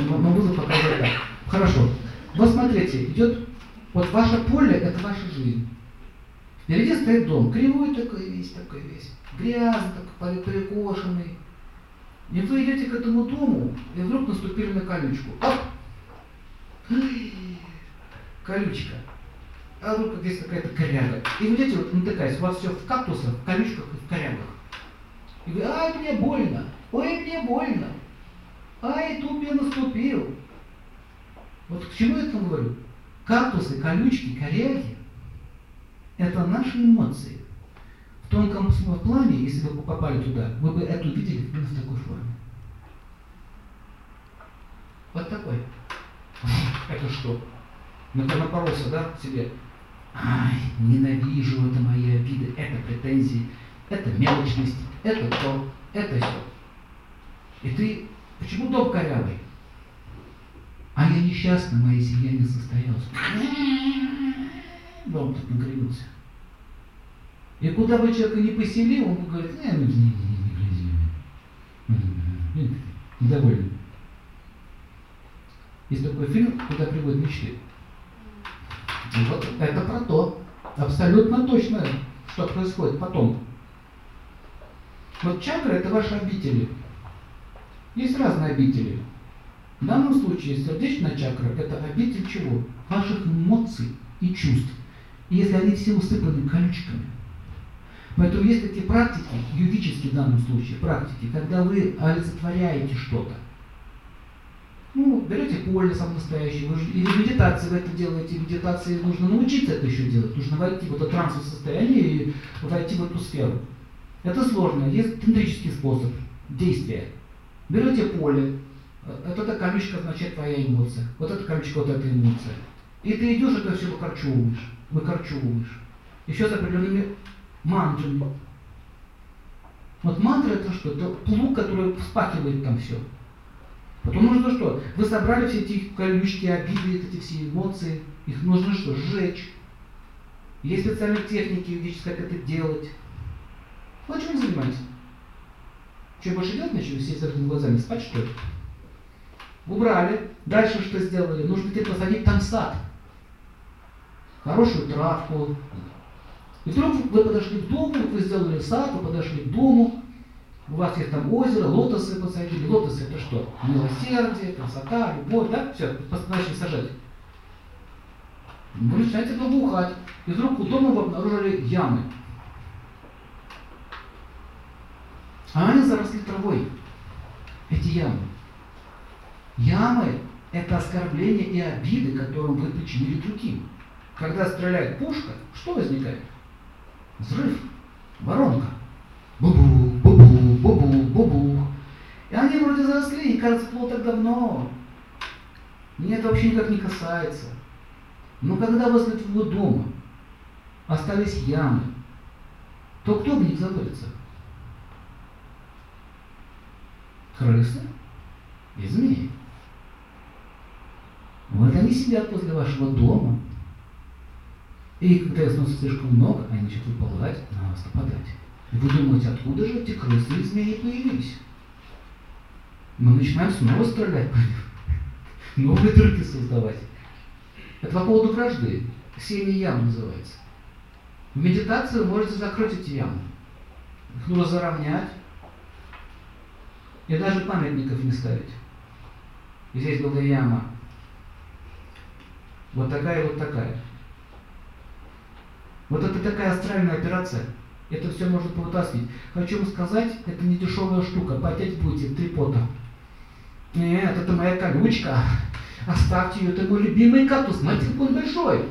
но могу показать так. Хорошо. Вот смотрите, идет. Вот ваше поле — это ваша жизнь. Впереди стоит дом. Кривой такой весь, такой весь. Грязный, такой перекошенный. И вы идете к этому дому, и вдруг наступили на колючку. Оп! Колючка. А вдруг здесь какая-то коряга. И вы идете, вот натыкаясь, у вас все в кактусах, в колючках и в корягах. И вы: ай, мне больно, ой, мне больно, ай, тут я наступил. Вот к чему я это говорю? Кактусы, колючки, коряги – это наши эмоции. В тонком плане, если бы вы попали туда, вы бы это увидели именно в такой форме. Вот такой. Это что? Ну ты напоролся, да, к себе? Ай, ненавижу, это мои обиды, это претензии, это мелочность, это то, это все. И ты, почему дом корявый? А я несчастна, моя семья не состоялась. Дом тут накренился. И куда бы человека не поселил, он говорит: не, ну, не, не, не, не, недовольный. Есть такой фильм, куда приводят мечты. И вот это про то. Абсолютно точно, что происходит потом. Вот чакры — это ваши обители. Есть разные обители. В данном случае сердечная чакра – это обитель чего? Ваших эмоций и чувств. И если они все усыпаны колючками. Поэтому есть такие практики, юридические в данном случае практики, когда вы олицетворяете что-то. Ну, берете поле сам настоящий, вы или медитации вы это делаете, медитации нужно научиться это еще делать, нужно войти в это трансовое состояние и войти в эту сферу. Это сложно, есть тантрический способ действия. Берете поле. Вот эта колючка означает твоя эмоция. Вот эта колючка, вот эта эмоция. И ты идешь, это все выкорчевываешь. Выкорчевываешь. Еще с определенными мантрами. Вот мантра — это что? Это плуг, который вспахивает там все. Потом нужно что? Вы собрали все эти колючки, обиды, эти все эмоции. Их нужно что? Сжечь. Есть специальные техники юридические, как это делать. Вы чем занимаетесь? Что, больше идет ночью? Сесть с этими глазами, спать что ли? Убрали. Дальше что сделали? Нужно где-то посадить там сад. Хорошую травку. И вдруг вы подошли к дому, вы сделали сад, вы подошли к дому. У вас есть там озеро, лотосы посадили. Лотосы — это что? Милосердие, красота, любовь, да? Все, начали сажать. Вы начинаете благоухать. И вдруг у дома вы обнаружили ямы. А они заросли травой. Эти ямы. Ямы – это оскорбления и обиды, которым вы причинили другим. Когда стреляет пушка, что возникает? Взрыв, воронка. Бу-бу, бу-бу, бу-бу, бу-бу. И они вроде заросли, и кажется, было так давно. Мне это вообще никак не касается. Но когда возле твоего дома остались ямы, то кто бы не заботится? Крысы и змеи. Вот они сидят возле вашего дома. И когда их становится слишком много, они начнут выползать на вас, нападать. И вы думаете, откуда же эти крысы и змеи появились? Мы начинаем снова стрелять, новые дырки создавать. Это по поводу вражды. Семьи ям называется. В медитации вы можете закрыть эти ямы. Их нужно заровнять. И даже памятников не ставить. И здесь была яма. Вот такая и вот такая. Вот это такая астральная операция. Это все можно повытаскивать. Хочу вам сказать, это не дешевая штука. Потеть будете в три пота. Нет, это моя колючка. Оставьте ее. Это мой любимый кактус. Смотрите, какой он большой.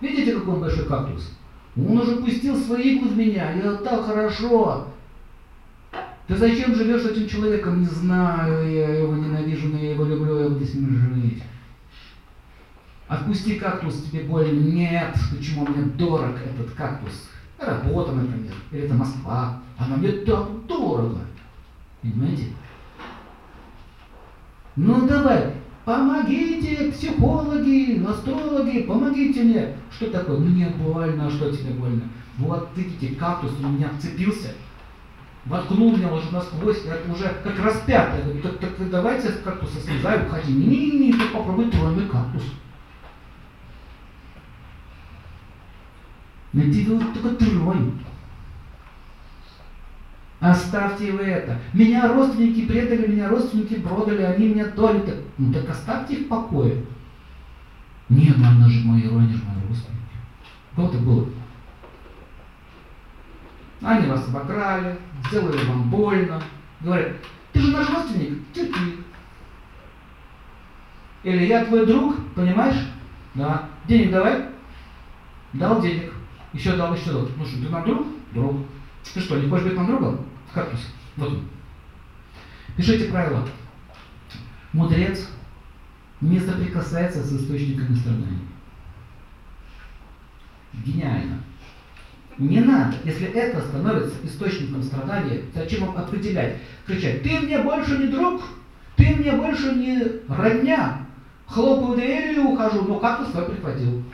Видите, какой он большой кактус? Он уже пустил свои иглы в меня. Я так хорошо. Ты зачем живешь этим человеком? Не знаю. Я его ненавижу, но я его люблю. Я буду с ним жить. Отпусти кактус, тебе больно. Нет. Почему? Мне дорог этот кактус. Работа, например. Или это Москва. Она мне так дорого. Понимаете? Ну давай, помогите, психологи, астрологи, помогите мне. Что такое? Мне больно, а что тебе больно? Вот, видите, кактус у меня вцепился, воткнул меня уже насквозь, это уже как распятый. Так, так давайте с кактуса слезаю, уходи. Не-не-не, ты попробуй тройной кактус. На тебе вот только трой. Оставьте вы это. Меня родственники предали, меня родственники продали, они меня долили. Ну так оставьте их в покое. Не, ну она же моя ирония, они же мои родственники. Кого-то было. Они вас обокрали, сделали вам больно. Говорят, ты же наш родственник, терпи. Или я твой друг, понимаешь? Да. Денег давай. Дал денег. Еще дал, еще дал. Ну что, ты нам друг? Друг. Ты что, не хочешь быть нам другом? Кактус. Вот он. Пишите правила. Мудрец не соприкасается с источниками страданий. Гениально. Не надо. Если это становится источником страдания, зачем вам определять? Кричать, ты мне больше не друг, ты мне больше не родня. Хлопаю дверью, ухожу, но кактус свой прихватил.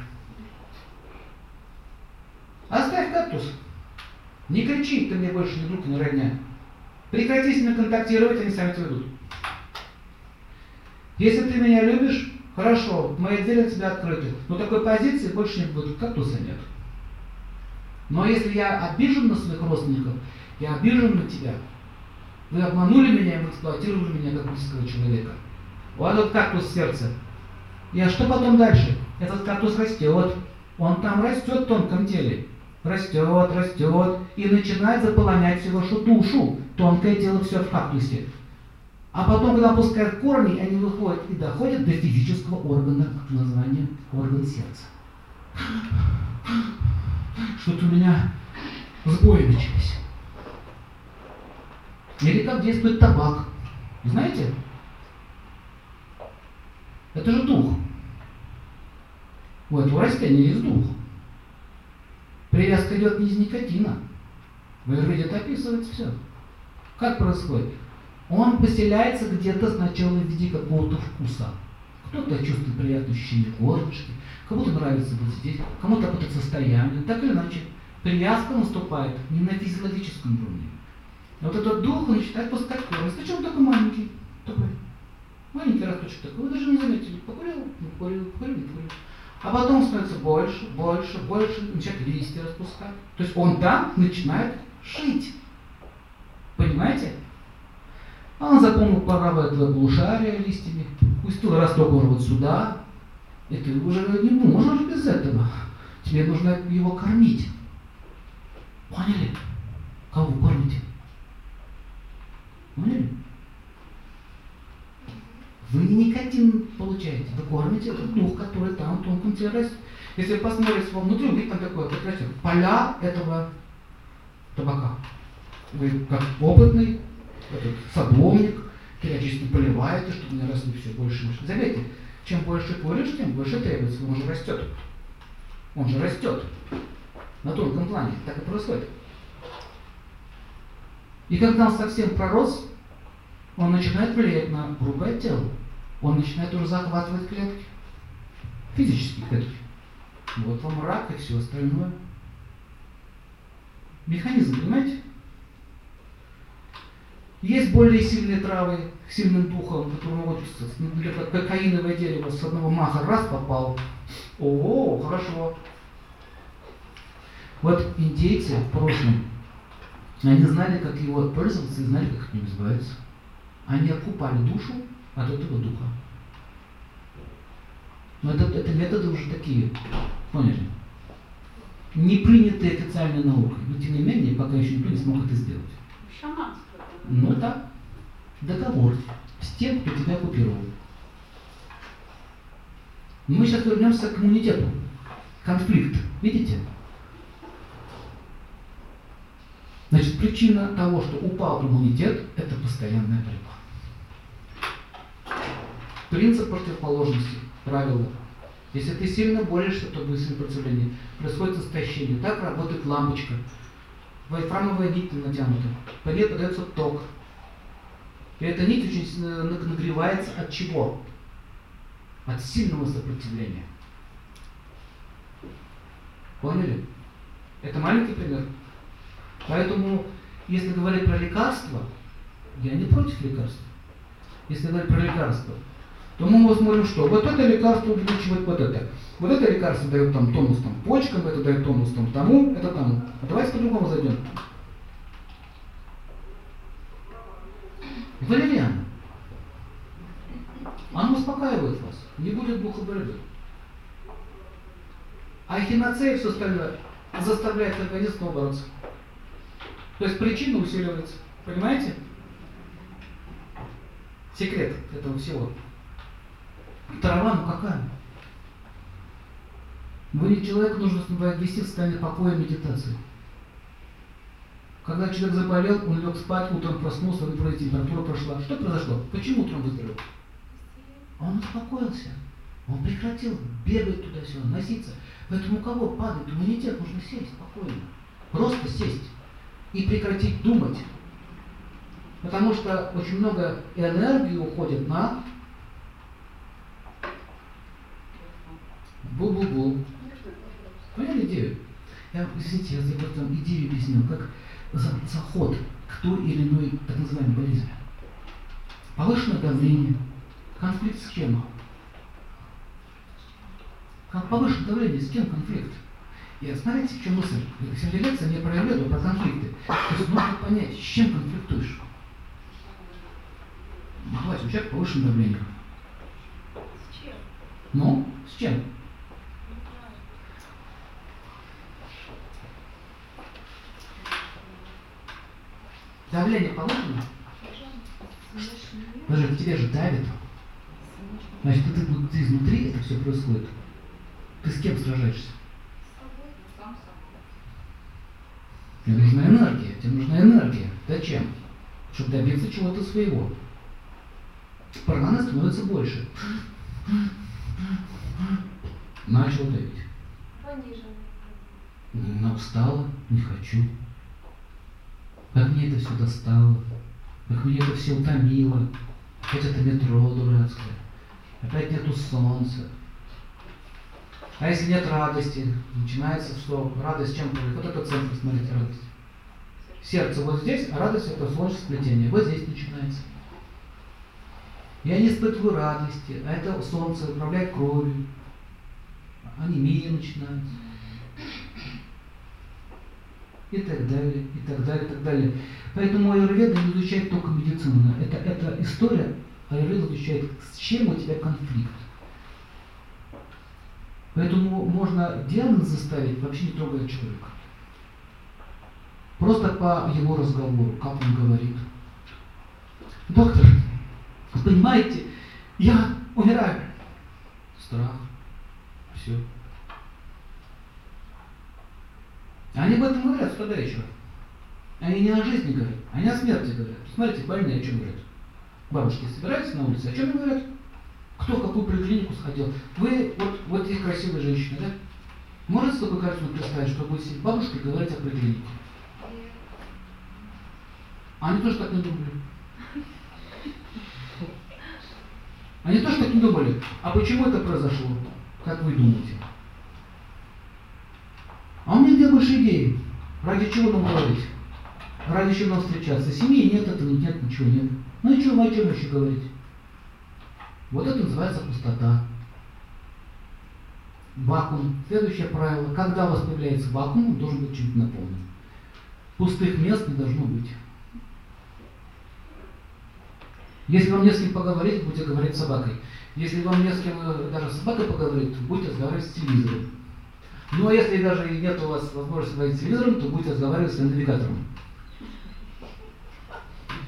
Оставь кактус. Не кричи, ты мне больше не друг, не родня. Прекрати с ними контактировать, они сами тебя ведут. Если ты меня любишь, хорошо, мои двери от тебя открыты. Но такой позиции больше не будет, кактуса нет. Но если я обижен на своих родственников, я обижен на тебя, вы обманули меня и эксплуатировали меня как близкого человека. Вот этот кактус в сердце. И а что потом дальше? Этот кактус растет. Он там растет в тонком теле. Растет, растет и начинает заполонять всю вашу душу. Тонкое тело все в кактусе. А потом, когда опускают корни, они выходят и доходят до физического органа, как название орган сердца. Что-то у меня сбои начались. Или как действует табак. Знаете? Это же дух. У этого растения есть дух. Привязка идет не из никотина. В аюрведе это описывается все. Как происходит? Он поселяется где-то сначала в виде какого-то вкуса. Кто-то чувствует приятное ощущение горлышки, кому-то нравится быть здесь, кому-то какое состояние. Так или иначе, привязка наступает не на физиологическом уровне. Вот этот дух он начинает пускать корни. Сначала он такой маленький, такой. Маленький росточек такой. Вы даже не заметили, покурил, не покурил, покурил, не покурил. А потом становится больше, больше, больше, начинает листья распускать. То есть он там начинает жить. Понимаете? А он заполнил правое полушарие листьями, пустил росток вот сюда. И ты уже не можешь без этого. Тебе нужно его кормить. Поняли? Кого кормите? Поняли? Вы не никотин получаете, вы кормите этот дух, который там в тонком теле растет. Если вы посмотрите внутри, увидите там такое, вот растет поля этого табака. Вы как опытный этот садовник, периодически поливаете, чтобы не росли все больше и больше. Заметьте, чем больше куришь, тем больше требуется, он же растет. Он же растет на тонком плане, так и происходит. И когда он совсем пророс, он начинает влиять на грубое тело. Он начинает уже захватывать клетки. Физические клетки. Вот вам рак и все остальное. Механизм, понимаете? Есть более сильные травы, сильным духом, которые могут чувствовать. Например, как кокаиновое дерево с одного маха раз попал. О, хорошо. Вот индейцы в прошлом, они знали, как его пользоваться и знали, как от него избавиться. Они откупали душу от этого духа. Но это, это методы уже такие. Поняли? не принятые официальной наукой. Но тем не менее, пока еще никто не смог это сделать. Шаманство. Ну да. Договор с тем, кто тебя оккупировал. Мы сейчас вернемся к иммунитету. Конфликт. Видите? Значит, причина того, что упал иммунитет, это постоянная борьба. Принцип противоположности, правило. Если ты сильно борешься, то будет сопротивление. Происходит истощение. Так работает лампочка. Вольфрамовая нить натянута. По ней подается ток. И эта нить очень сильно нагревается от чего? От сильного сопротивления. Поняли? Это маленький пример. Поэтому, если говорить про лекарства, я не против лекарств. Если говорить про лекарства, то мы смотрим, что вот это лекарство увеличивает вот это. Вот это лекарство дает там тонус там, почкам, это дает тонус там, тому, это тому. А давайте по-другому зайдем. Валериан. Оно успокаивает вас. Не будет духоборьбы. А эхиноцея и все остальное заставляет организм снова бороться. То есть причина усиливается. Понимаете? Секрет этого всего. Трава, ну какая? Вы человек нужно ввести в состояние покоя и медитации. Когда человек заболел, он лег спать, утром проснулся, выбрала температура прошла. Что произошло? Почему утром выздоровел? Он успокоился. Он прекратил бегать туда-сюда, носиться. Поэтому у кого падает иммунитет, нужно сесть спокойно. Просто сесть. И прекратить думать. Потому что очень много энергии уходит на бу-бу-бу. Поняли идею? Я, извините, я забыл там идею объяснил, как заход к той или иной так называемой болезни. Повышенное давление, конфликт с кем? Как повышенное давление, с кем конфликт? И знаете, в чем мысль? Сегодня лекция не про йогу, а про конфликты. То есть нужно понять, с чем конфликтуешь. Давайте, у человека повышенное давление. С чем? Ну, с чем? Давление повышено? Подожди, тебя же давит. Значит, ты, ты, ты изнутри это все происходит. Ты с кем сражаешься? Тебе нужна энергия, тебе нужна энергия. Зачем? Чтобы добиться чего-то своего. Праны становится больше. Начал давить. Понижен. Она устала, не хочу. Как мне это все достало, как мне это все утомило. Опять это метро дурацкое, опять нету солнца. А если нет радости, начинается что? Радость чем? Вот это центр, смотрите, радость. Сердце вот здесь, а радость это солнечное сплетение. Вот здесь начинается. Я не испытываю радости, а это солнце управляет кровью. Анемия начинается. И так далее, и так далее, и так далее. Поэтому аюрведа не изучает только медицину. Это, это история, аюрведа изучает, с чем у тебя конфликт. Поэтому можно диагноз заставить, вообще не трогая человека. Просто по его разговору, как он говорит. Доктор, вы понимаете, я умираю. Страх. Все. Они об этом говорят тогда еще. Они не о жизни говорят, они о смерти говорят. Смотрите, больные о чем говорят. Бабушки собираются на улице, о чем говорят? Кто в какую поликлинику сходил? Вы, вот, вот есть красивая женщина, да? Можете с такой картину представить, что будет сидеть бабушка и говорить о поликлинике? Они тоже так не думали. Они тоже так не думали. А почему это произошло? Как вы думаете? А у меня где больше идеи? Ради чего нам говорить? Ради чего нам встречаться? Семьи нет, этого нет, ничего нет. Ну и чего, о чем еще говорить? Вот это называется пустота. Вакуум. Следующее правило. Когда у вас появляется вакуум, он должен быть чем-то наполнен. Пустых мест не должно быть. Если вам не с кем поговорить, будете говорить с собакой. Если вам не с кем даже с собакой поговорить, будете разговаривать с телевизором. Но если даже нет у вас возможности смотреть телевизором, то будете разговаривать с индикатором.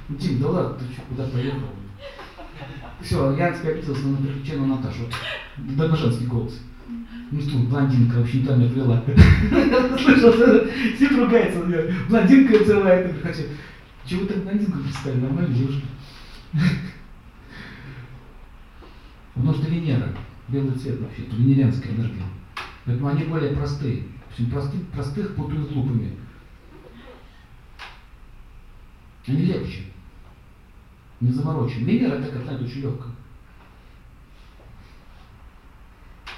Дим, да ладно, ты что, куда поехал? Все, я тебя обиделся на приключенную Наташу. Да на женский голос. Ну что, блондинка вообще не там меня привела. Я слышал, все ругаются на нее. Блондинка целая. Чего ты блондинку представили? Нормальная девушка. Потому что Венера, белый цвет вообще, это венерианская энергия. Поэтому они более простые. Простых, простых путают с глупыми. Они легче. Не заморочен. Венера так как это очень легко.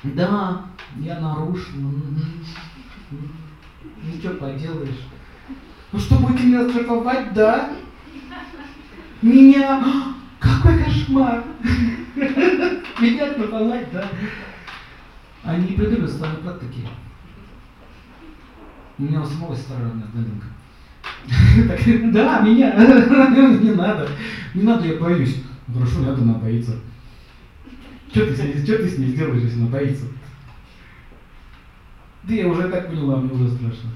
Да, я нарушил. Ничего поделаешь. Ну что, будете меня штрафовать, да? Меня... Какой кошмар! Меня штрафовать, да? Они не придумывают старые практики. У меня у самого старая одноденка. Так, да, меня не надо. Не надо, я боюсь. Хорошо, не надо, она боится. Что ты, ты с ней сделаешь, если она боится? Да я уже так поняла, мне уже страшно.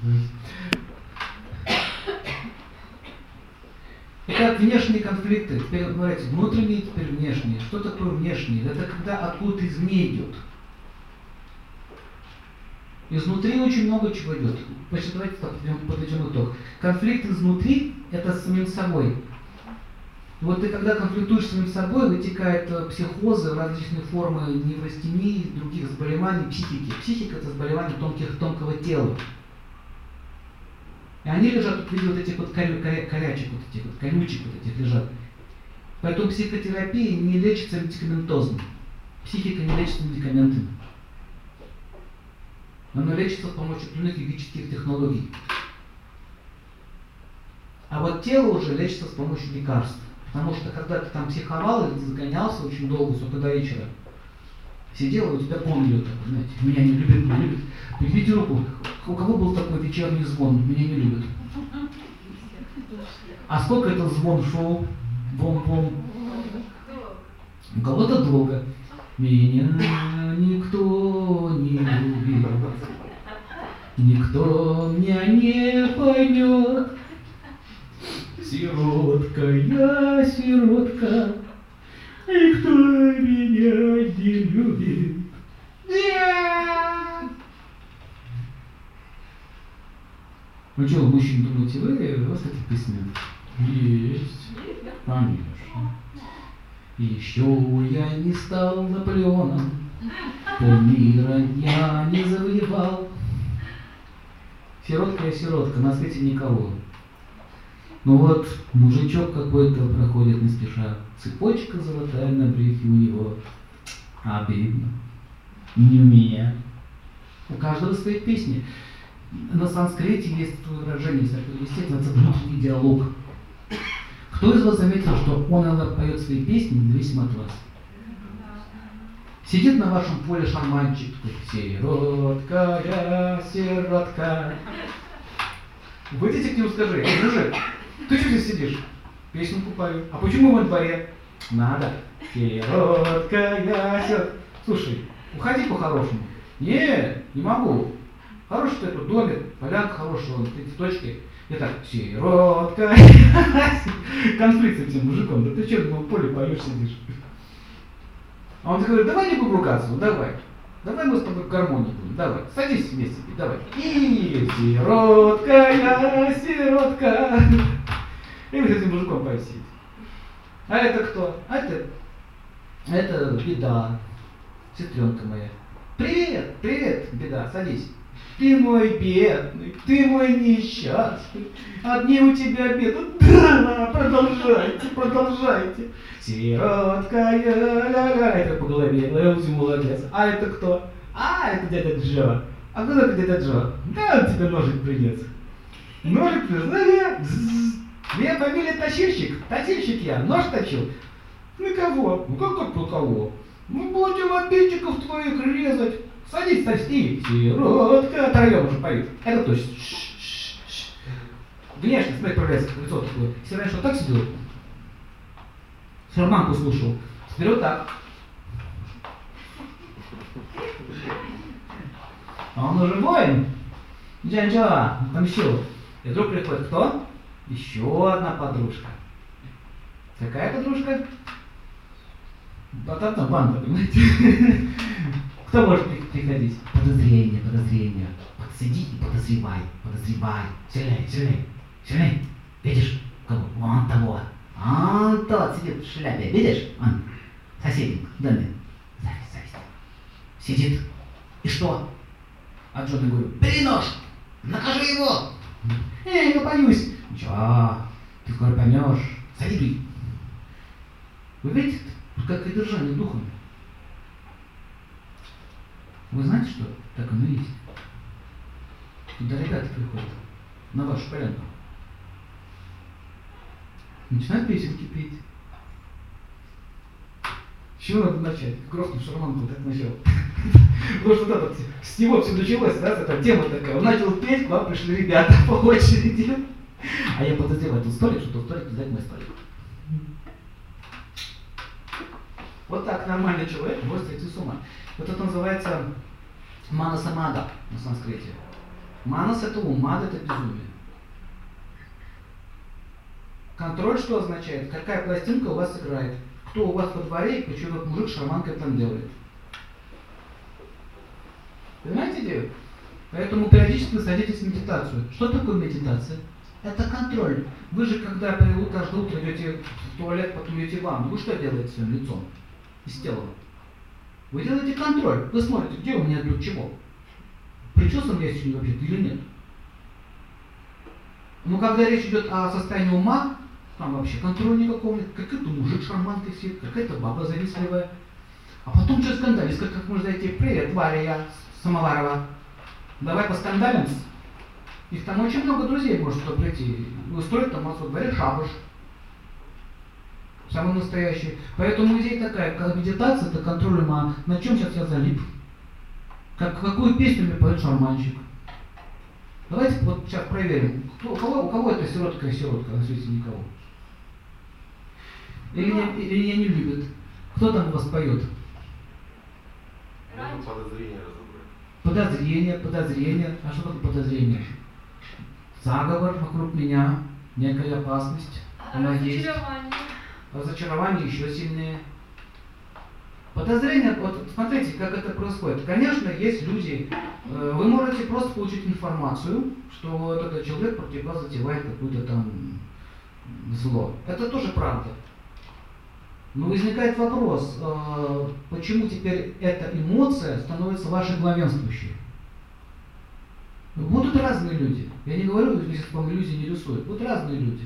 Итак, внешние конфликты. Теперь вы говорите, внутренние, теперь внешние. Что такое внешние? Это когда откуда-то извне идет. Изнутри очень много чего идет. Значит, давайте так, подведем итог. Конфликт изнутри – это с самим собой. Вот ты, когда конфликтуешь с самим собой, вытекают психозы, различные формы неврастении, других заболеваний, психики. Психика – это заболевание тонких, тонкого тела. И они лежат, вот, видите, вот этих вот коря, коря, корячек, вот этих вот, колючек вот этих лежат. Поэтому психотерапия не лечится медикаментозно. Психика не лечится медикаментами. Оно лечится с помощью клинических технологий. А вот тело уже лечится с помощью лекарств. Потому что когда ты там психовал или загонялся очень долго, с утра до вечера, сидел, и у тебя помнили, знаете, меня не любят, не любят. Поднимите руку, у кого был такой вечерний звон, меня не любят. А сколько этот звон шел? Бом-бом. У кого-то долго. Меня никто не любит, никто меня не поймет. Сиротка, я сиротка, никто меня не любит. Нет! Ну что, мужчины, думаете, вы, у вас такие песни? Есть. Конечно. Еще я не стал Наполеоном, полмира я не завоевал. Сиротка я сиротка, на свете никого. Ну вот, мужичок какой-то проходит не спеша, цепочка золотая на брюхе у него. Обидно. Не у меня. У каждого свои песни. На санскрите есть выражение, если перевести, национальный диалог. Кто из вас заметил, что он она поет свои песни, независимо от вас? Сидит на вашем поле шаманчик, сиротка, я сиротка. Выйдите к нему, скажи, дружи, ты что здесь сидишь? Песенку пою. А почему мы во дворе? Надо. Сиротка, я сиротка. Слушай, уходи по-хорошему. Не, не могу. Хороший ты тут домик, поляк хороший, он, ты в точке. Итак, сиротка. Конфликт с этим мужиком. Да ты че в поле поешь, сидишь? А он говорит, давай не будем ругаться, давай. Давай мы с тобой в гармонии будем, давай. Садись вместе, давай. И сиротка, я сиротка. И вот этим мужиком посидеть. А это кто? А это... Это беда. Сестренка моя. Привет, привет, беда, садись. Ты мой бедный, ты мой несчастный, одни у тебя беды. Да, продолжайте, продолжайте. Сиротка, ля-ля-ля, это по голове, ловился, молодец. А это кто? А, это дядя Джо. А кто это дядя Джо? Да, он тебе ножик принес. Ножик принес, да, я. Моя фамилия Точильщик, Точильщик я, нож точил. На кого? Ну как, как на кого? Мы будем обидчиков твоих резать. Садись, садись, и сиротка, троем уже поют. Это точно. Ш-ш-ш. Внешне, смотри, проявляется лицо такое. Если раньше вот так сидел, шарманку слушал, теперь вот так. А он уже воин. Джанджа, отомщил. И вдруг приходит кто? Еще одна подружка. Какая подружка? Батата банда, понимаете? Кто может приходить? Подозрение, подозрение. Подсиди и подозревай, подозревай. Сильней, сильней, сильней. Видишь? Кого? Вон того. А тот сидит в шляпе. Видишь? Он. Соседник в доме. Зависть, зависть. Сидит. И что? А Джон говорю, бери нож, накажи его. Эй, я боюсь. Ничего, ты скоро поймешь. Завидуй. Вы видите, как и держание духом. Вы знаете, что так оно и есть. Туда ребята приходят на вашу полянку. Начинают песенки петь. С чего надо начать? Грохнув шарманку, так начал. Потому что да, с него все началось, да, эта тема такая. Он начал петь, к вам пришли ребята по очереди. А я подозреваю, тут столик, что тут столик, туда мой столик. Вот так нормальный человек может сойти с ума. Вот это называется манаса-мада на санскрите. Манас — это ум, мада — это безумие. Контроль что означает? Какая пластинка у вас играет? Кто у вас во дворе и почему этот мужик шарманкой там делает? Понимаете идею? Поэтому периодически садитесь в медитацию. Что такое медитация? Это контроль. Вы же, когда каждое утро идете в туалет, потом идете в ванну, вы что делаете своим лицом и с телом? Вы делаете контроль. Вы смотрите, где у меня тут чего. Причесан я сегодня вообще-то или нет? Но когда речь идет о состоянии ума, там вообще контроля никакого нет. Какой-то мужик шарманкой сидит, какая-то баба завистливая. А потом что скандалить, как, как можно зайти? Привет, Варя, я Самоварова. Давай поскандалим. Их там очень много друзей может туда прийти. Устроить там у нас во дворе шабаш. Самый настоящий. Поэтому идея такая, как медитация, это контроль ума. На чем сейчас я залип? Как, какую песню мне поет шарманщик? Давайте вот сейчас проверим, кто, у, кого, у кого это сиротка и сиротка, на свете никого. Или, не, или ее не любят. Кто там у вас поет? Можно подозрение разобрать. Подозрение, подозрение. А что такое подозрение? Заговор вокруг меня, некая опасность. Она есть. Разочарование. Разочарование еще сильнее. Подозрение, вот смотрите, как это происходит. Конечно, есть люди, э, вы можете просто получить информацию, что вот этот человек против вас затевает какое-то там зло. Это тоже правда. Но возникает вопрос, э, почему теперь эта эмоция становится вашей главенствующей? Будут разные люди. Я не говорю, если вам иллюзии не рисуют. Будут разные люди.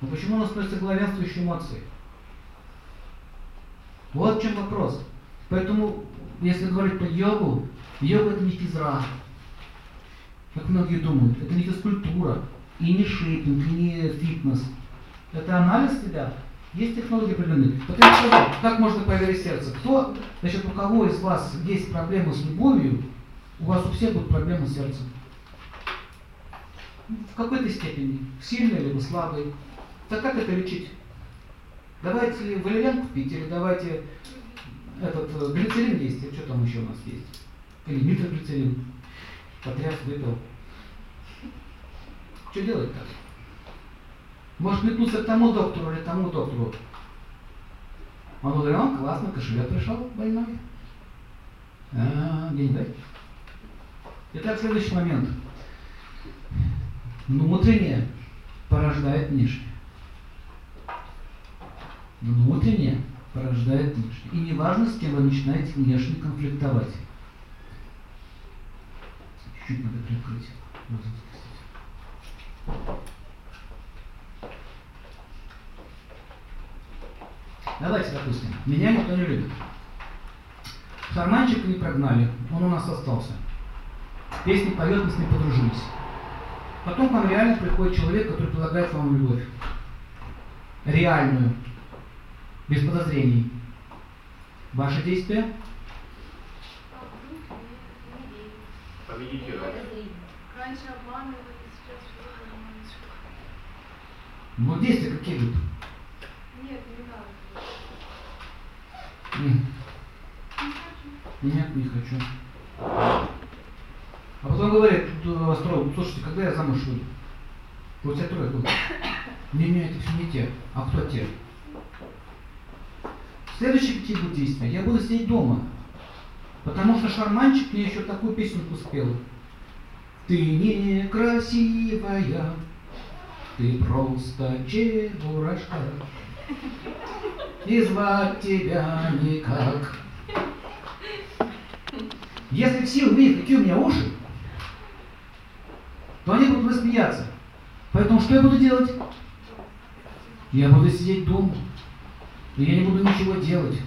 Но почему у нас становится главенствующей эмоцией? Вот в чем вопрос. Поэтому, если говорить про йогу, йога — это не физра, как многие думают. Это не физкультура, и не шиппинг, и не фитнес. Это анализ себя. Есть технологии определенные. Вот я скажу, как можно поверить сердце. Кто, значит, у кого из вас есть проблемы с любовью, у вас у всех будут проблемы с сердцем. В какой-то степени. Сильной либо слабой. Так как это лечить? Давайте валерьянку пить, или давайте этот глицерин есть, или что там еще у нас есть. Или нитроглицерин. Потряс, выпил. Что делать так? Может метнуться к тому доктору или тому доктору. Он говорит, он классно, кошелек пришел больной. А, день дай. Итак, следующий момент. Внутреннее порождает внешнее. Внутреннее порождает внешнее. И не важно, с кем вы начинаете внешне конфликтовать. Чуть-чуть надо прикрыть. Давайте, допустим, меня никто не любит. Шарманчика не прогнали, он у нас остался. Песни поет, мы с ним подружились. Потом к вам реально приходит человек, который предлагает вам любовь. Реальную. Без подозрений. Ваши действия? Помедитировать. Раньше обманывали, сейчас все обманывают. Ну действия какие идут? Нет, не надо. Нет, не хочу. А потом говорит астрологу: слушайте, когда я замуж выйду? Вот у тебя трое было. Для меня это все не те. А кто те? Следующие какие будут действия? Я буду сидеть дома. Потому что шарманчик мне еще такую песенку спел. Ты не красивая, ты просто чебурашка. И звать тебя никак. Если все увидят, какие у меня уши, то они будут насмеяться. Поэтому что я буду делать? Я буду сидеть дома. И я не буду ничего делать.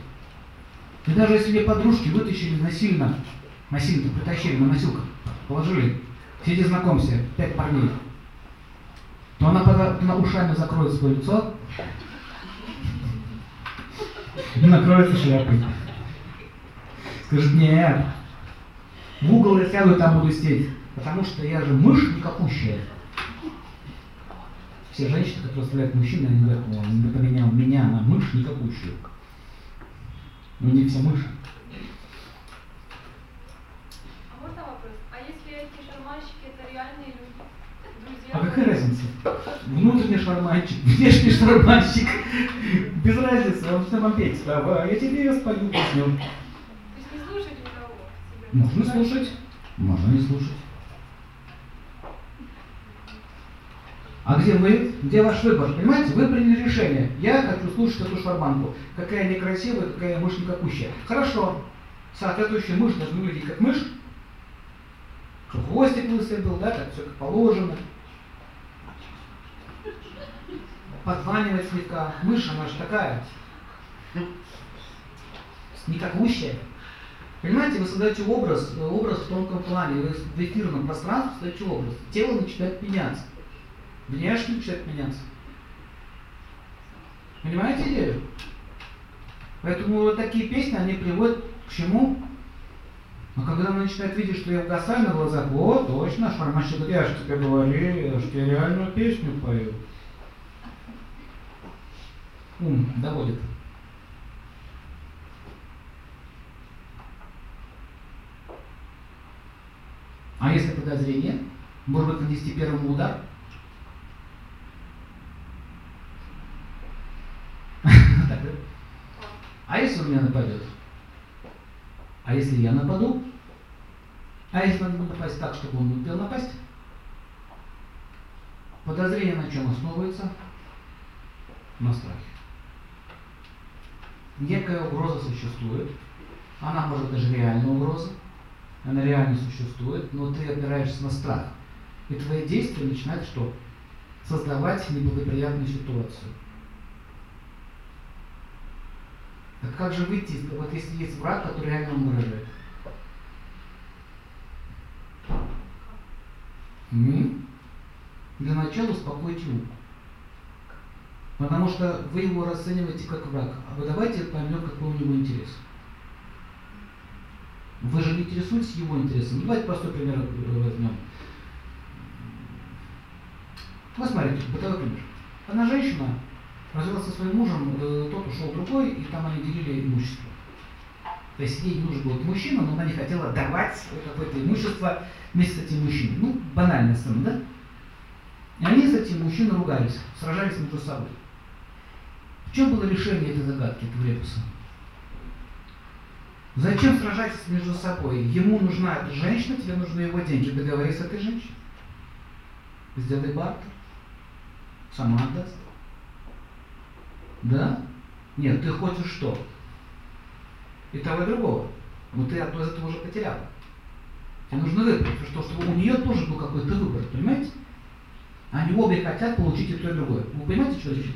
И даже если мне подружки вытащили насильно, насильно притащили на носилках, положили, сиди знакомься, пять парней, то она, она ушами закроет свое лицо и накроется шляпой. Скажет: нет, в угол я сяду и там буду сидеть, потому что я же мышь никакущая. Все женщины, которые оставляют мужчин, они говорят: он поменял меня на мышь никакущую. Но не все мыши. А можно вопрос? А если эти шарманщики это реальные люди? Друзья? А какая разница? Внутренний шарманщик, внешний шарманщик. Без разницы, он все вам петь. Я тебе ее спою, поснем. То есть не слушать никого? Можно слушать, можно не слушать. А где вы? Где ваш выбор? Понимаете, вы приняли решение. Я хочу слушать эту шарманку. Какая некрасивая, какая мышь никакущая. Хорошо. Соответствующая мышь должна выглядеть как мышь. Чтобы хвостик лысый был, да, так все как положено. Подзванивать слегка. Мышь, она же такая. Никакущая. Понимаете, вы создаете образ, образ в тонком плане. Вы в эфирном пространстве создаете образ. Тело начинает меняться. Внешне начинает меняться. Понимаете идею? Поэтому вот такие песни, они приводят к чему? Но когда она начинает видеть, что я в гасаль на глазах, вот, точно, шарманщик, я же тебе говорил, я же тебе реальную песню пою. Ум доводит. А если подозрение, может быть, нанести первому удар? А если он меня нападет? А если я нападу? А если он будет напасть так, чтобы он успел напасть? Подозрение на чем основывается? На страхе. Некая угроза существует. Она может даже реальная угроза. Она реально существует, но ты опираешься на страх. И твои действия начинают что? Создавать неблагоприятную ситуацию. Так как же выйти, вот если есть враг, который реально угрожает? Для начала успокойте его. Потому что вы его расцениваете как враг. А вы давайте поймем, какой у него интерес. Вы же не интересуетесь его интересом. Давайте простой пример возьмем. Вот смотрите, бытовой пример. Одна женщина развелась со своим мужем, тот ушел другой, и там они делили имущество. То есть ей нужен был мужчина, но она не хотела давать какое-то имущество вместе с этим мужчиной. Ну, банальная сцена, да? И они с этим мужчиной ругались, сражались между собой. В чем было решение этой загадки, этого ребуса? Зачем сражаться между собой? Ему нужна эта женщина, тебе нужны его деньги. Договорись с этой женщиной. Сделай бартер. Сама отдаст. Да? Нет, ты хочешь что? И того, и другого. Но ты одно из этого уже потерял. Тебе нужно выбрать, потому что чтобы у нее тоже был какой-то выбор, понимаете? Они обе хотят получить и то, и другое. Вы понимаете, что лечит?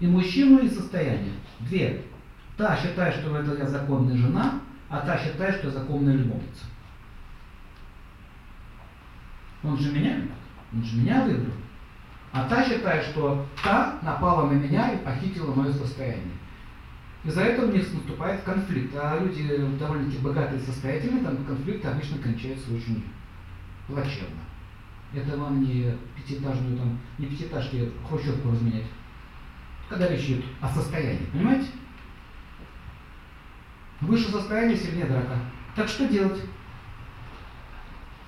И мужчину, и состояние. Две. Та считает, что это я законная жена, а та считает, что я законная любовница. Он же меня, он же меня выбрал. А та считает, что та напала на меня и похитила мое состояние. Из-за этого у них наступает конфликт. А люди довольно-таки богатые и состоятельные, там конфликты обычно кончаются очень плачевно. Это вам не пятиэтажную, там, не пятиэтажки хрущевку разменять. Когда речь идет о состоянии, понимаете? Выше состояние, сильнее драка. Так что делать?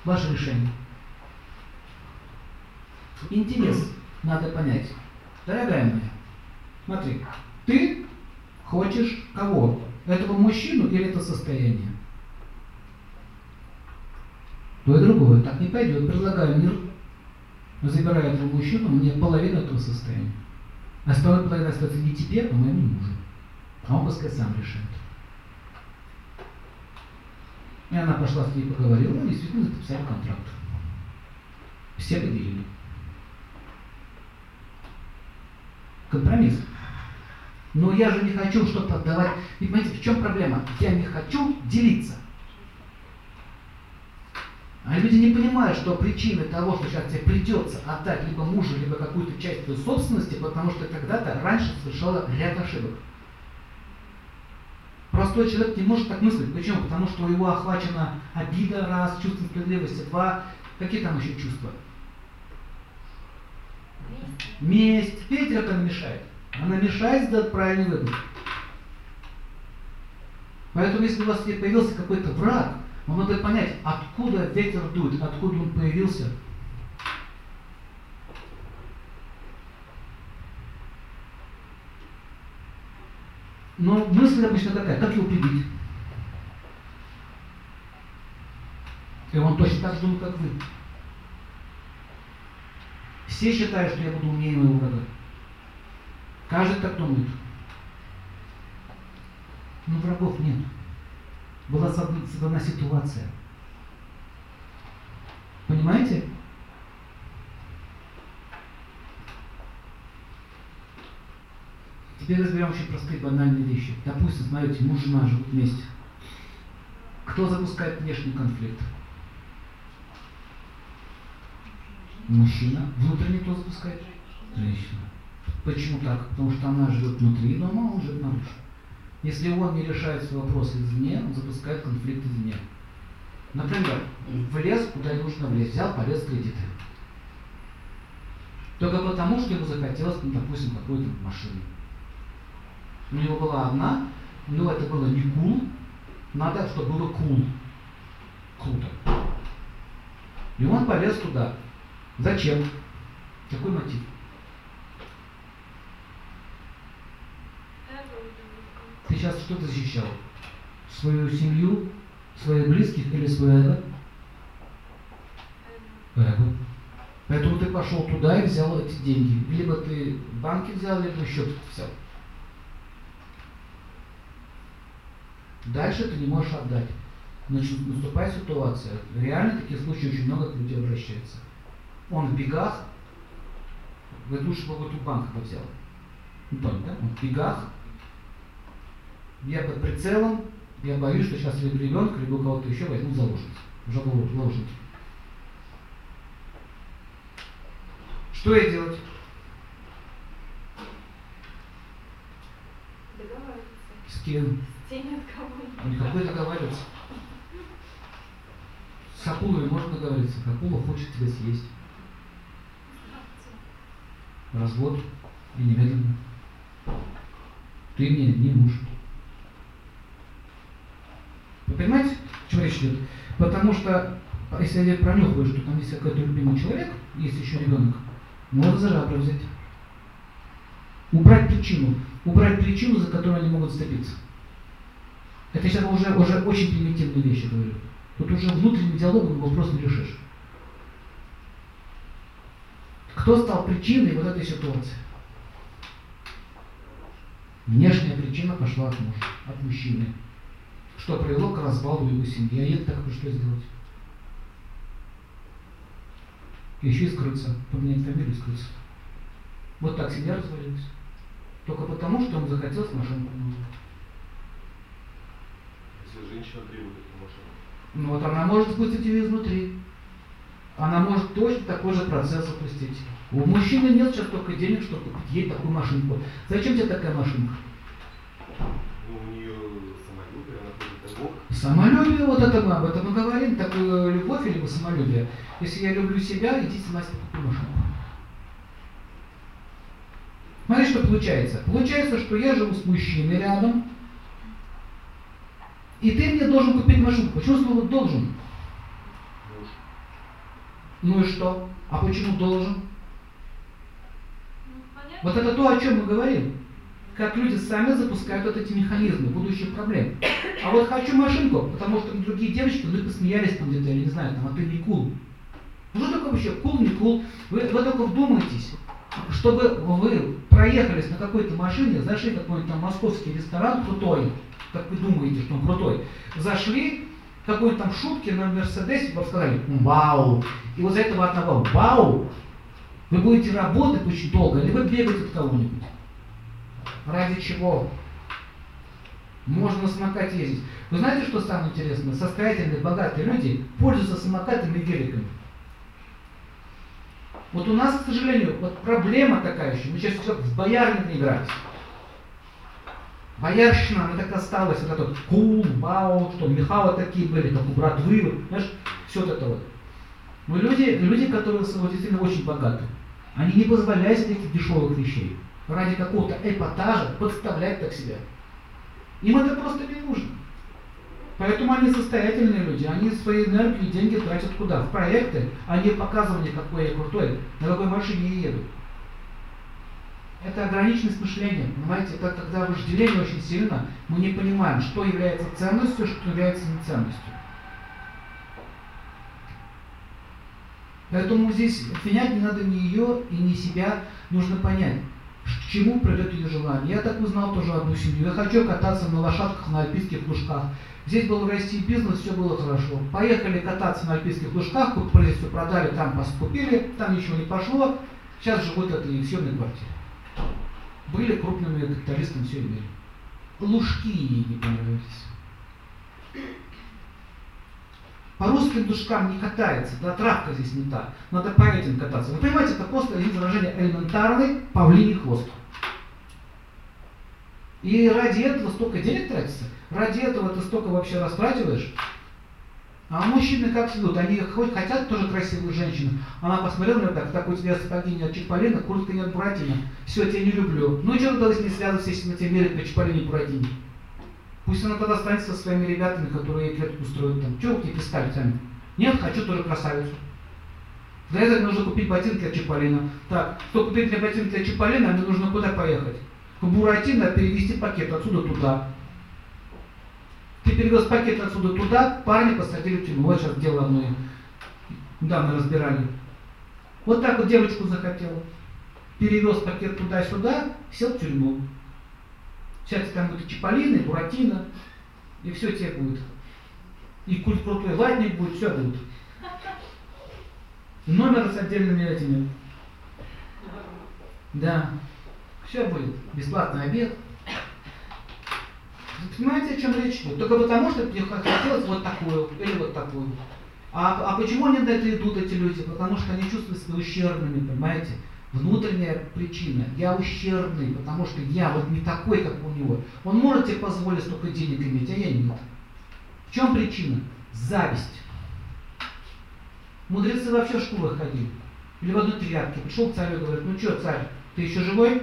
ваше решение. Интерес надо понять. Дорогая моя, смотри, ты хочешь кого? Этого мужчину или это состояние? То и другое. Так не пойдет. Предлагаю мир, забираю этого мужчину, мне половина этого состояния. А вторая половина остается не тебе, а моему мужу. А он пускай сам решает. И она пошла с ней поговорила, и действительно записали контракт. Все поделили. Компромисс. Но я же не хочу что-то отдавать. И понимаете, в чем проблема? Я не хочу делиться. А люди не понимают, что причина того, что сейчас тебе придется отдать либо мужа, либо какую-то часть твоей собственности, потому что когда-то раньше совершала ряд ошибок. Простой человек не может так мыслить. Почему? Потому что его охвачена обида, раз, чувство справедливости, два, какие там еще чувства? Месть. Месть. Видите, как она мешает? Она мешает сделать правильный выбор. Поэтому, если у вас появился какой-то враг, вам надо понять, откуда ветер дует, откуда он появился. Но мысль обычно такая, как его прибить? И он точно так же думает, как вы. Все считают, что я буду умнее моего врага. Каждый так думает. Но врагов нет. Была создана ситуация. Понимаете? Теперь разберем очень простые банальные вещи. Допустим, смотрите, муж и жена живут вместе. Кто запускает внешний конфликт? Мужчина. Внутренний кто запускает? Женщина. Почему так? Потому что она живет внутри дома, а он живет наружу. Если он не решает свои вопросы извне, он запускает конфликт извне. Например, влез, куда не нужно влезть, взял, полез в кредиты. Только потому, что ему захотелось, ну, допустим, какую-то машину. У него была одна, но это было не кул, надо, чтобы было кул. Круто. И он полез туда. Зачем? Какой мотив? Ты сейчас что-то защищал? Свою семью, своих близких или свой эго? Эго. Поэтому ты пошел туда и взял эти деньги. Либо ты банки взял, либо еще что-то взял. Дальше ты не можешь отдать. Значит, наступает ситуация. Реально таких случаев очень много людей обращается. Он в бегах, говорит, лучше бы вот у банка бы взял. Ну, так, да? Он в бегах. Я под прицелом, я боюсь, что сейчас либо ребенка, либо кого-то еще возьмут заложницу. Уже будут заложники. Что я делать? Договариваться. С кем? С теми, от кого. Никакой договариваться. С акулой можно договориться. Акула хочет тебя съесть. Развод. И немедленно. Ты мне не муж. Вы понимаете, о чем речь идет? Потому что, если я пронюхаю, что там есть какой-то любимый человек, есть еще ребенок, можно за жабры взять. Убрать причину. Убрать причину, за которую они могут сцепиться. Это сейчас уже, уже очень примитивные вещи говорю. Тут уже внутренним диалогом вопрос не решишь. Кто стал причиной вот этой ситуации? Внешняя причина пошла от мужа, от мужчины. Что привело к развалу его семьи. А я так бы что сделать? Еще и скрыться. Поменять фамилию и скрыться. Вот так семья развалилась. Только потому, что он захотел с машиной. Если женщина требует эту машину. Ну вот она может спустить ее изнутри. Она может точно такой же процесс запустить. У мужчины нет сейчас только денег, чтобы купить ей такую машинку. Зачем тебе такая машинка? Самолюбие, вот это мы об этом мы говорим, такую любовь или самолюбие. Если я люблю себя, идите сама себе купи машину. Смотри, что получается. Получается, что я живу с мужчиной рядом, и ты мне должен купить машину. Почему слово должен? Муж. Ну и что? А почему должен? Ну, вот это то, о чем мы говорим. Как люди сами запускают вот эти механизмы будущих проблем. А вот хочу машинку, потому что другие девочки ну, посмеялись там где-то, я не знаю, там, а ты не кул. Ну что такое вообще кул, не кул? Вы, вы только вдумайтесь, чтобы вы проехались на какой-то машине, зашли в какой-нибудь там московский ресторан крутой, как вы думаете, что он крутой, зашли какой-нибудь там шутки на Мерседесе, вам сказали «Вау!» И вот за этого одного «Вау!» вы будете работать очень долго, или вы бегаете от кого-нибудь. Ради чего? Можно на самокате ездить. Вы знаете, что самое интересное? Состоятельные, богатые люди пользуются самокатами и великами. Вот у нас, к сожалению, вот проблема такая еще. Мы сейчас все в боярню играемся. Боярщина, она так осталась, вот этот кул, бау, что Михаила такие были, как у братвы, знаешь, все вот это вот. Но люди, люди, которые вот, действительно очень богаты, они не позволяют себе этих дешевых вещей. Ради какого-то эпатажа подставлять так себя. Им это просто не нужно. Поэтому они состоятельные люди, они свои энергии и деньги тратят куда? В проекты, а не в показывание, какой я крутой, на какой машине я еду. Это ограниченность мышления, понимаете, это когда вожделение очень сильно, мы не понимаем, что является ценностью, что является неценностью. Поэтому здесь обвинять не надо ни ее и ни себя, нужно понять, к чему придет ее желание. Я так узнал тоже одну семью. Я хочу кататься на лошадках, на альпийских лужках. Здесь был в России бизнес, все было хорошо. Поехали кататься на альпийских лужках, купили, все продали, там поскупили, там ничего не пошло. Сейчас живут в этой съемной квартире. Были крупными капиталистами все имели. Лужки ей не понравились. По русским душкам не катается, да, травка здесь не та. Надо по этим кататься. Вы понимаете, это просто изображение элементарной павлиний хвост. И ради этого столько денег тратится, ради этого ты столько вообще растративаешь. А мужчины как идут, они хоть хотят тоже красивую женщину. Она посмотрела на меня так, так у тебя сапоги не от Чапалина, куртка не от Буратино. Все, тебя не люблю. Ну и что тогда с ней связываться, если на тебе мерят по Чапалине и Буратине? Пусть она тогда останется со своими ребятами, которые ей клетку устроят там. Чего вы к ней пристали сами? Нет, хочу тоже красавицу. Для этого нужно купить ботинки от Чапалина. Так, что купить для ботинки от Чапалина, мне нужно куда поехать? К Буратино перевезти пакет отсюда туда. Ты перевез пакет отсюда туда, парни посадили в тюрьму. Вот сейчас дело одно. Недавно разбирали. Вот так вот девочку захотела. Перевез пакет туда-сюда, сел в тюрьму. Сейчас там будут Чаполины, и Буратино, и все тебе будет. И культ крутой ладник будет, все будет. Номер с отдельными этими. Да. Все будет. Бесплатный обед. Вы понимаете, о чем речь идет? Только потому, что мне хотелось вот такую или вот такую. А, а почему они на это идут, эти люди? Потому что они чувствуют себя ущербными, понимаете? Внутренняя причина. Я ущербный, потому что я вот не такой, как у него. Он может тебе позволить столько денег иметь, а я нет. В чем причина? Зависть. Мудрецы вообще в шкурах ходили. Или в одной тряпке. Пришел к царю и говорит, ну что, царь, ты еще живой?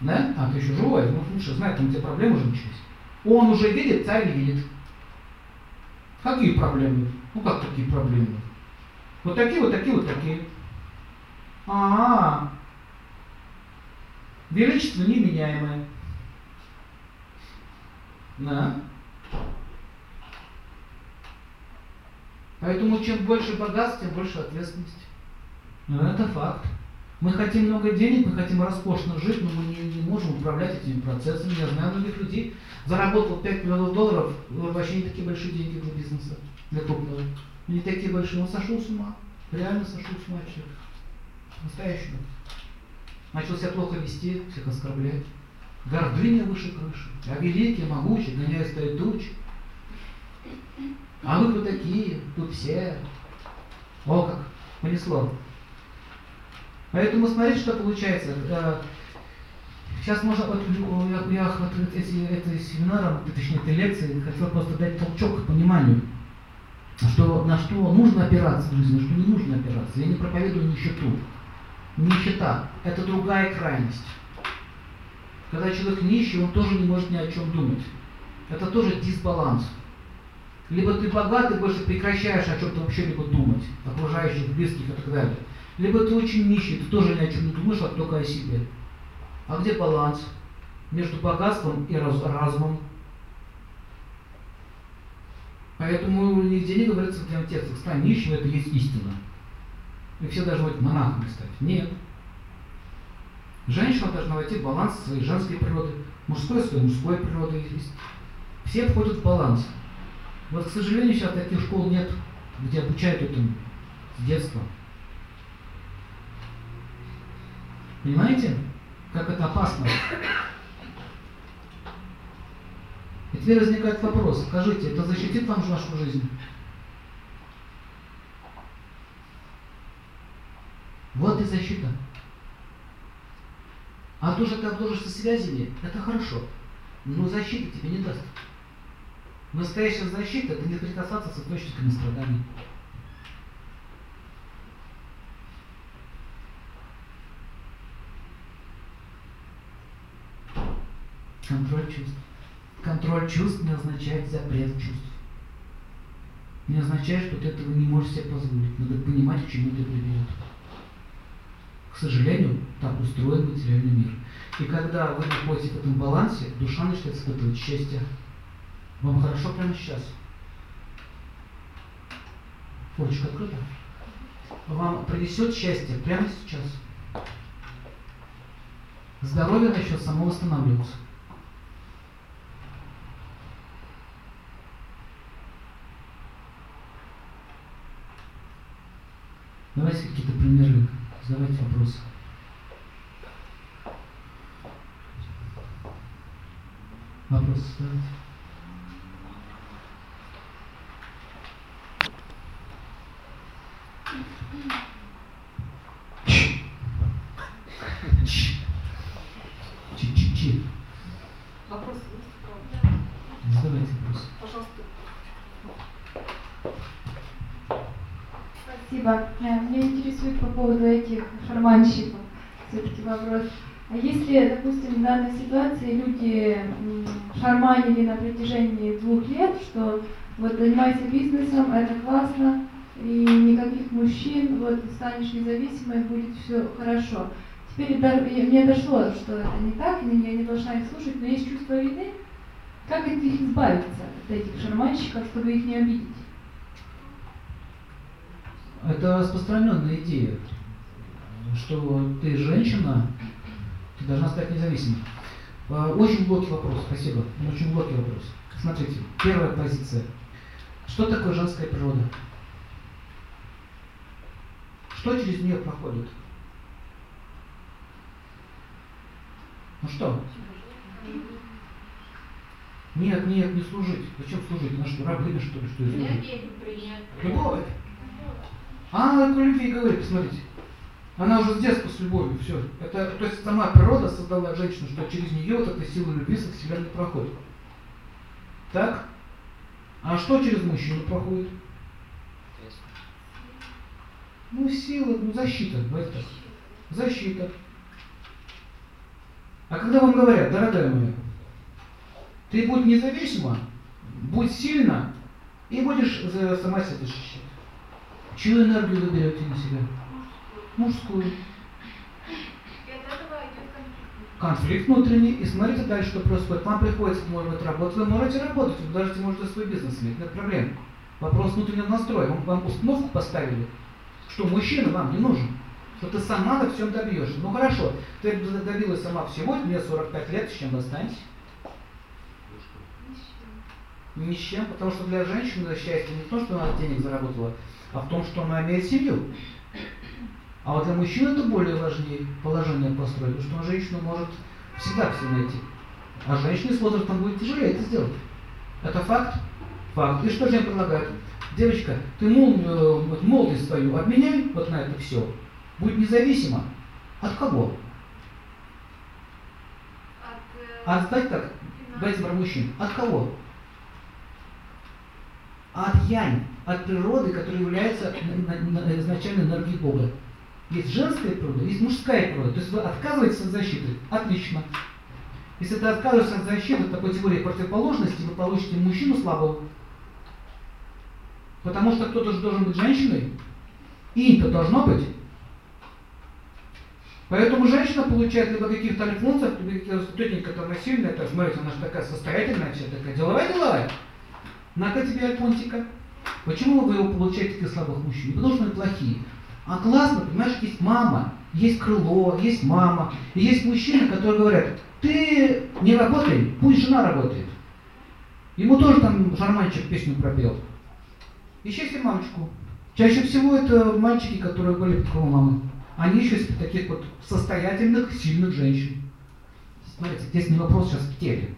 Да? А, ты еще живой? Ну, лучше знай, там у тебя проблемы уже начались. Он уже видит, царь не видит. Какие проблемы? Ну, как такие проблемы? Вот такие, вот такие, вот такие. А-а-а. Величество неменяемое. Да. Поэтому чем больше богатств, тем больше ответственности. Но это факт. Мы хотим много денег, мы хотим роскошно жить, но мы не, не можем управлять этими процессами. Я знаю многих людей. Заработал пять миллионов долларов, вообще не такие большие деньги для бизнеса, для крупного. Не такие большие. Он сошел с ума. Реально сошел с ума человек. Настоящего. Начал себя плохо вести, всех оскорблять. Гордыня выше крыши. Я великий, могучий, гоняюсь стоит туч. А вы кто такие? Тут все. О как! Понесло. Поэтому смотрите, что получается. Сейчас можно, вот, я вот эти, эти семинары, точнее эти лекции, хотел просто дать толчок к пониманию, что на что нужно опираться, друзья, что не нужно опираться. Я не проповедую нищету. Нищета – это другая крайность. Когда человек нищий, он тоже не может ни о чем думать. Это тоже дисбаланс. Либо ты блага, ты больше прекращаешь о чем-то вообще-либо думать, окружающих, близких и так далее. Либо ты очень нищий, ты тоже ни о чем не думаешь, а только о себе. А где баланс между богатством и раз разумом? Поэтому нигде не говорится в этом тексте, стань нищим, это есть истина. И все должны быть монахами стать. Нет. Женщина должна войти в баланс своей женской природы, мужской своей мужской природы. Все входят в баланс. Вот, к сожалению, сейчас таких школ нет, где обучают этому с детства. Понимаете, как это опасно? И теперь возникает вопрос, скажите, это защитит вам вашу жизнь? Вот и защита. А то, что ты обложишься связями, это хорошо, но защита тебе не даст. Настоящая защита – это не прикасаться с источниками страданий. Контроль чувств. Контроль чувств не означает запрет чувств. Не означает, что ты этого не можешь себе позволить. Надо понимать, к чему это приведет. К сожалению, так устроен материальный мир. И когда вы находитесь в этом балансе, душа начинает испытывать счастье. Вам хорошо прямо сейчас. Форочка открыта. Вам принесет счастье прямо сейчас. Здоровье начнет само восстанавливаться. Давайте какие-то примеры, задавайте вопросы. Вопросы задавайте. Чи-чи-чи. Вопрос есть? Задавайте вопрос. Пожалуйста. Спасибо. Меня интересует по поводу этих шарманщиков все-таки вопрос. Если, допустим, в данной ситуации люди шарманили на протяжении двух лет, что вот занимайся бизнесом, это классно, и никаких мужчин, вот станешь независимой, будет все хорошо. Теперь мне дошло, что это не так, и я не должна их слушать, но есть чувство вины. Как от них избавиться, от этих шарманщиков, чтобы их не обидеть? Это распространенная идея, что ты женщина, ты должна стать независимой. Очень глубокий вопрос, спасибо, очень глубокий вопрос. Смотрите, первая позиция. Что такое женская природа? Что через нее проходит? Ну что? Нет, нет, не служить. Зачем служить? На что, рабыня, что ли? Что любовь. А она о любви говорит, посмотрите. Она уже с детства с любовью, все. Это, то есть сама природа создала женщину, что через нее вот эта сила любви со Вселенной проходит. Так? А что через мужчину проходит? Ну сила, ну защита, давайте так. Защита. А когда вам говорят, дорогая моя, ты будь независима, будь сильна и будешь сама себя защищать. Чью энергию вы берете на себя? Мужскую. Мужскую. И от этого идет конфликт. Конфликт внутренний. И смотрите дальше, что происходит. Вам приходится, может быть, работать. Вы можете работать, вы даже можете свой бизнес иметь. Нет проблем. Вопрос внутреннего настроя. Вам, вам установку поставили, что мужчина вам не нужен. Что ты сама на всем добьешься. Ну хорошо, ты добилась сама всего, мне сорок пять лет, с чем вы останетесь? Ни с чем. Ни с чем, потому что для женщины счастье не в том, что она денег заработала, а в том, что она имеет семью. А вот для мужчин это более важнее положение построить, потому что женщина может всегда все найти. А женщине с возрастом будет тяжелее это сделать. Это факт? Факт. И что же им предлагают? Девочка, ты мол, молодость свою обменяй вот на это все. Будь независима. От кого? От... От дать так, дать про мужчин. От кого? От янь, от природы, которая является изначально энергией Бога. Есть женская природа, есть мужская природа. То есть вы отказываетесь от защиты. Отлично. Если ты отказываешься от защиты, от такой теории противоположности, вы получите мужчину слабого. Потому что кто-то же должен быть женщиной. Инь-то должно быть. Поэтому женщина получает либо каких-то альфонсов, либо каких-то тетенька там насильная, так, смотрите, она же такая состоятельная, вся такая деловая-деловая. На-ка тебе альфонсика. Почему вы его получаете таких слабых мужчин? Не потому что они плохие. А классно, понимаешь, есть мама, есть крыло, есть мама. И есть мужчины, которые говорят, ты не работай, пусть жена работает. Ему тоже там шарманчик песню пропел. Ищите мамочку. Чаще всего это мальчики, которые были под крылом мамы. Они еще из таких вот состоятельных, сильных женщин. Смотрите, здесь не вопрос сейчас в теле.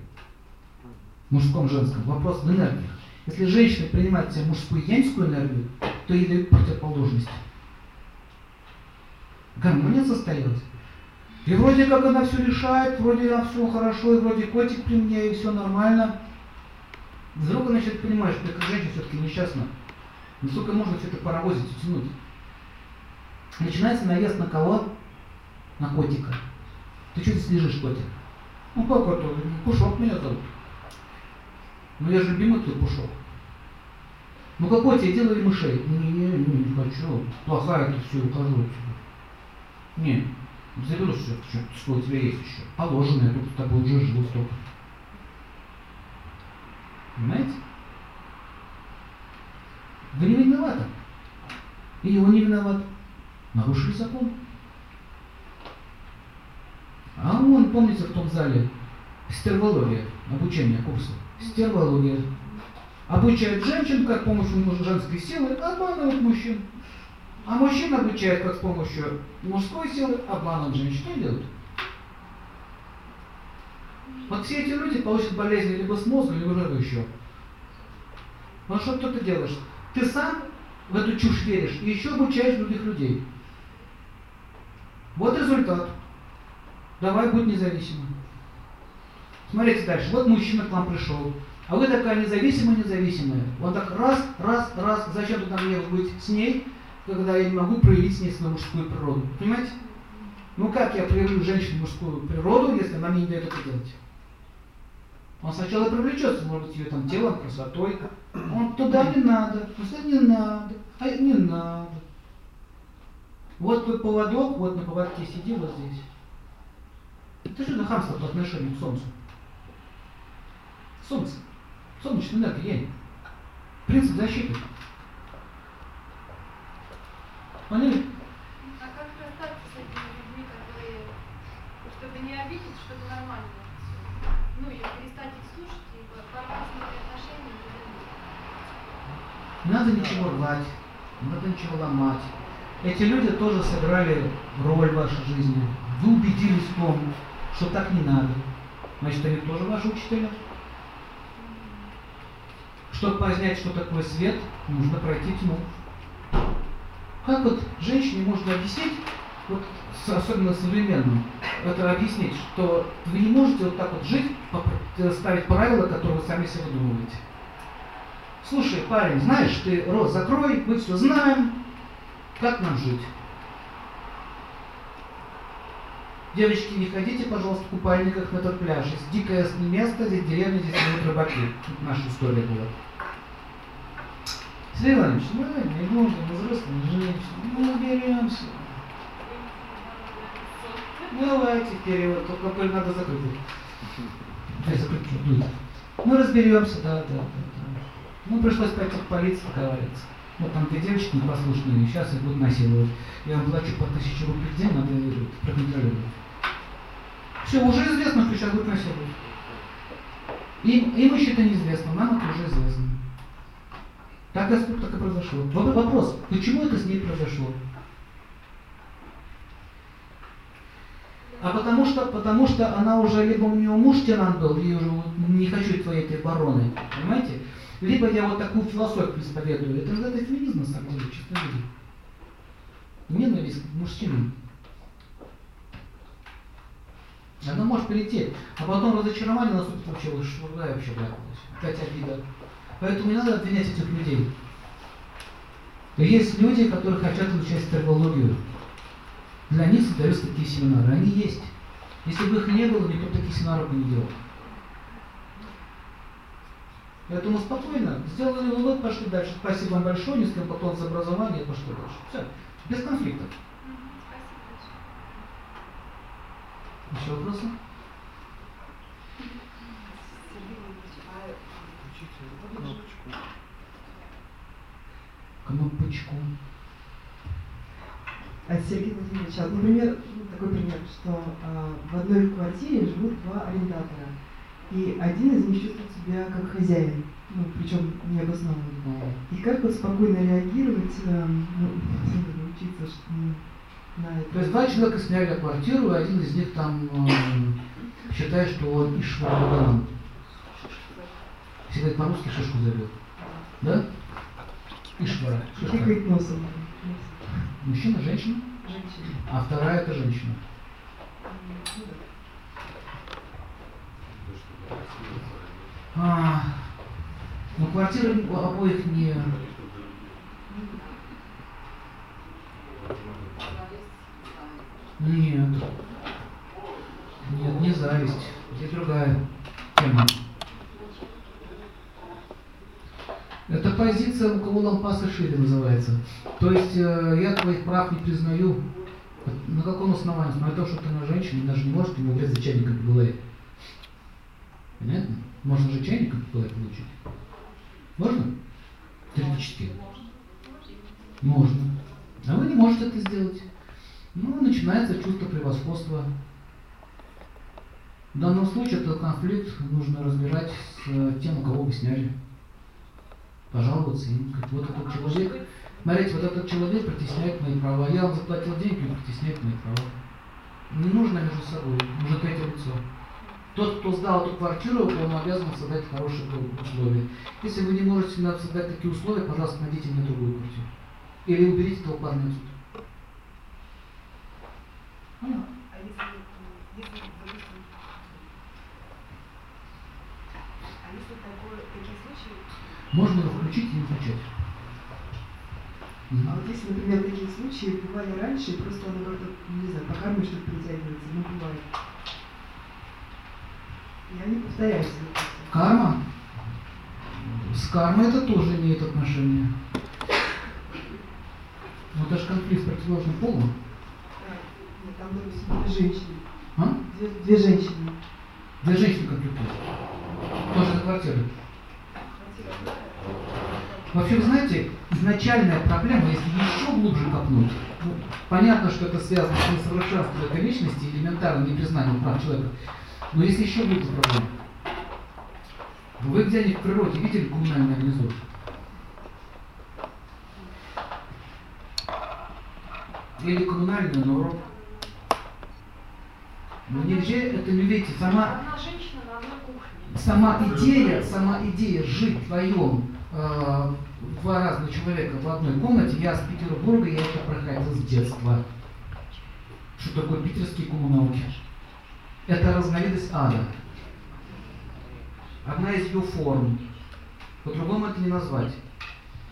Мужском, женском. Вопрос в энергии. Если женщина принимает в себя мужскую и янскую энергию, то ей дают противоположность. Гармония состоялась. И вроде как она все решает, вроде она все хорошо, и вроде котик при мне, и все нормально. Вдруг она что-то понимает, что эта женщина все-таки несчастна. Насколько можно все это паровозить, тянуть? Начинается наезд на кого? На котика. Ты что здесь лежишь, котик? Ну как это? Пушок меня зовут. Ну я же любимый твой пушок. Ну как котик, я делаю мышей. Не, не, не хочу. Плохая ты все, ухожу от тебя. Не, заберу все, что у тебя есть еще. Положено, я тут с тобой уже живу столько. Понимаете? Вы не виноваты. И он не виноват. Нарушили закон. А он, помните, в том зале стервология, обучение курса. Стервология. Обучает женщин, как с помощью женской силы обманывают мужчин. А мужчин обучает, как с помощью мужской силы обманывают женщин. Что делают? Вот все эти люди получат болезни либо с мозга, либо еще. Ну что ты делаешь? Ты сам в эту чушь веришь и еще обучаешь других людей. Вот результат. Давай будь независимым. Смотрите дальше. Вот мужчина к вам пришел. А вы такая независимая-независимая. Он так раз, раз, раз. Зачем ты там мне быть с ней, когда я не могу проявить с ней свою мужскую природу? Понимаете? Ну как я проявлю женщину мужскую природу, если она мне не дает это делать? Он сначала привлечется, может быть, ее там телом, красотой. Он туда не надо, просто не надо, а не надо. Вот твой поводок, вот на поводке сиди, вот здесь. Это что за хамство по отношению к Солнцу? Солнце. Солнечная энергия. Принцип защиты. Поняли? А как расстаться с этими людьми, которые, чтобы не обидеть, чтобы нормально? Ну, я перестать их слушать и порвать отношения. Не надо ничего рвать, не надо ничего ломать. Эти люди тоже сыграли роль в вашей жизни. Вы убедились в том, что так не надо. Значит, они тоже ваши учителя. Чтобы познать, что такое свет, нужно пройти тьму. Как вот женщине можно объяснить, вот особенно современным, это объяснить, что вы не можете вот так вот жить, ставить правила, которые вы сами себе выдумываете. Слушай, парень, знаешь, ты рот закрой, мы все знаем, как нам жить. Девочки, не ходите, пожалуйста, в купальниках на этот пляж. Здесь дикое место, здесь деревня, здесь живут рыбаки. Наша история была. Сергей Иванович, ну не можно, мы взрослые, мы женщины, мы уберемся. Давайте вперед, только только надо закрыть. Я закрыть чуть-чуть. Мы разберемся, да, да, да, да. Ну пришлось пойти в полицию, как говорится. Вот там две девочки непослушные, сейчас их будут насиловать. Я вам плачу по тысяче рублей в день, надо проконтролировать. Все, уже известно, что сейчас будут насиловать. Им, им еще это неизвестно, нам это уже известно. Так и так и произошло. Вопрос, почему это с ней произошло? А потому что, потому что она уже, либо у нее муж тиран был, и уже не хочу твоей этой бароны, понимаете? Либо я вот такую философию исповедую. Это же это феминизм, на самом деле, честно говоря. Ненависть к мужчинам. Она может перейти, а потом разочарование наступит вообще, что я вообще брякнулась. Опять обида. Поэтому не надо обвинять этих людей. Есть люди, которые хотят изучать стервологию. Для них создаются такие семинары. Они есть. Если бы их не было, никто бы таких семинаров не делал. Поэтому спокойно, сделали вывод, пошли дальше. Спасибо вам большое, низкое поклонство образования, пошли дальше. Все, без конфликтов. Еще вопросы? Кнопочку. А, Сергей Владимирович, а, например, такой пример, что а, в одной квартире живут два арендатора. И один из них чувствует себя как хозяин, ну, причем необоснованно. И как вот спокойно реагировать, а, ну, научиться что, на это? То есть два человека сняли квартиру, и один из них там э, считает, что он ишвардан. Все говорят по-русски шишку зовет. Да? Ишвара. Тыкает носом. Мужчина, женщина? Женщина. А вторая это женщина. А, но квартиры обоих не... Нет. Нет, не зависть. Здесь другая тема. Это позиция, у кого лампасы шире называется. То есть э, я твоих прав не признаю. На каком основании? На то, что ты на женщине, даже не может ему врезать чайником в голове. Понятно? Можно же чайником в голове получить. Можно? Теоретически. Можно. А вы не можете это сделать. Ну, начинается чувство превосходства. В данном случае этот конфликт нужно разбирать с тем, у кого вы сняли. Пожаловаться им, сказать, вот этот человек, смотрите, вот этот человек притесняет мои права, я вам заплатил деньги, он притесняет мои права. Не нужно между собой, уже третье лицо. Тот, кто сдал эту квартиру, он обязан создать хорошие условия. Если вы не можете создать такие условия, пожалуйста, найдите мне другую квартиру. Или уберите этого парня отсюда. Можно его включить и не включать. А вот если, например, такие случаи бывали раньше, и просто она как-то, не знаю, по карме что-то притягивается, ну бывает. И они повторяются. Карма? С кармой это тоже имеет отношение. Но даже конфликт с противоположным полом. Нет, там были две женщины. А? Две, две женщины. Две женщины конфликтуют. Тоже на квартире. Вообще, вы знаете, изначальная проблема, если еще глубже копнуть, ну, понятно, что это связано с несовершенством этой личности и элементарным непризнанием прав человека, но если еще глубже проблема, вы где-нибудь в природе видели коммунальный организм? Или коммунальный норм? Но нельзя это не видите. Сама, сама идея, сама идея жить вдвоем, два разных человека в одной комнате, я с Петербурга, я это проходил с детства. Что такое питерские коммуналки? Это разновидность ада. Одна из ее форм. По-другому это не назвать.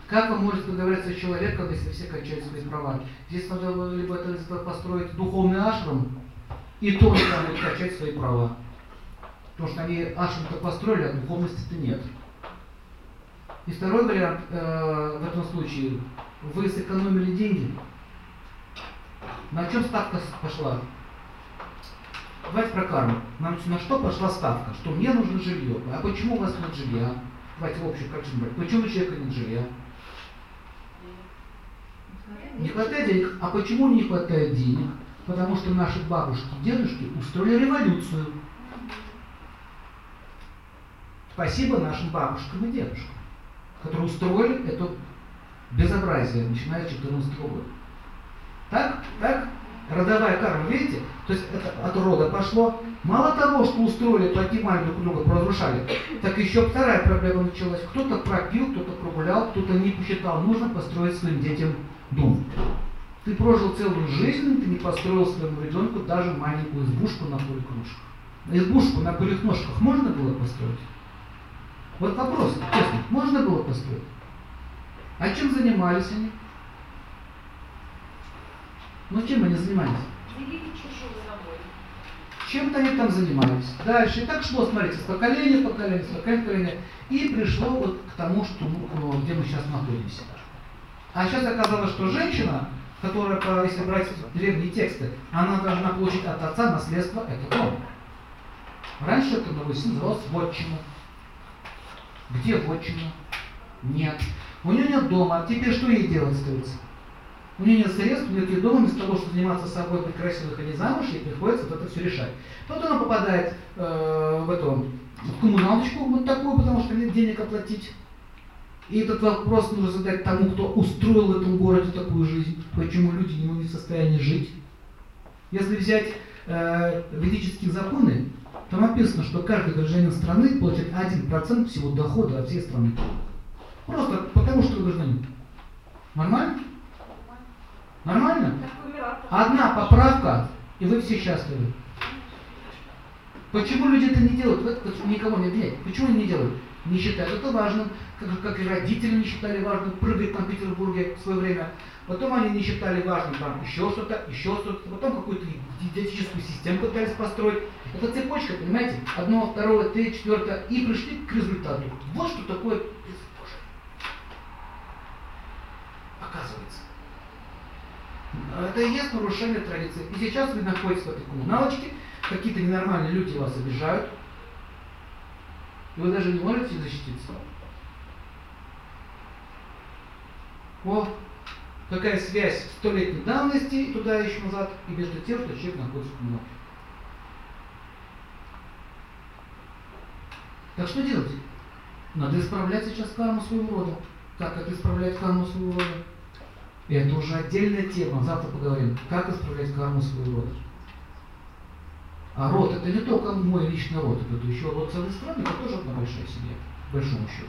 Как вы можете договориться с человеком, если все качают свои права? Здесь надо либо это построить духовный ашрам, и тоже там будут качать свои права. Потому что они ашрам-то построили, а духовности-то нет. И второй вариант э, в этом случае, вы сэкономили деньги. На чем ставка пошла? Давайте про карму. Нам на что пошла ставка? Что мне нужно жилье. А почему у вас нет жилья? Давайте в общем, как же брать. Почему у человека нет жилья? Не хватает денег. А почему не хватает денег? Потому что наши бабушки и дедушки устроили революцию. Спасибо нашим бабушкам и дедушкам, которые устроили это безобразие, начиная с четырнадцатого года. Так? Так? Родовая карма, видите? То есть это от рода пошло. Мало того, что устроили, поднимали друг друга, разрушали, так еще вторая проблема началась. Кто-то пропил, кто-то прогулял, кто-то не посчитал нужно построить своим детям дом. Ты прожил целую жизнь, ты не построил своему ребенку даже маленькую избушку на курьих ножках. Избушку на курьих ножках можно было построить? Вот вопрос, честно, можно было построить? А чем занимались они? Ну чем они занимались? Делили чужую собой. чем-то они там занимались. Дальше. И так шло, смотрите, с поколения, с поколения, с поколения. И пришло вот к тому, что, где мы сейчас находимся. А сейчас оказалось, что женщина, которая, если брать древние тексты, она должна получить от отца наследство этого дома. Раньше это называлось вотчина. Где вотчина? Нет. У нее нет дома. Теперь что ей делать остается? У нее нет средств, у нее нет дома, вместо того, чтобы заниматься собой, прекрасно выходить замуж, ей приходится вот это все решать. Вот она попадает э, в эту в коммуналочку вот такую, потому что нет денег оплатить. И этот вопрос нужно задать тому, кто устроил в этом городе такую жизнь. Почему люди не в состоянии жить? Если взять э, ведические законы, там написано, что каждый гражданин страны получит один процент всего дохода от всей страны. Просто потому, что гражданин. Нормально? Нормально? Одна поправка, и вы все счастливы. Почему люди это не делают? Никого не обвиняют. Почему они не делают? Не считают это важным, как, как и родители не считали важным прыгать там в Петербурге в свое время. Потом они не считали важным там еще что-то, еще что-то. Потом какую-то идиотическую систему пытались построить. Это цепочка, понимаете? Одно, второе, третье, четвертое. И пришли к результату. Вот что такое безбожие. Оказывается. Это и есть нарушение традиции. И сейчас вы находитесь в этой коммуналочке, какие-то ненормальные люди вас обижают, и вы даже не можете защититься. О, какая связь столетней давности, туда еще назад, и между тем, что человек находится в коммуналке. Так что делать? Надо исправлять сейчас карму своего рода. Как это исправлять карму своего рода? И это уже отдельная тема, завтра поговорим, как исправлять карму своего рода. А род это не только мой личный род, это еще род целой страны, это тоже одна большая семья, по большому счету.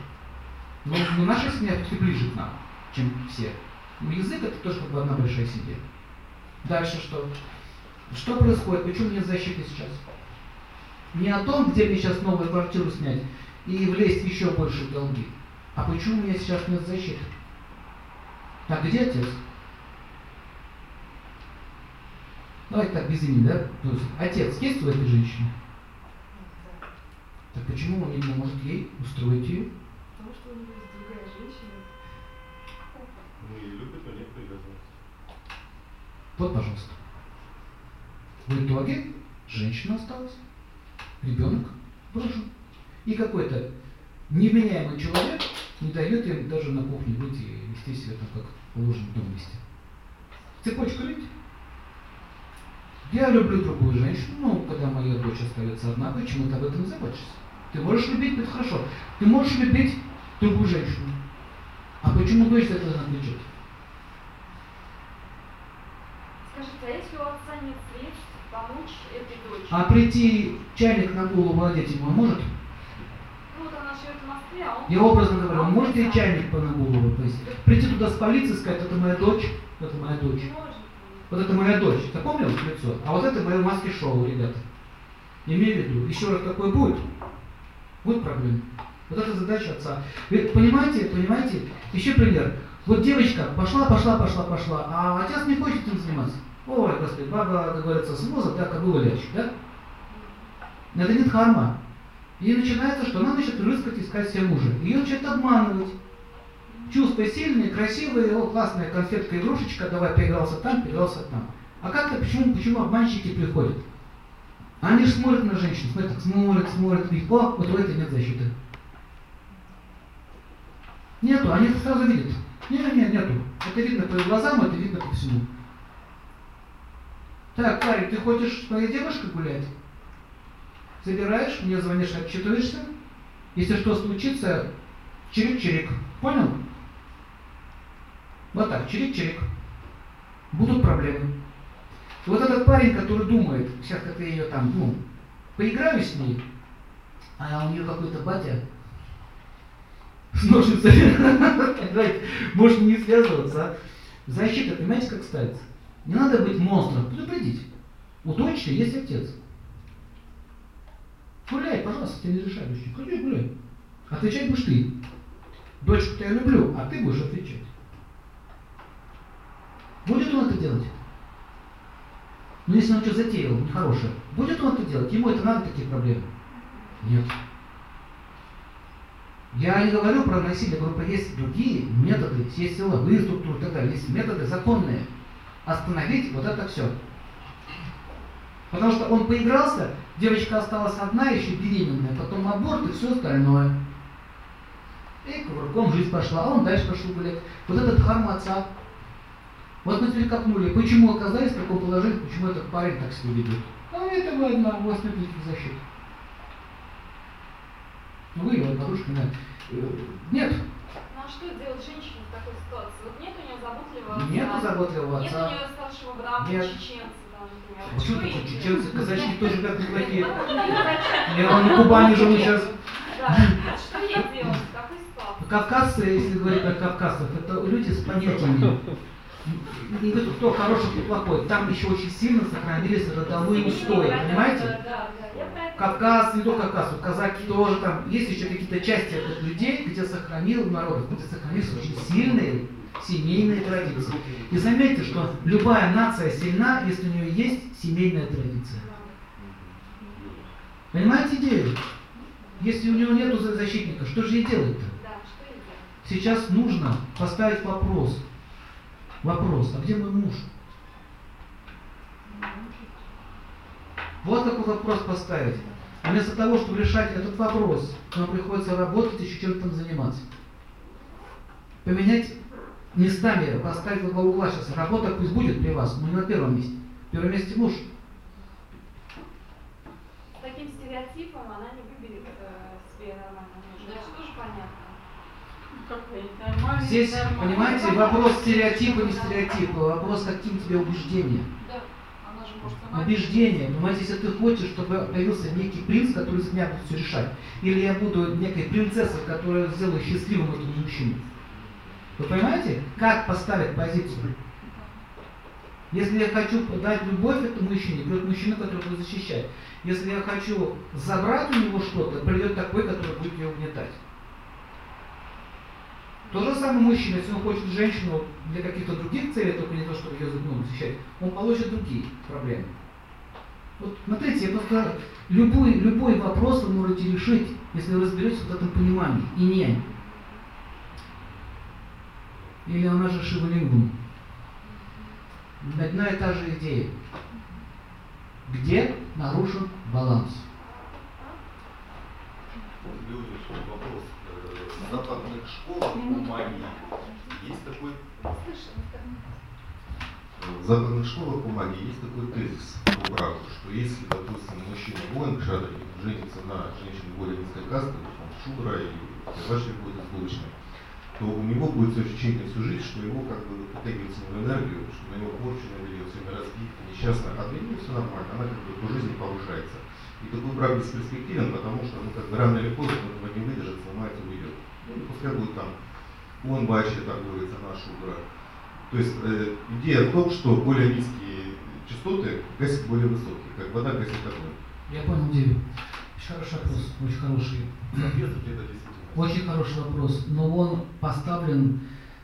Но, но наша семья все ближе к нам, чем все. Язык это тоже как бы одна большая семья. Дальше что? Что происходит? Почему нет защиты сейчас? Не о том, где мне сейчас новую квартиру снять и влезть еще больше в долги, а почему у меня сейчас нет защиты? Так, где отец? Давайте так, без имени, да? То есть, отец есть у этой женщины? Да. Так почему он не может ей устроить ее? Потому что у него есть другая женщина. Он ее любит, но нет привязанности. Вот, пожалуйста. В итоге женщина осталась, ребенок брошен. И какой-то невменяемый человек не дает им даже на кухне быть и вести себя там, как положено в том месте. Цепочку видите? Я люблю другую женщину, ну, когда моя дочь остается одна, почему ты об этом заботишься? Ты можешь любить, это хорошо. Ты можешь любить другую женщину. А почему дочь это должна отвечать? Скажите, а если у отца нет средств помочь этой дочери? А прийти чайник на голову одеть ему может? Я образно говорю, вы можете ей чайник по на голову? То есть прийти туда с полицией и сказать, это моя дочь, это моя дочь. Вот это моя дочь. Запомнил лицо? А вот это мое маски шоу, ребята. Имею в виду, еще раз такое будет. Будет проблема. Вот это задача отца. Ведь понимаете, понимаете, еще пример. Вот девочка пошла, пошла, пошла, пошла, а отец не хочет им заниматься. Ой, господи, баба, как говорится, с мозга, да, как бы вылечь, да? Это не дхарма. И начинается, что она начинает рыскать, искать себе мужа. Ее начинает обманывать. Чувства сильные, красивые, о, классная конфетка, игрушечка, давай, поигрался там, поигрался там. А как-то, почему, почему обманщики приходят? Они же смотрят на женщину, смотрят, так смотрят, смотрят, легко, вот у этой нет защиты. Нету, они это сразу видят. Нет, нет, нету. Это видно по глазам, это видно по всему. Так, парень, ты хочешь с моей девушкой гулять? Собираешь, мне звонишь, отчитываешься. Если что случится, чирик-чирик. Понял? Вот так, чирик-чирик. Будут проблемы. И вот этот парень, который думает, сейчас как я ее там, ну, поиграю с ней, а у нее какой-то батя с ножницами. Может не связываться. Защита, понимаете, как ставится? Не надо быть монстром, предупредить. У дочери есть отец. Гуляй, пожалуйста, тебе не решай, дочь. Гуляй, гуляй. Отвечать будешь ты. Дочку-то я люблю, а ты будешь отвечать. Будет он это делать? Но если он что-то затеял нехорошее, будет он это делать? Ему это надо, такие проблемы? Нет. Я не говорю про насилие, говорю, есть другие методы, есть силовые структуры, так далее, есть методы законные. Остановить вот это все. Потому что он поигрался, девочка осталась одна, еще беременная, потом аборт и все остальное. И кувырком жизнь пошла, а он дальше пошел гулять. Вот этот дхарма отца. Вот мы теперь копнули, почему оказались в таком положении, почему этот парень так себя ведет. А это была одна восьмилетних защит. Ну вы его подружка, да. Нет. Ну а что делать женщине в такой ситуации? Вот нет у нее заботливого отца. Нет заботливого отца. Нет у нее старшего брата, чеченца. Почему такой чеченцы, казачки тоже как не такие? Я вам на Кубани живу сейчас. Что я делаю? Кавказцы, если говорить о кавказцах, это люди с понятиями. Кто хороший, кто плохой. Там еще очень сильно сохранились родовые устои, понимаете? Кавказ, не только Кавказ, у казаки тоже там. Есть еще какие-то части от людей, где сохранил народ, где сохранились очень сильные семейные традиции. И заметьте, что любая нация сильна, если у нее есть семейная традиция. Понимаете идею? Если у него нет защитника, что же ей делать-то? Сейчас нужно поставить вопрос. Вопрос, а где мой муж? Вот такой вопрос поставить. А вместо того, чтобы решать этот вопрос, нам приходится работать, еще чем-то там заниматься. Поменять местами, поставить во главу угла сейчас. Работа пусть будет при вас, но не на первом месте. В первом месте муж. С таким стереотипом она не выберет э, себе нормального мужа. Это тоже понятно. Нормально, здесь, нормально. Понимаете, вопрос стереотипа, не стереотипа, вопрос, каким тебе убеждения. Да. Убеждение. Понимаете, если ты хочешь, чтобы появился некий принц, который за меня будет все решать, или я буду некой принцессой, которая сделает счастливым этого мужчину. Вы понимаете, как поставить позицию? Если я хочу дать любовь этому мужчине, придет мужчина, который будет защищать. Если я хочу забрать у него что-то, придет такой, который будет ее угнетать. То же самое мужчина, если он хочет женщину для каких-то других целей, только не то, чтобы ее ну, защищать, он получит другие проблемы. Вот смотрите, я бы сказал, любой, любой вопрос вы можете решить, если вы разберетесь в этом понимании. И не. Или она же шивалингум. Одна и та же идея. Где нарушен баланс? Люди, вопрос. В западных школах Кумани есть такой... В западных школах Кумани есть такой тезис по браку, что если, допустим, мужчина-воин, кшатрий, женится на женщине более низкой касты, шудра или первашник будет сборочный, то у него будет все течение всю жизнь, что его как бы подтягивает саму энергию, что на него порчено ведет, все время разбитка, несчастная, а для нее все нормально, она как бы по жизни повышается. И такой брак бесперспективен, потому что ну, как бы рано или поздно он не выдержит, сломается, уйдет. Ну, пускай будет там, он вообще так говорится, наш угра. То есть э, идея в том, что более низкие частоты гасят более высокие, как вода гасит огонь. Я понял, Девин. Очень хороший вопрос, очень хороший. Очень хороший вопрос, но он поставлен,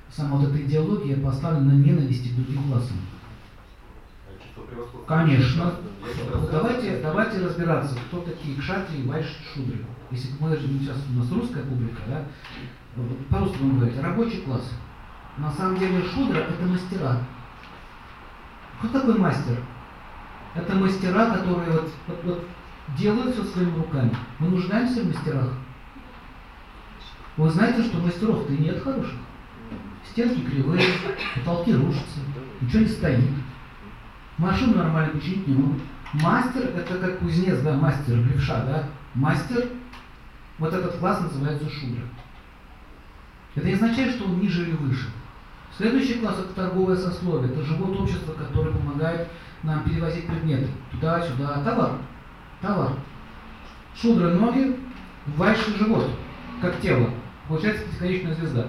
сама вот эта идеология поставлена на ненависти к другим классам. Конечно. Давайте, давайте разбираться, кто такие кшатрии, вайши, шудры. Если мы даже сейчас у нас русская публика, да, по-русски будем говорить, рабочий класс. На самом деле шудра — это мастера. Кто такой мастер? Это мастера, которые вот, вот, вот делают все своими руками. Мы нуждаемся в мастерах. Вы знаете, что мастеров-то и нет хороших. Стенки кривые, потолки рушатся, ничего не стоит. Машину нормально починить не могут. Мастер — это как кузнец, да, мастер, левша, да. Мастер, вот этот класс называется шудра. Это не означает, что он ниже или выше. Следующий класс — это торговое сословие, это живот общества, которое помогает нам перевозить предметы туда-сюда. Товар, товар. Шудра — ноги, вайши — живот, как тело. Получается бесконечная звезда.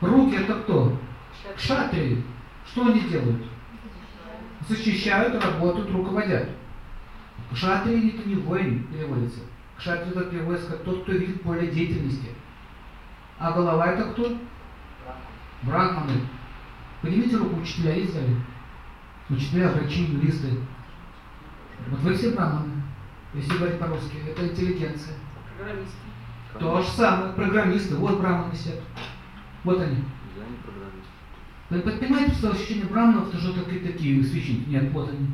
Руки — это кто? Кшатрии. Что они делают? Защищают, работают, руководят. Кшатрий — это не воин переводится. Кшатрий — это переводится как тот, кто видит поле деятельности. А голова — это кто? Брахманы. Поднимите руку, учителя есть в зале? учителя, врачи, юристы. Вот вы все браманы, если говорить по-русски, это интеллигенция. Программисты. То же самое, программисты, вот браманы сидят. Вот они. Я не программист. Вы понимаете, что ощущение браманов, то что такие такие священники? Нет, вот они.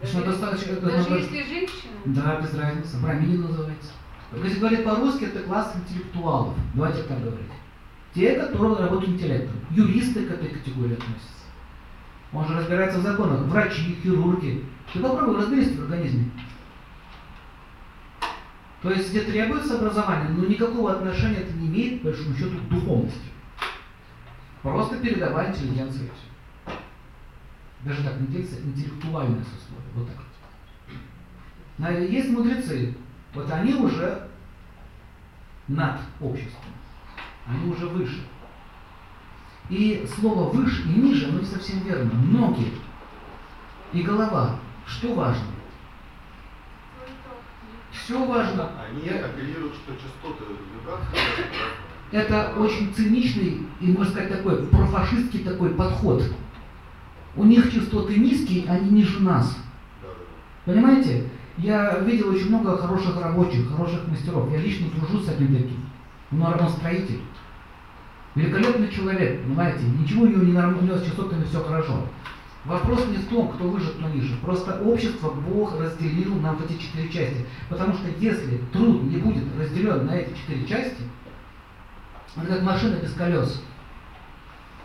Даже, что достаточно, даже если женщина? Да, без разницы. Брамини называется. Если говорить по-русски, это класс интеллектуалов. Давайте так говорить. Те, которые работают интеллектом. Юристы к этой категории относятся. Он же разбирается в законах. Врачи, хирурги. Ты попробуй разберись в организме. То есть где требуется образование, но никакого отношения это не имеет, по большому счету, к духовности. Просто передавая интеллигенцию. Даже так, интеллигенция интеллектуальное сословие. Вот так вот. Есть мудрецы. Вот они уже над обществом. Они уже выше. И слово «выше» и «ниже» ну не совсем верно. Ноги и голова. Что важно? Все важно. Они апеллируют, что частоты вибрации. Это очень циничный и, можно сказать, такой профашистский такой подход. У них частоты низкие, они ниже нас. Да, да. Понимаете? Я видел очень много хороших рабочих, хороших мастеров. Я лично дружу с одним таким. Он строитель. Великолепный человек, понимаете? Ничего у него не нормально, с частотами все хорошо. Вопрос не в том, кто выше, кто ниже. Просто общество Бог разделил нам в эти четыре части. Потому что если труд не будет разделен на эти четыре части, он как машина без колес.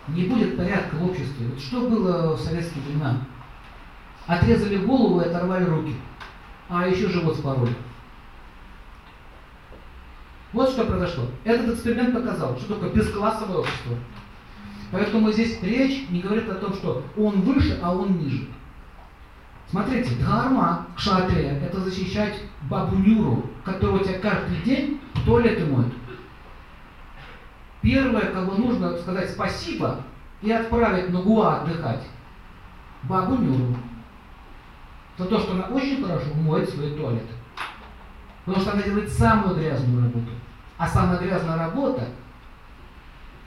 Не будет порядка в обществе. Вот что было в советские времена? Отрезали голову и оторвали руки. А еще живот спороли. Вот что произошло. Этот эксперимент показал, что такое бесклассовое общество. Поэтому здесь речь не говорит о том, что он выше, а он ниже. Смотрите, дхарма, кшатрия, это защищать бабу Нюру, которую у тебя каждый день в туалет моют. Первое, кого нужно сказать спасибо и отправить на Гоа отдыхать, бабу Нюру. За то, что она очень хорошо моет свои туалеты. Потому что она делает самую грязную работу. А самая грязная работа,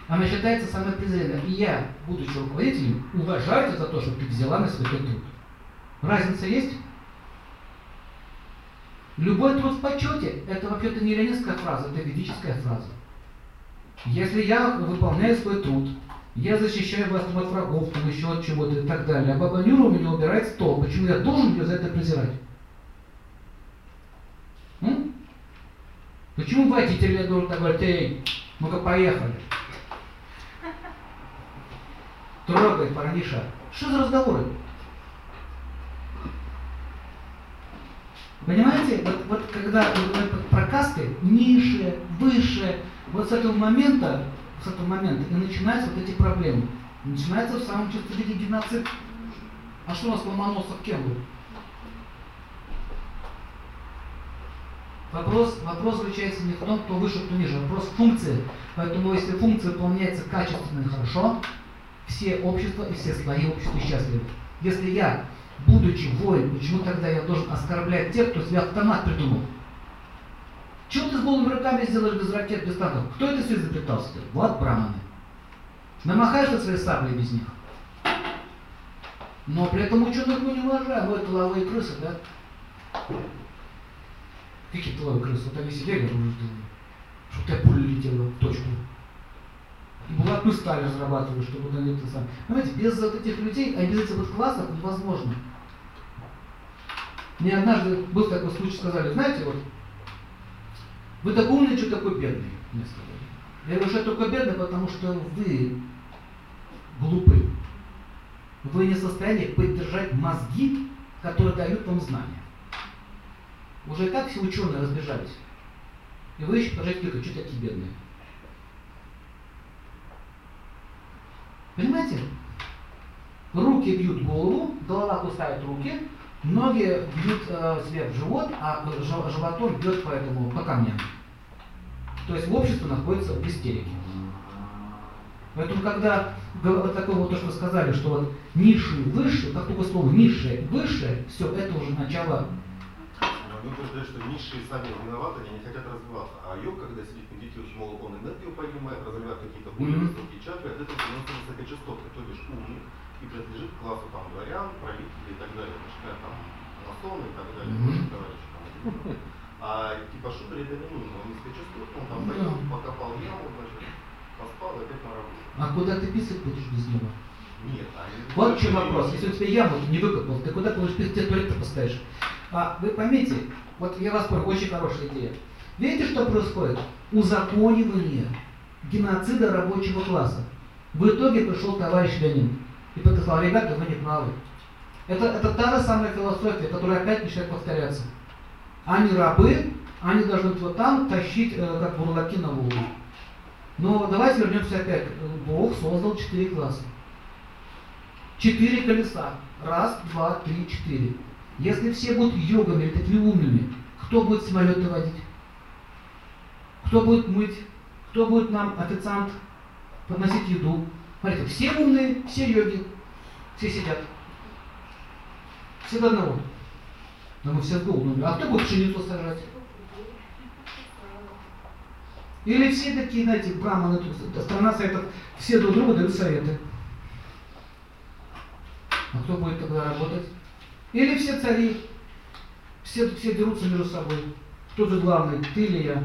она считается самой презренной. И я, будучи руководителем, уважаю тебя за то, что ты взяла на свой труд. Разница есть? Любой труд в почете – это вообще-то не ленинская фраза, это ведическая фраза. Если я выполняю свой труд, я защищаю вас от врагов, там еще от чего-то и так далее, а баба Нюра у меня убирает стол, почему я должен ее за это презирать? М? Почему водитель я должен так говорить, эй, ну-ка поехали. Трогай, параниша. Что за разговоры? Понимаете, вот, вот когда говорят про касты, ниже, выше, вот с этого момента, с этого момента и начинаются вот эти проблемы. Начинается в самом числе геноцид. А что у нас Ломоносов кем был? Вопрос, вопрос заключается не в том, кто выше, кто ниже. Вопрос функции. Поэтому если функция выполняется качественно и хорошо, все общества и все слои общества счастливы. Если я, будучи воин, почему тогда я должен оскорблять тех, кто себе автомат придумал? Чего ты с голыми руками сделаешь без ракет, без танков? Кто это все изобретался-то? Влад браманы. Намахаешься свои сабли без них. Но при этом ученых мы не уважаем. Вот ловые крысы, да? Какие ловые крысы? Вот они сидели, что у тебя пуля летела в точку. И булатную сталь разрабатывали, чтобы удалить это сам. Понимаете, без вот этих людей, а без этих вот классов невозможно. Мне однажды был такой случай, сказали, знаете, вот, вы такой умный, что такой бедный, мне сказали. Я говорю, что я только бедный, потому что вы глупы. Вы не в состоянии поддержать мозги, которые дают вам знания. Уже и так все ученые разбежались. И вы еще подражаете только, что такие бедные. Понимаете? Руки бьют голову, голова кусает руки, ноги бьют э, себе в живот, а животом бьет по, этому, по камням. То есть общество находится в истерике. Поэтому когда вот такое вот то, что вы сказали, что вот низшее, высшее, как только слово низшее, высшее, все, это уже начало. Они утверждают, что низшие сами виноваты, они не хотят развиваться. А йог, когда сидит на детей, очень мол, он энергию поднимает, разрывает какие-то более высокие чакры, от этого становятся высокочастоты, то бишь умный. И и принадлежит классу там дворян, правителей и так далее, начиная там масоны и так далее, mm-hmm. товарищи там. А типа Шубер это не нужно, он не скачет, он там пойдет, yeah. покопал яму, значит, поспал и опять на работу. А куда ты писать будешь без него? Нет, а не вот в чем вопрос. Если у тебя яму не выкопал, ты куда будешь писать, тебе туалет поставишь? А вы поймите, вот я вас понял, очень хорошая идея. Видите, что происходит? Узаконивание геноцида рабочего класса. В итоге пришел товарищ Ленин и сказал: ребята, вы не правы. Это, это та же самая философия, которая опять начинает повторяться. Они рабы, они должны вот там тащить, э, как бурлаки на волну. Но давайте вернемся опять. Бог создал четыре класса. Четыре колеса. Раз, два, три, четыре. Если все будут йогами или такими умными, кто будет самолеты водить? Кто будет мыть? Кто будет нам, официант, подносить еду? Смотрите, все умные, все йоги, все сидят. Все до одного. Но мы все с голодными. А кто будет пшеницу сажать? Или все такие, знаете, браманы, страна советов, все друг другу дают советы. А кто будет тогда работать? Или все цари, все, все дерутся между собой. Кто же главный, ты или я?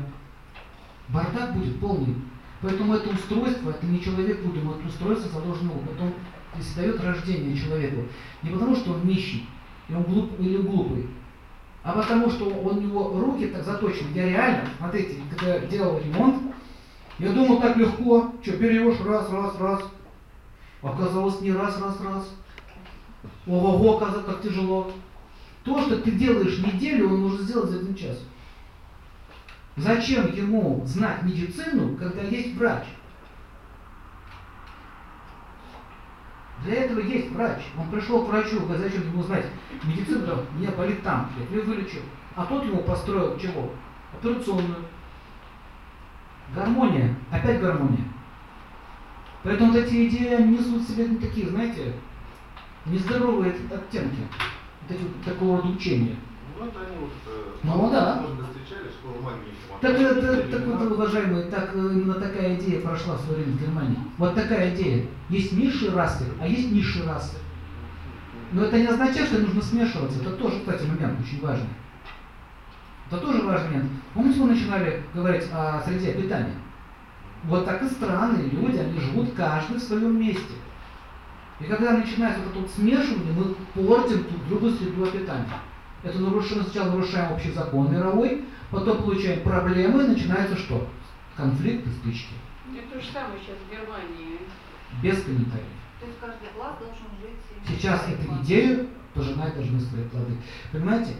Бардак будет полный. Поэтому это устройство, это не человек будем, это устройство заложено потом, если дает рождение человеку. Не потому, что он нищий, и он глуп, или глупый, а потому, что он, у него руки так заточены. Я реально, смотрите, когда я делал ремонт, я думал так легко, что берешь раз, раз, раз. Оказалось, не раз, раз, раз. Ого-го, оказалось, как тяжело. То, что ты делаешь неделю, он нужно сделать за один час. Зачем ему знать медицину, когда есть врач? Для этого есть врач. Он пришел к врачу, говорит, зачем ему знать медицину, там, меня болит там, я вылечил. А тот ему построил чего? Операционную. Гармония. Опять гармония. Поэтому вот эти идеи несут в себе такие, знаете, нездоровые оттенки. Вот эти, такого рода учения. Ну, это они вот, ну, да. встречали, что магии. Так, так, так вот, уважаемые, так, именно такая идея прошла в свое время в Германии. Вот такая идея. Есть низшие расы, а есть низшие расы. Но это не означает, что нужно смешиваться. Это тоже, кстати, момент очень важный. Это тоже важный момент. Помните, мы начинали говорить о среде обитания? Вот так и страны, люди, они живут каждый в своем месте. И когда начинается вот это вот смешивание, мы портим друг другу среду обитания. Это нарушено, сначала нарушаем общий закон мировой, потом получаем проблемы, и начинается что? Конфликты, стычки. Это то же самое сейчас в Германии. Без комментариев. То есть каждый класс должен жить... Сейчас эту идею пожинает должны свои плоды. Понимаете?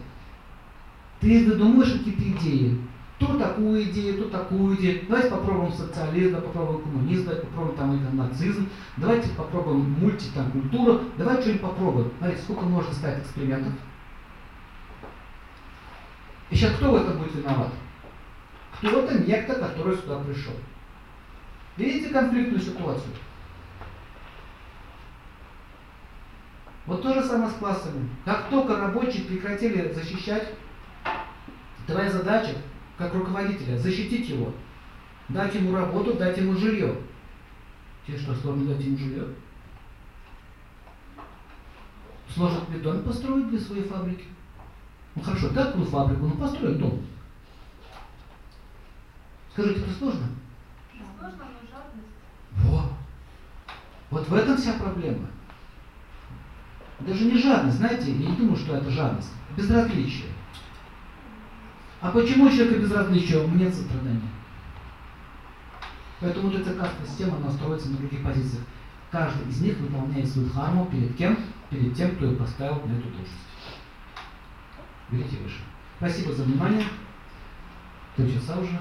Ты додумаешь какие-то идеи. То такую идею, то такую идею. Давайте попробуем социализм, попробуем коммунизм, давайте попробуем там, нацизм, давайте попробуем мультикультуру, давайте что-нибудь попробуем. Смотрите, сколько можно ставить экспериментов. И сейчас кто в этом будет виноват? Кто-то, некто, который сюда пришел. Видите конфликтную ситуацию? Вот то же самое с классами. Как только рабочие прекратили защищать, твоя задача, как руководителя, защитить его. Дать ему работу, дать ему жилье. Тебе что, сложно дать ему жилье? Сложно тебе дом построить для своей фабрики? Ну хорошо, ты открыл фабрику, ну построй дом. Скажите, это сложно? Не сложно, но жадность. Во. Вот в этом вся проблема. Даже не жадность, знаете, я не думаю, что это жадность. Безразличие. А почему человека безразличие? У него нет сострадания. Поэтому вот эта кастовая система настроится на других позициях. Каждый из них выполняет свою дхарму перед кем? Перед тем, кто ее поставил на эту должность. Берите выше. Спасибо за внимание. Три часа уже.